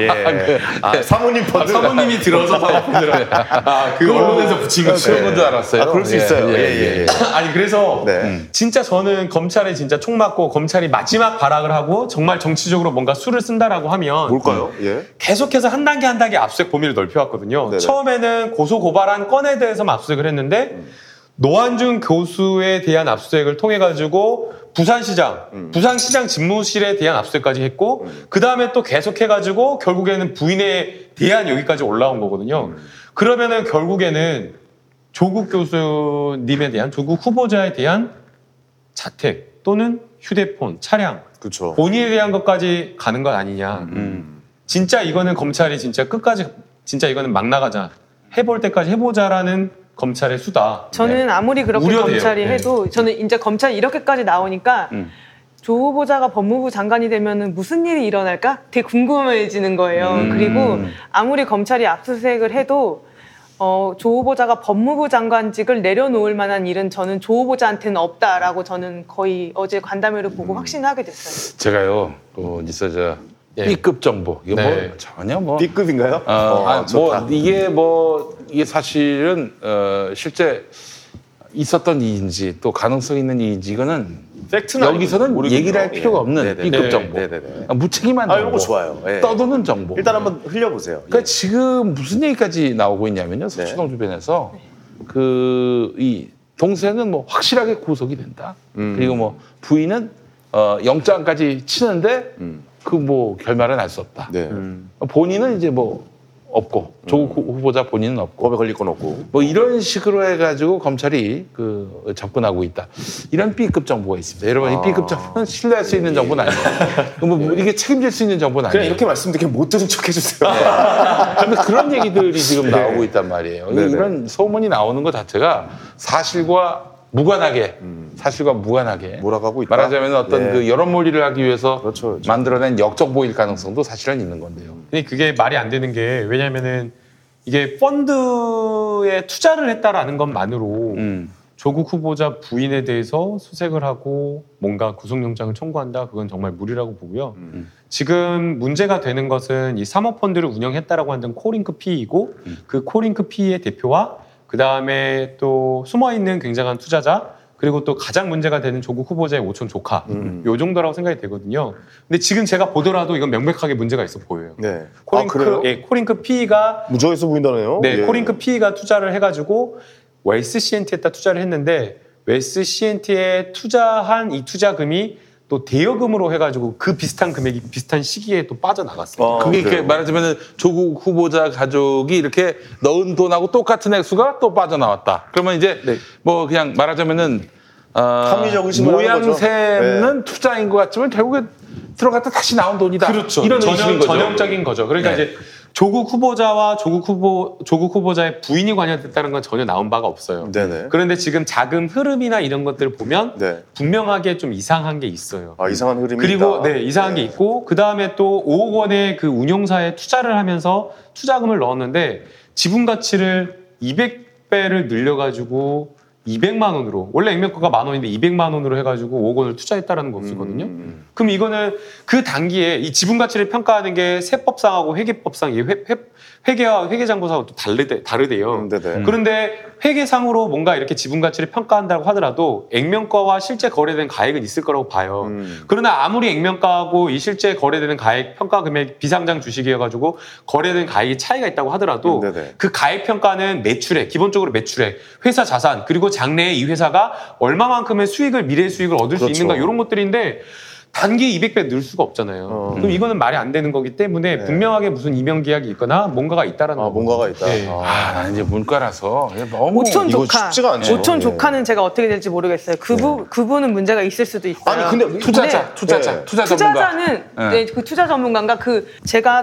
사모님 펀드 사모님이 들어서 사모펀드라 그 언론에서 붙인 거 그런 줄 알았어요. 아, 그럴 수 있어요. 예. 아니 그래서 진짜 저는 검찰에 진짜 총 맞고 검찰이 마지막 발악을 하고 정말 정치적으로 뭔가 수를 쓴다라고 하면 뭘까요? 예. 계속해서 한 단계 압수수색 범위를 넓혀왔거든요. 네네. 처음에는 고소 고발한 건에 대해서만 압수수색을 했는데 노환중 교수에 대한 압수수색을 통해 가지고 부산시장 집무실에 대한 압수수색까지 했고 그 다음에 또 계속 해가지고 결국에는 부인에 대한 여기까지 올라온 거거든요. 그러면은 결국에는 조국 교수님에 대한 조국 후보자에 대한 자택 또는 휴대폰, 차량, 그쵸. 본인에 대한 것까지 가는 것 아니냐. 진짜 이거는 검찰이 진짜 끝까지 진짜 이거는 막 나가자 해볼 때까지 해보자라는 검찰의 수다. 저는 네. 아무리 그렇게 우려돼요. 검찰이 네. 해도 저는 이제 검찰이 이렇게까지 나오니까 조 후보자가 법무부 장관이 되면 무슨 일이 일어날까? 되게 궁금해지는 거예요. 그리고 아무리 검찰이 압수수색을 해도 조 후보자가 법무부 장관직을 내려놓을 만한 일은 저는 조 후보자한테는 없다라고 저는 거의 어제 간담회를 보고 확신하게 됐어요. 제가요, 니서자 B급 정보. 이거 네. 뭐 전혀 뭐 B급인가요? 좋다. 이게 사실은 실제 있었던 일인지 또 가능성 있는 일인지 이거는 팩트나 여기서는 얘기를 할 필요가 없는 네네. B급 네네. 정보. 네네. 무책임한 정보. 이런 거 좋아요. 예. 떠도는 정보. 일단 한번 흘려보세요. 그러니까 예. 지금 무슨 얘기까지 나오고 있냐면요. 서초동 네. 주변에서 이 동생은 뭐 확실하게 구속이 된다. 그리고 뭐 부인은 영장까지 치는데. 그 뭐 결말은 알 수 없다. 네. 본인은 이제 뭐 없고 조국 후보자 본인은 없고 법에 걸릴 건 없고 뭐 이런 식으로 해가지고 검찰이 접근하고 있다. 이런 B급 정보가 있습니다. 여러분 이 B급 정보는 신뢰할 수 있는 정보는 아니에요. 뭐 이게 책임질 수 있는 정보는 아니에요. 이렇게 말씀드리면 못 들은 척 해주세요. 네. 그런 얘기들이 지금 나오고 있단 말이에요. 네네. 이런 소문이 나오는 것 자체가 사실과 무관하게 몰아가고 있다. 말하자면 어떤 그 여론 몰이를 하기 위해서 그렇죠. 만들어낸 역정보일 가능성도 사실은 있는 건데요. 근데 그게 말이 안 되는 게 왜냐면은 이게 펀드에 투자를 했다라는 것만으로 조국 후보자 부인에 대해서 수색을 하고 뭔가 구속영장을 청구한다. 그건 정말 무리라고 보고요. 지금 문제가 되는 것은 이 사모펀드를 운영했다라고 하는 코링크 PE이고 그 코링크 PE의 대표와 그 다음에 또 숨어있는 굉장한 투자자 그리고 또 가장 문제가 되는 조국 후보자의 오촌 조카 요 정도라고 생각이 되거든요. 근데 지금 제가 보더라도 이건 명백하게 문제가 있어 보여요. 네. 코링크 PE가 무저에서 보인다네요. 네, 예. 코링크 PE가 투자를 해가지고 웰스 CNT에다 투자를 했는데 웰스 CNT에 투자한 이 투자금이 또 대여금으로 해가지고 그 비슷한 금액이 비슷한 시기에 또 빠져나갔어요. 그게 이렇게 말하자면은 조국 후보자 가족이 이렇게 넣은 돈하고 똑같은 액수가 또 빠져나왔다. 그러면 이제 뭐 그냥 말하자면은 모양새는 네. 투자인 것 같지만 결국에 들어갔다 다시 나온 돈이다. 그렇죠. 이런 전형적인 거죠. 그러니까 네. 이제 조국 후보자와 조국 후보자의 부인이 관여됐다는 건 전혀 나온 바가 없어요. 네네. 그런데 지금 자금 흐름이나 이런 것들을 보면 네. 분명하게 좀 이상한 게 있어요. 아, 이상한 흐름이 그리고 있다. 네, 이상한 네. 게 있고 그다음에 또 5억 원의 그 운용사에 투자를 하면서 투자금을 넣었는데 지분 가치를 200배를 늘려 가지고 200만 원으로 원래 액면가가 만 원인데 200만 원으로 해가지고 5억 원을 투자했다라는 것이거든요. 그럼 이거는 그 단기에 이 지분 가치를 평가하는 게 세법상하고 회계법상 회계와 회계장부상하고 또 다르대요. 그런데 회계상으로 뭔가 이렇게 지분 가치를 평가한다고 하더라도 액면가와 실제 거래된 가액은 있을 거라고 봐요. 그러나 아무리 액면가하고 이 실제 거래되는 가액 평가 금액 비상장 주식이어가지고 거래된 가액이 차이가 있다고 하더라도 그 가액 평가는 매출액, 기본적으로 매출액, 회사 자산 그리고 장래에 이 회사가 얼마만큼의 수익을 미래 수익을 얻을 그렇죠. 수 있는가 이런 것들인데 단기 200배 늘 수가 없잖아요. 그럼 이거는 말이 안 되는 거기 때문에 네. 분명하게 무슨 이면 계약이 있거나 뭔가가 있다라는 거. 뭔가가 있다. 네. 난 이제 문과라서 너무 이거 쉽지가 않죠. 오촌 조카는 제가 어떻게 될지 모르겠어요. 그분은 문제가 있을 수도 있어요. 아니 근데 투자자 전문가. 투자자는 네. 그 투자 전문가인가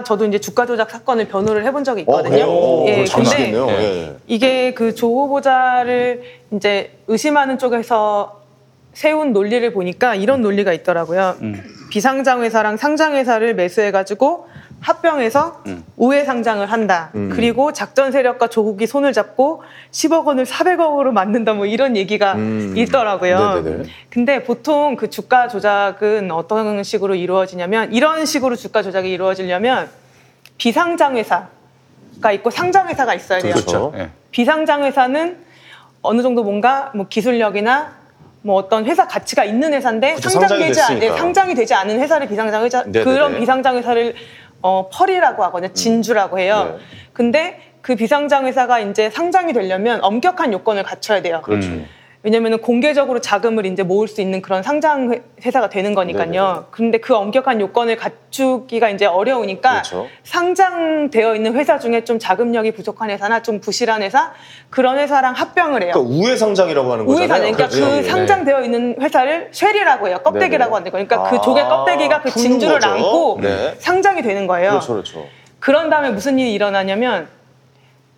저도 이제 주가 조작 사건을 변호를 해본 적이 있거든요. 예. 근데 네. 이게 그 조 후보자를 이제 의심하는 쪽에서. 세운 논리를 보니까 이런 논리가 있더라고요. 비상장회사랑 상장회사를 매수해가지고 합병해서 우회 상장을 한다. 그리고 작전 세력과 조국이 손을 잡고 10억 원을 400억으로 만든다. 뭐 이런 얘기가 있더라고요. 네네네. 근데 보통 그 주가 조작은 어떤 식으로 이루어지냐면 이런 식으로 주가 조작이 이루어지려면 비상장회사가 있고 상장회사가 있어야 돼요. 그렇죠. 비상장회사는 어느 정도 뭔가 뭐 기술력이나 뭐 어떤 회사 가치가 있는 회사인데 그쵸, 상장이 되지 않은 회사를 비상장회사 그런 비상장회사를 펄이라고 하거든요. 진주라고 해요. 네. 근데 그 비상장 회사가 이제 상장이 되려면 엄격한 요건을 갖춰야 돼요. 그렇죠. 왜냐면은 공개적으로 자금을 이제 모을 수 있는 그런 상장 회사가 되는 거니까요. 그런데 그 엄격한 요건을 갖추기가 이제 어려우니까 그렇죠. 상장되어 있는 회사 중에 좀 자금력이 부족한 회사나 좀 부실한 회사 그런 회사랑 합병을 해요. 그러니까 우회 상장이라고 하는 거잖아요. 그러니까 그 상장되어 있는 회사를 쉐리라고 해요. 껍데기라고 하는 거예요. 그러니까 그 조개 껍데기가 그 진주를 안고 상장이 되는 거예요. 그렇죠, 그렇죠. 그런 다음에 무슨 일이 일어나냐면.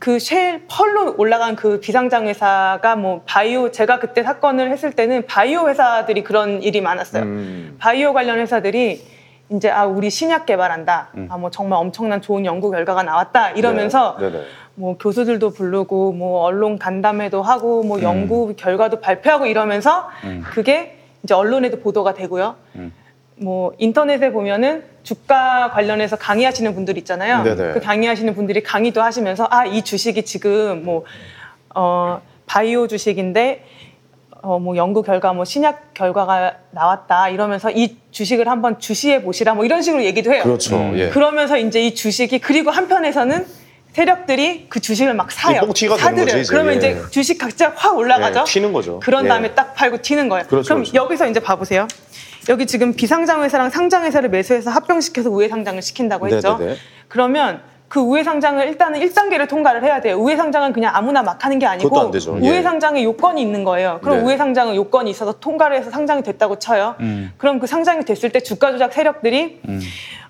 그 쉘 펄로 올라간 그 비상장 회사가 뭐 바이오 제가 그때 사건을 했을 때는 바이오 회사들이 그런 일이 많았어요. 바이오 관련 회사들이 이제 아 우리 신약 개발한다. 아 뭐 정말 엄청난 좋은 연구 결과가 나왔다 이러면서 뭐 교수들도 부르고 뭐 언론 간담회도 하고 뭐 연구 결과도 발표하고 이러면서 그게 이제 언론에도 보도가 되고요. 뭐 인터넷에 보면은 주가 관련해서 강의하시는 분들 있잖아요. 네네. 그 강의하시는 분들이 강의도 하시면서 아, 이 주식이 지금 뭐 바이오 주식인데 뭐 연구 결과 뭐 신약 결과가 나왔다 이러면서 이 주식을 한번 주시해 보시라 뭐 이런 식으로 얘기도 해요. 그렇죠. 예. 그러면서 이제 이 주식이 그리고 한편에서는 세력들이 그 주식을 막 사요. 꽁치가 되는 거지, 이제. 그러면 이제 주식 각자 확 올라가죠. 튀는 거죠. 그런 다음에 딱 팔고 튀는 거예요. 그렇죠, 그럼 그렇죠. 여기서 이제 봐보세요. 여기 지금 비상장 회사랑 상장 회사를 매수해서 합병시켜서 우회 상장을 시킨다고 했죠. 네네네. 그러면 그 우회 상장을 일단은 1단계를 통과를 해야 돼요. 우회 상장은 그냥 아무나 막 하는 게 아니고 우회 상장에 요건이 있는 거예요. 그럼 우회 상장은 요건이 있어서 통과를 해서 상장이 됐다고 쳐요. 그럼 그 상장이 됐을 때 주가 조작 세력들이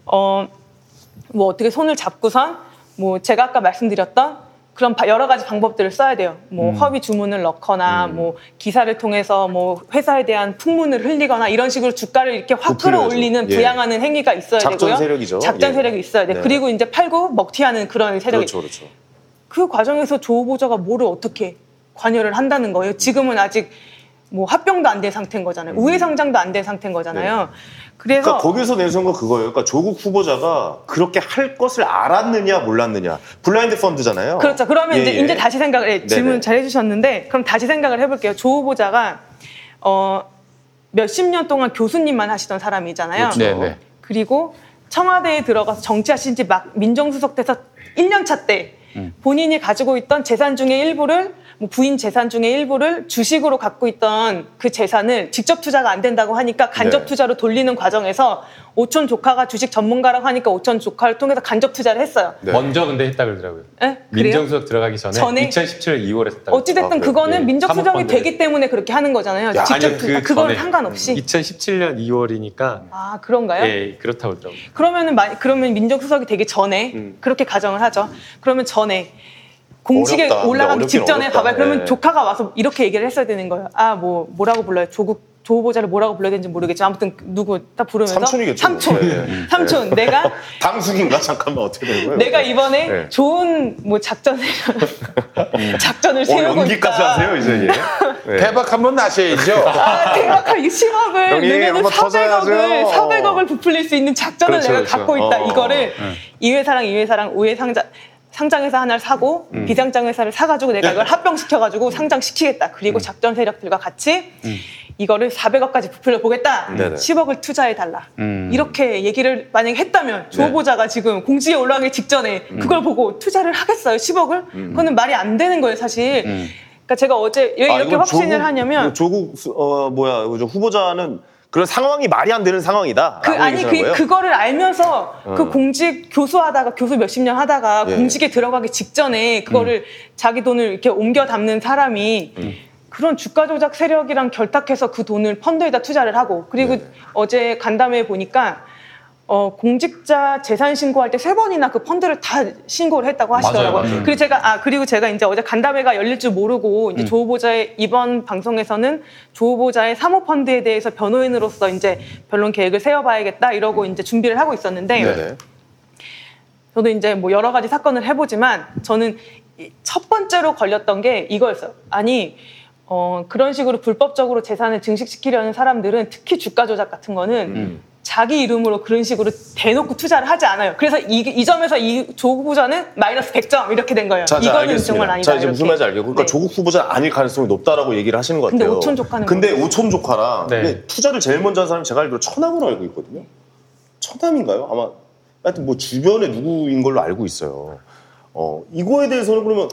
뭐 어떻게 손을 잡고선 뭐 제가 아까 말씀드렸던 그런 여러 가지 방법들을 써야 돼요. 뭐 허위 주문을 넣거나 뭐 기사를 통해서 뭐 회사에 대한 풍문을 흘리거나 이런 식으로 주가를 이렇게 확 끌어올리는 부양하는 행위가 있어야 작전 되고요. 작전 세력이죠. 작전 세력이 있어야 돼. 그리고 이제 팔고 먹튀하는 그런 세력이. 그렇죠, 그렇죠. 그 과정에서 조 후보자가 뭐를 어떻게 관여를 한다는 거예요. 지금은 아직 뭐 합병도 안 된 상태인 거잖아요. 우회 상장도 안 된 상태인 거잖아요. 그래서 그러니까 거기서 내세운 건 그거예요. 그러니까 조국 후보자가 그렇게 할 것을 알았느냐 몰랐느냐. 블라인드 펀드잖아요. 그렇죠. 그러면 이제 다시 생각을 질문 잘 해주셨는데 그럼 다시 생각을 해볼게요. 조 후보자가 몇십 년 동안 교수님만 하시던 사람이잖아요. 그렇죠. 네네. 그리고 청와대에 들어가서 정치하신 지 막 민정수석 돼서 1년차 때 본인이 가지고 있던 재산 중에 일부를 뭐 부인 재산 중에 일부를 주식으로 갖고 있던 그 재산을 직접 투자가 안 된다고 하니까 간접 투자로 돌리는 과정에서 오촌 조카가 주식 전문가라고 하니까 오촌 조카를 통해서 간접 투자를 했어요. 먼저 근데 했다 그러더라고요. 네? 민정수석 들어가기 전에 2017년 2월에 했다고. 어찌됐든 그거는 민정 수석이 되기 때문에 그렇게 하는 거잖아요. 야, 직접 아니요, 투자. 그건 상관없이. 2017년 2월이니까. 아 그런가요? 예, 그렇다고 그러더라고요. 그러면 민정수석이 되기 전에 그렇게 가정을 하죠. 그러면 전에. 공식에 어렵다. 올라가기 직전에 봐봐요. 그러면 조카가 와서 이렇게 얘기를 했어야 되는 거예요. 아, 뭐라고 불러요? 조 후보자를 뭐라고 불러야 되는지 모르겠지만 아무튼 누구 딱 부르면서 삼촌이겠죠. 삼촌. 내가 당숙인가 잠깐만 어떻게 된 거예요? 내가 이번에 좋은 뭐 작전을 세우고 연기까지 있다. 하세요 이제. 대박 한번 나셔야죠. 아, 대박할 시험을 내면은 400억을 부풀릴 수 있는 작전을 그렇죠, 내가 그렇죠. 갖고 있다. 이거를 이 회사랑 우회 상장회사 하나를 사고 비상장회사를 사가지고 내가 이걸 합병시켜가지고 상장시키겠다. 그리고 작전 세력들과 같이 이거를 400억까지 부풀려 보겠다. 10억을 투자해달라. 이렇게 얘기를 만약에 했다면 조 후보자가 지금 공직에 올라가기 직전에 그걸 보고 투자를 하겠어요. 10억을? 그거는 말이 안 되는 거예요 사실. 그러니까 제가 어제 왜 이렇게 확신을 하냐면 조국 후보자는 그런 상황이 말이 안 되는 상황이다. 그거를 알면서 그 공직 교수 몇십 년 하다가 공직에 들어가기 직전에 그거를 자기 돈을 이렇게 옮겨 담는 사람이 그런 주가 조작 세력이랑 결탁해서 그 돈을 펀드에다 투자를 하고 그리고 어제 간담회 보니까 공직자 재산 신고할 때 3번이나 그 펀드를 다 신고를 했다고 하시더라고요. 맞아요. 그리고 제가 이제 어제 간담회가 열릴 줄 모르고 이제 조 후보자의 이번 방송에서는 조 후보자의 사모펀드에 대해서 변호인으로서 이제 변론 계획을 세워봐야겠다 이러고 이제 준비를 하고 있었는데 저도 이제 뭐 여러 가지 사건을 해보지만 저는 첫 번째로 걸렸던 게 이거였어요. 아니 그런 식으로 불법적으로 재산을 증식시키려는 사람들은 특히 주가 조작 같은 거는 자기 이름으로 그런 식으로 대놓고 투자를 하지 않아요. 그래서 이 점에서 이 조국 후보자는 마이너스 100점 이렇게 된 거예요. 이거는 알겠습니다. 정말 아니다. 자, 이제 무슨 말인지 알겠고. 그러니까 조국 후보자는 아닐 가능성이 높다라고 얘기를 하시는 것 같아요. 근데 오촌 조카랑 투자를 제일 먼저 한 사람이 제가 알기로 천남으로 알고 있거든요. 천남인가요? 아마 하여튼 뭐 주변에 누구인 걸로 알고 있어요. 이거에 대해서는 그러면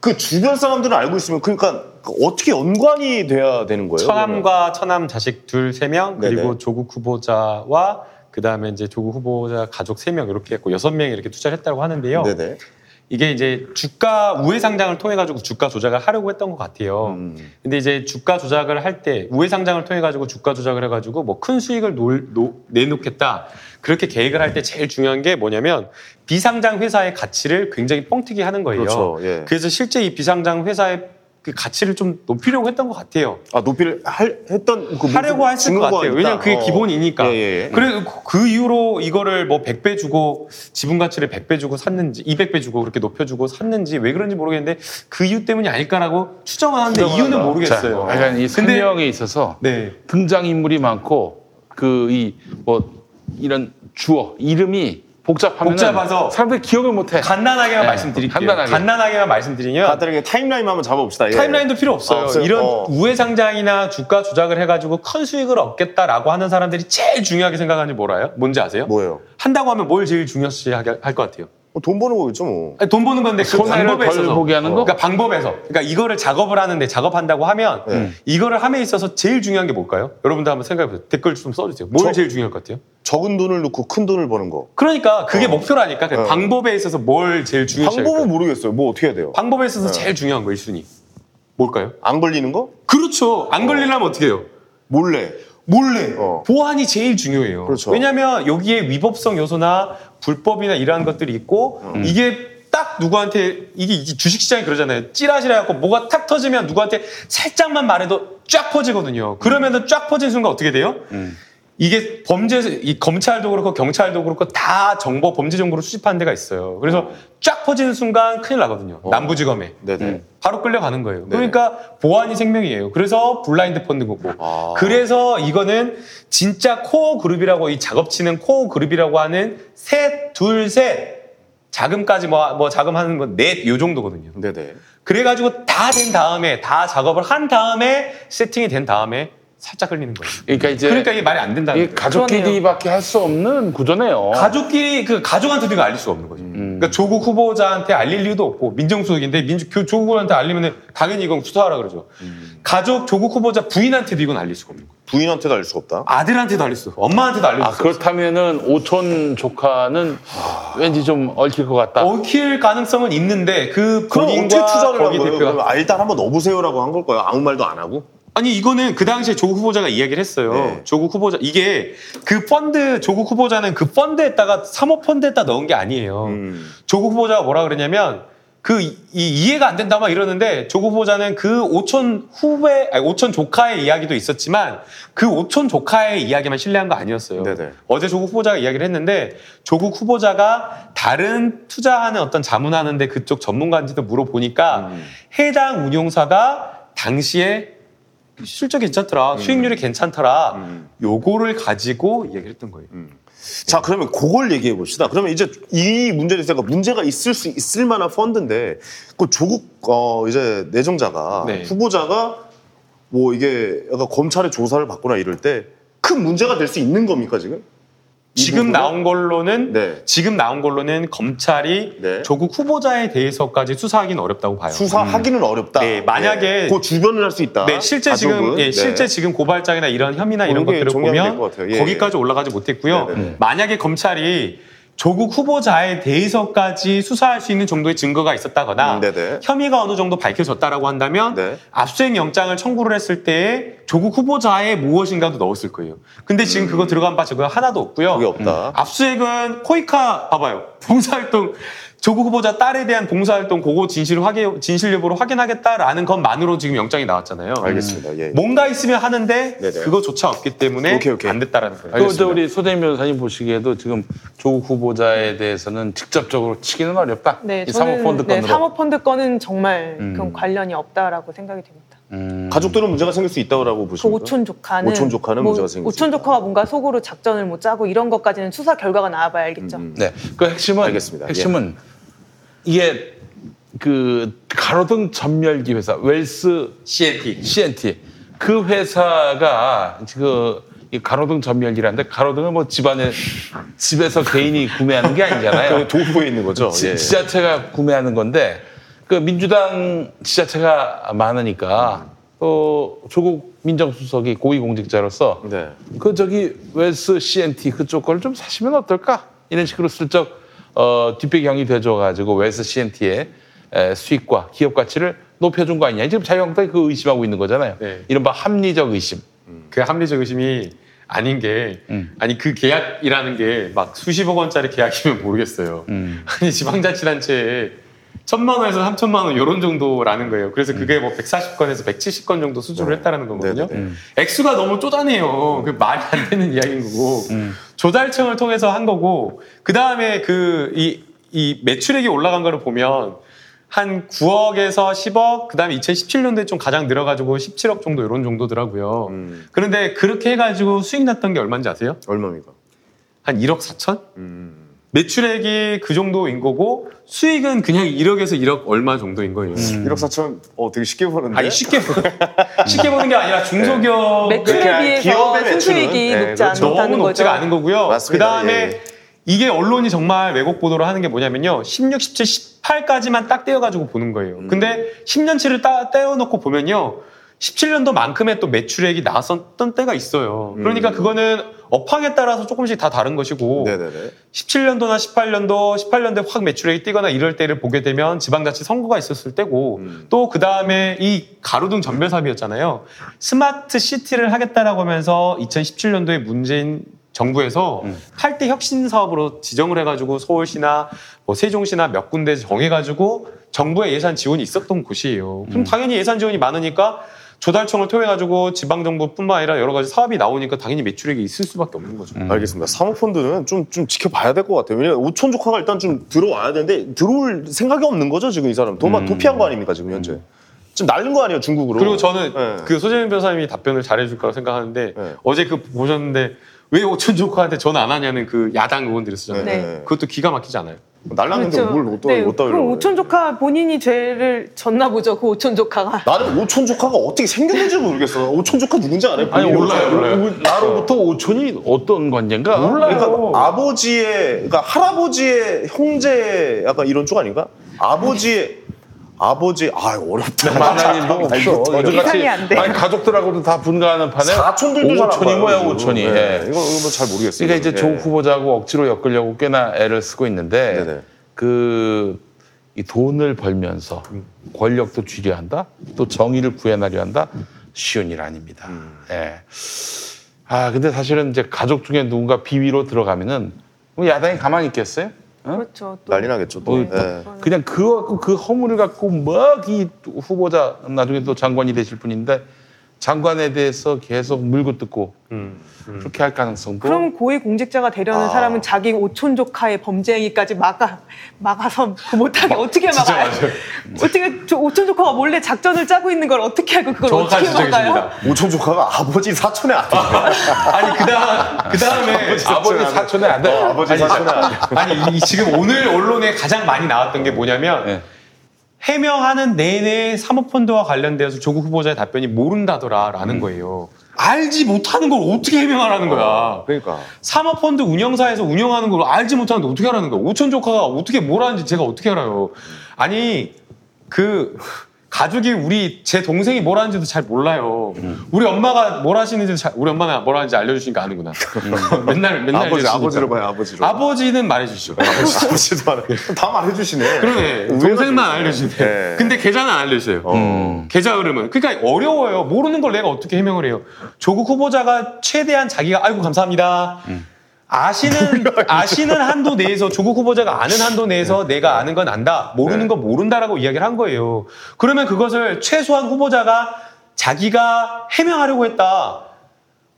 그 주변 사람들은 알고 있으면 그러니까 어떻게 연관이 돼야 되는 거예요? 처남과 처남 자식 둘 3명 그리고 네네. 조국 후보자와 그 다음에 이제 조국 후보자 가족 3명 이렇게 했고 6명이 이렇게 투자를 했다고 하는데요. 네네. 이게 이제 주가 우회 상장을 통해 가지고 주가 조작을 하려고 했던 것 같아요. 근데 이제 주가 조작을 할 때 우회 상장을 통해 가지고 주가 조작을 해 가지고 뭐 큰 수익을 내놓겠다 그렇게 계획을 할 때 제일 중요한 게 뭐냐면 비상장 회사의 가치를 굉장히 뻥튀기 하는 거예요. 그렇죠. 예. 그래서 실제 이 비상장 회사의 그 가치를 좀 높이려고 했던 것 같아요. 아, 하려고 했을 것 같아요. 왜냐면 그게 기본이니까. 예. 그래 그 이후로 이거를 뭐 100배 주고 지분 가치를 100배 주고 샀는지, 200배 주고 그렇게 높여주고 샀는지 왜 그런지 모르겠는데 그 이유 때문이 아닐까라고 추정하는데 이유는 모르겠어요. 자, 약간 이 설명에 있어서 네. 등장 인물이 많고 그 이 뭐 이런 주어 이름이 복잡해서 사람들이 기억을 못해. 간단하게만 말씀드릴게요. 간단하게만 말씀드리면 간단하게 타임라인 한번 잡아봅시다. 예. 타임라인도 필요 없어요. 이런 우회 상장이나 주가 조작을 해가지고 큰 수익을 얻겠다라고 하는 사람들이 제일 중요하게 생각하는지 뭔지 아세요? 뭐예요? 한다고 하면 뭘 제일 중요시하게 할 것 같아요? 돈 버는 거겠죠 뭐. 아니, 돈 버는 건데 그 방법에 있어서. 보게 하는 거? 그러니까 방법에서. 그러니까 이거를 작업을 하는데 작업한다고 하면 이거를 함에 있어서 제일 중요한 게 뭘까요? 여러분들 한번 생각해보세요. 댓글 좀 써주세요. 뭘 제일 중요할 것 같아요? 적은 돈을 넣고 큰 돈을 버는 거. 그러니까 그게 목표라니까. 그러니까 방법에 있어서 뭘 제일 중요한 거. 방법은 모르겠어요. 뭐 어떻게 해야 돼요? 방법에 있어서 제일 중요한 거 1순위. 뭘까요? 안 걸리는 거? 그렇죠. 안 걸리려면 어떻게 해요? 몰래. 보안이 제일 중요해요. 그렇죠. 왜냐하면 여기에 위법성 요소나 불법이나 이러한 것들이 있고 이게 딱 누구한테 이게 주식시장이 그러잖아요. 찌라시라 해갖고 뭐가 탁 터지면 누구한테 살짝만 말해도 쫙 퍼지거든요. 그러면은 쫙 퍼진 순간 어떻게 돼요? 이게 이 검찰도 그렇고 경찰도 그렇고 다 정보 범죄 정보를 수집하는 데가 있어요. 그래서 쫙 퍼지는 순간 큰일 나거든요. 남부지검에 바로 끌려가는 거예요. 네네. 그러니까 보안이 생명이에요. 그래서 블라인드 펀드인 거고. 아. 그래서 이거는 진짜 코어 그룹이라고 이 작업치는 코어 그룹이라고 하는 셋, 둘, 셋 자금까지 뭐 자금하는 건 넷 요 정도거든요. 네네. 그래가지고 다 된 다음에 다 작업을 한 다음에 세팅이 된 다음에. 살짝 흘리는 거예요. 그러니까 이게 말이 안 된다는 거예요. 가족끼리밖에 할 수 없는 구조네요. 가족끼리 그 가족한테도 알릴 수가 없는 거죠. 그러니까 조국 후보자한테 알릴 이유도 없고 민정수석인데 조국한테 알리면은 당연히 이건 수사하라 그러죠. 가족 조국 후보자 부인한테도 이건 알릴 수가 없는 거예요. 부인한테도 알릴 수가 없다. 아들한테도 알릴 수 없고 엄마한테도 알릴 수 없어. 그렇다면은 오촌 조카는 왠지 좀 얽힐 것 같다. 얽힐 가능성은 있는데 그런 인과 거기 대표가 일단 한번 넣어보세요라고 한 걸 거예요. 아무 말도 안 하고. 아니 이거는 그 당시에 조국 후보자가 이야기를 했어요. 네. 조국 후보자 이게 그 펀드 조국 후보자는 그 펀드에다가 사모펀드에다 넣은 게 아니에요. 조국 후보자가 뭐라 그러냐면 이해가 안 된다 막 이러는데 조국 후보자는 그 오촌 조카의 이야기도 있었지만 그 오촌 조카의 이야기만 신뢰한 거 아니었어요. 네네. 어제 조국 후보자가 이야기를 했는데 조국 후보자가 다른 투자하는 어떤 자문하는데 그쪽 전문가인지도 물어보니까 해당 운용사가 당시에 실적 괜찮더라. 수익률이 괜찮더라. 요거를 가지고 얘기를 했던 거예요. 자, 그러면 그걸 얘기해 봅시다. 그러면 이제 이 문제는 제가 문제가 있을 수 있을 만한 펀드인데 그 조국 이제 내정자가 후보자가 뭐 이게 약간 검찰의 조사를 받거나 이럴 때 큰 문제가 될 수 있는 겁니까, 지금? 지금 나온 걸로는 검찰이 조국 후보자에 대해서까지 수사하기는 어렵다고 봐요. 수사하기는 어렵다. 네, 만약에 그 주변을 할 수 있다. 네, 실제 가족은? 지금 실제 지금 고발장이나 이런 혐의나 이런 것들을 보면 거기까지 올라가지 못했고요. 만약에 검찰이 조국 후보자에 대해서까지 수사할 수 있는 정도의 증거가 있었다거나 혐의가 어느 정도 밝혀졌다라고 한다면 압수수색 영장을 청구를 했을 때 조국 후보자의 무엇인가도 넣었을 거예요. 근데 지금 그거 들어간 바 지금 하나도 없고요. 그게 없다. 압수수색은 코이카 봐봐요. 봉사활동 조국 후보자 딸에 대한 봉사활동 그거 진실 여부로 확인하겠다라는 것만으로 지금 영장이 나왔잖아요. 알겠습니다. 예. 뭔가 있으면 하는데 그거조차 없기 때문에 안 됐다라는 거예요. 그런데 우리 소대인 변호사님 보시기에도 지금 조국 후보자에 대해서는 직접적으로 치기는 어렵다. 네, 사모펀드 건은 정말 그건 관련이 없다라고 생각이 됩니다. 가족들은 문제가 생길 수 있다고 보십니까? 오촌 조카는 문제가 생길 수 있다. 오촌 조카가 뭔가 속으로 작전을 못 짜고 이런 것까지는 수사 결과가 나와봐야 알겠죠. 네, 그 핵심은 이게 그 가로등 전멸기 회사 웰스 CNT 그 회사가 그 이 가로등 전멸기라는데 가로등은 뭐 집에서 개인이 구매하는 게 아니잖아요. 도구에 있는 거죠. 지자체가 구매하는 건데 그 민주당 지자체가 많으니까 또 조국 민정수석이 고위공직자로서 네. 그 저기 웰스 CNT 그쪽 걸 좀 사시면 어떨까 이런 식으로 슬쩍 뒷배경이 되어가지고 웰스 CNT의 수익과 기업 가치를 높여준 거 아니냐. 지금 자유한국당이 그 의심하고 있는 거잖아요. 네. 이른바 합리적 의심. 그 합리적 의심이 아닌 게 아니 그 계약이라는 게 막 수십억 원짜리 계약이면 모르겠어요. 아니 지방자치단체에 1,000만 원에서 3,000만 원 이런 정도라는 거예요. 그래서 그게 뭐 140건에서 170건 정도 수주를 했다라는 거거든요. 액수가 너무 쪼다네요. 그 말이 안 되는 이야기인 거고 조달청을 통해서 한 거고 그 다음에 그 이 매출액이 올라간 거를 보면 한 9억에서 10억, 그 다음에 2017년도에 좀 가장 늘어가지고 17억 정도 이런 정도더라고요. 그런데 그렇게 해가지고 수익 났던 게 얼마인지 아세요? 얼마입니까? 한 1억 4천? 매출액이 그 정도인 거고 수익은 그냥 1억에서 1억 얼마 정도인 거예요. 1억 4천 되게 쉽게 버는데? 아니 쉽게 버는 게 아니라 중소기업 네. 매출에 비해서 순수익이 높지 않다는 거죠. 너무 높지가 않은 거고요. 그 다음에 이게 언론이 정말 왜곡 보도를 하는 게 뭐냐면요. 16, 17, 18까지만 딱 떼어가지고 보는 거예요. 근데 10년치를 딱 떼어놓고 보면요. 17년도만큼의 또 매출액이 나왔던 때가 있어요. 그러니까 그거는 업황에 따라서 조금씩 다 다른 것이고 네네네. 17년도나 18년도에 확 매출액이 뛰거나 이럴 때를 보게 되면 지방자치 선거가 있었을 때고 또 그 다음에 이 가로등 전멸 사업이었잖아요. 스마트 시티를 하겠다라고 하면서 2017년도에 문재인 정부에서 8대 혁신 사업으로 지정을 해가지고 서울시나 뭐 세종시나 몇 군데 정해가지고 정부의 예산 지원이 있었던 곳이에요. 그럼 당연히 예산 지원이 많으니까 조달청을 통해가지고 지방정부뿐만 아니라 여러 가지 사업이 나오니까 당연히 매출액이 있을 수밖에 없는 거죠. 알겠습니다. 사모펀드는 좀 지켜봐야 될 것 같아요. 왜냐면 오촌조카가 일단 좀 들어와야 되는데 들어올 생각이 없는 거죠 지금 이 사람. 도피한 거 아닙니까 지금 현재. 좀 날린 거 아니에요 중국으로. 그리고 저는 그 소재민 변호사님이 답변을 잘해줄 거라고 생각하는데 어제 그 보셨는데 왜 오촌조카한테 전화 안 하냐는 그 야당 의원들이 쓰잖아요. 네. 그것도 기가 막히지 않아요? 날랐는데 그렇죠. 뭘 못 따위려고 그래. 그럼 오촌조카 본인이 죄를 졌나 보죠. 그 오촌조카가. 나는 오촌조카가 어떻게 생겼는지 모르겠어. 오촌조카 누군지 알아요? 아니 몰라요. 나로부터 오촌이 어떤 관계인가? 몰라요. 그러니까 그러니까 할아버지의 형제 약간 이런 쪽 아닌가? 아버지, 어렵다. 만화님도 없어. 어제같이 가족들하고도 다 분가하는 판에. 사촌들도 오촌이 뭐야, 오촌이. 네. 이거 잘 모르겠어요. 그러니까 이제 조국 후보자하고 억지로 엮으려고 꽤나 애를 쓰고 있는데, 네네. 이 돈을 벌면서 권력도 쥐려 한다? 또 정의를 구현하려 한다? 쉬운 일 아닙니다. 예. 아, 근데 사실은 이제 가족 중에 누군가 비위로 들어가면은, 야당이 가만히 있겠어요? 그렇죠. 난리 나겠죠. 그냥 그 허물을 갖고 막 이 후보자 나중에 또 장관이 되실 분인데 장관에 대해서 계속 물고 뜯고 그렇게 할 가능성도. 그럼 고위공직자가 되려는 사람은 자기 오촌조카의 범죄행위까지 막아서 못하게 어떻게 막아요? 어떻게 오촌조카가 몰래 작전을 짜고 있는 걸 어떻게 하고 그걸 어떻게 막아요? 오촌조카가 아버지 사촌의 아들. 아니 그다음에 아버지 사촌의 아들. 아니 지금 오늘 언론에 가장 많이 나왔던 게 뭐냐면. 네. 해명하는 내내 사모펀드와 관련되어서 조국 후보자의 답변이 모른다더라라는 거예요. 알지 못하는 걸 어떻게 해명하라는 거야. 그러니까. 사모펀드 운영사에서 운영하는 걸 알지 못하는데 어떻게 하라는 거야. 오촌조카가 어떻게 뭘 하는지 제가 어떻게 알아요. 아니, 가족이 제 동생이 뭘 하는지도 잘 몰라요. 우리 엄마가 뭘 하시는지도 우리 엄마는 뭘 하는지 알려주시니까 아는구나. 맨날 아버지로 봐요, 아버지로. 아버지는 말해주시죠. 아버지도 알아요. 다 말해주시네. 그러네. 동생만 알려주시네. 네. 근데 계좌는 안 알려주세요. 계좌 흐름은. 그러니까 어려워요. 모르는 걸 내가 어떻게 해명을 해요. 조국 후보자가 최대한 자기가, 아이고, 감사합니다. 아시는 한도 내에서 조국 후보자가 아는 한도 내에서 내가 아는 건 안다, 모르는 건 모른다라고 이야기를 한 거예요. 그러면 그것을 최소한 후보자가 자기가 해명하려고 했다.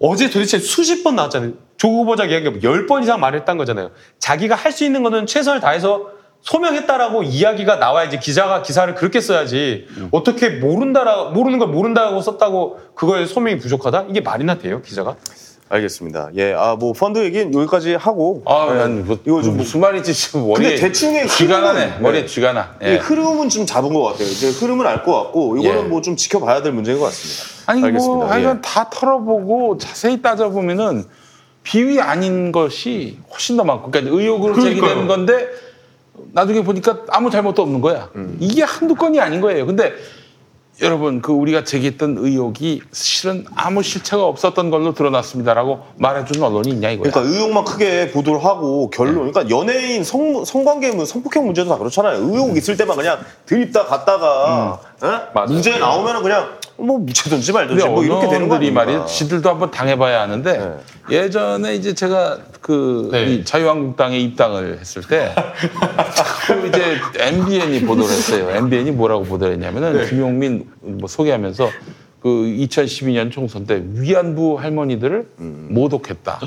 어제 도대체 수십 번 나왔잖아요. 조국 후보자 이야기가 10번 이상 말했다는 거잖아요. 자기가 할 수 있는 거는 최선을 다해서 소명했다라고 이야기가 나와야지 기자가 기사를 그렇게 써야지 어떻게 모르는 걸 모른다고 썼다고 그거에 소명이 부족하다? 이게 말이나 돼요, 기자가? 알겠습니다. 예, 아, 뭐, 펀드 얘기는 여기까지 하고. 아, 난 뭐, 이거 좀. 무슨 말인지 지금 머리에. 근데 대충의 쥐가 나네. 머리에 쥐가 나. 예. 흐름은 좀 잡은 것 같아요. 이제 흐름은 알 것 같고, 이거는 예. 뭐 좀 지켜봐야 될 문제인 것 같습니다. 아니, 알겠습니다. 뭐, 하여간 예. 다 털어보고 자세히 따져보면은 비위 아닌 것이 훨씬 더 많고, 그러니까 의혹으로 그러니까요. 제기되는 건데, 나중에 보니까 아무 잘못도 없는 거야. 이게 한두 건이 아닌 거예요. 근데, 여러분, 그 우리가 제기했던 의혹이 실은 아무 실체가 없었던 걸로 드러났습니다라고 말해주는 언론이 있냐 이거야. 그러니까 의혹만 크게 보도를 하고 결론. 그러니까 연예인 성관계 문 성폭행 문제도 다 그렇잖아요. 의혹 있을 때만 그냥 들입다 갔다가 문제 나오면은 그냥 뭐 묻히든지 말든지 뭐 이렇게 되는 거들이 말이에요. 지들도 한번 당해봐야 하는데 네. 예전에 이제 제가 그 네. 자유한국당에 입당을 했을 때 자꾸 이제 MBN이 보도를 했어요. MBN이 뭐라고 보도를 했냐면은 네. 김용민 뭐 소개하면서 그 2012년 총선 때 위안부 할머니들을 모독했다.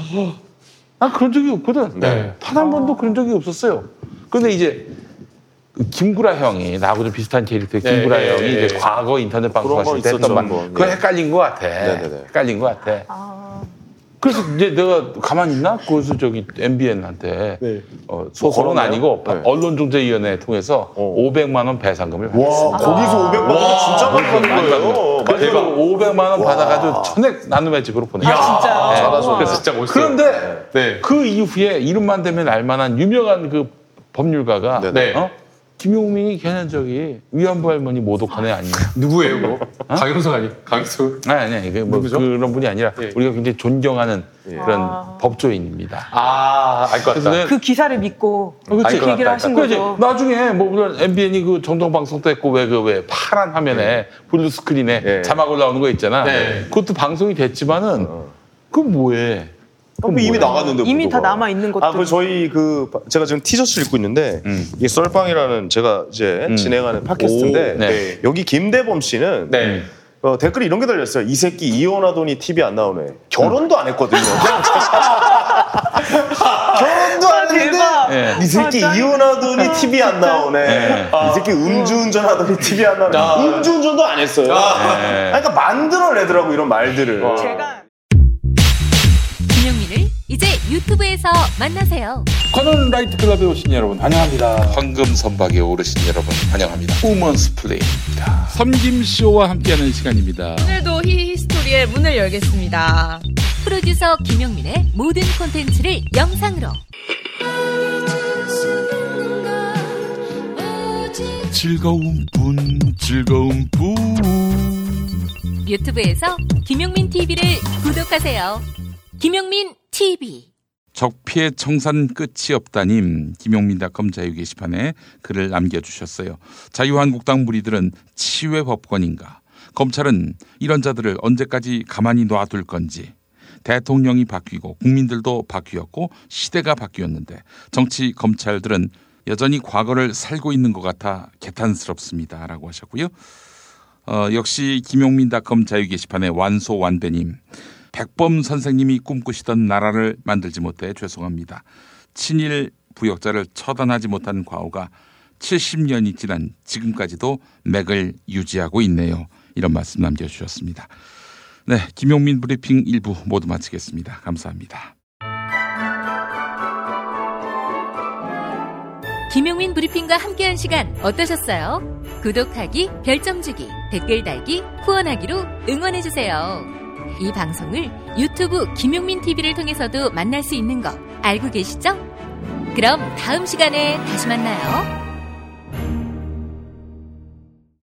난 그런 적이 없거든. 네. 단 한 번도 그런 적이 없었어요. 근데 이제 김구라 형이 나하고 좀 비슷한 캐릭터 김구라 네, 형이 네, 이제 네. 과거 인터넷 방송하실 때 했던 말 그거 헷갈린 것 같아. 네네네. 헷갈린 것 같아. 아... 그래서 이제 내가 가만히 있나? 그래서 저기 MBN한테 네. 소설은 뭐 아니고 네. 언론중재위원회 통해서 500만 원 배상금을 받았습니다. 거기서 500만 원 진짜 많이 받는 거예요. 그래서 500만 원 받아가지고 천액 나눔의 집으로 보냈어요. 아, 진짜. 네. 그래서 진짜 멋있어요. 그런데 네. 그 이후에 이름만 되면 알만한 유명한 그 법률가가 김용민이 걔는 저기 위안부 할머니 모독한 애 아니냐? 누구예요, 그거? 어? 강용석 아니? 강용석? 아니, 이게 뭐 누구죠? 그런 분이 아니라 예. 우리가 굉장히 존경하는 예. 그런 아... 법조인입니다. 아, 알 것 같다. 그 기사를 믿고 그렇지. 그 얘기를 하신 거죠. 나중에 뭐 물론 MBN이 그 정동 방송도 했고 왜 파란 화면에 블루 스크린에 예. 자막 올라오는 거 있잖아. 예. 그것도 방송이 됐지만은 그건 뭐해? 이미 나갔는데 이미 보도가. 다 남아 있는 것들. 아, 그 저희 그 제가 지금 티셔츠를 입고 있는데 이게 썰빵이라는 제가 이제 진행하는 팟캐스트인데 네. 여기 김대범 씨는 네. 댓글에 이런 게 달렸어요. 이 새끼 이혼하더니 TV 안 나오네. 결혼도 안 했거든요. 결혼도 안 했는데 네. 이 새끼 이혼하더니 TV 안 나오네. 네. 이 새끼 음주운전하더니 TV 안 나오네. 음주운전도 안 했어요. 네. 그러니까 만들어내더라고 이런 말들을. 제가 이제 유튜브에서 만나세요. 커널 라이트 클럽에 오신 여러분 환영합니다. 황금 선박에 오르신 여러분 환영합니다. 우먼스 플레이입니다. 섬김쇼와 함께하는 시간입니다. 오늘도 히스토리의 문을 열겠습니다. 프로듀서 김용민의 모든 콘텐츠를 영상으로 즐거운 분 유튜브에서 김용민 TV를 구독하세요. 김용민 TV. 적폐 청산 끝이 없다님 김용민닷컴 자유 게시판에 글을 남겨주셨어요. 자유한국당 무리들은 치외법권인가? 검찰은 이런 자들을 언제까지 가만히 놔둘 건지. 대통령이 바뀌고 국민들도 바뀌었고 시대가 바뀌었는데 정치 검찰들은 여전히 과거를 살고 있는 것 같아 개탄스럽습니다. 라고 하셨고요. 역시 김용민닷컴 자유 게시판에 완소완배님. 백범 선생님이 꿈꾸시던 나라를 만들지 못해 죄송합니다. 친일 부역자를 처단하지 못한 과오가 70년이 지난 지금까지도 맥을 유지하고 있네요. 이런 말씀 남겨주셨습니다. 네, 김용민 브리핑 1부 모두 마치겠습니다. 감사합니다. 김용민 브리핑과 함께한 시간 어떠셨어요? 구독하기, 별점 주기, 댓글 달기, 후원하기로 응원해주세요. 이 방송을 유튜브 김용민 TV를 통해서도 만날 수 있는 거 알고 계시죠? 그럼 다음 시간에 다시 만나요.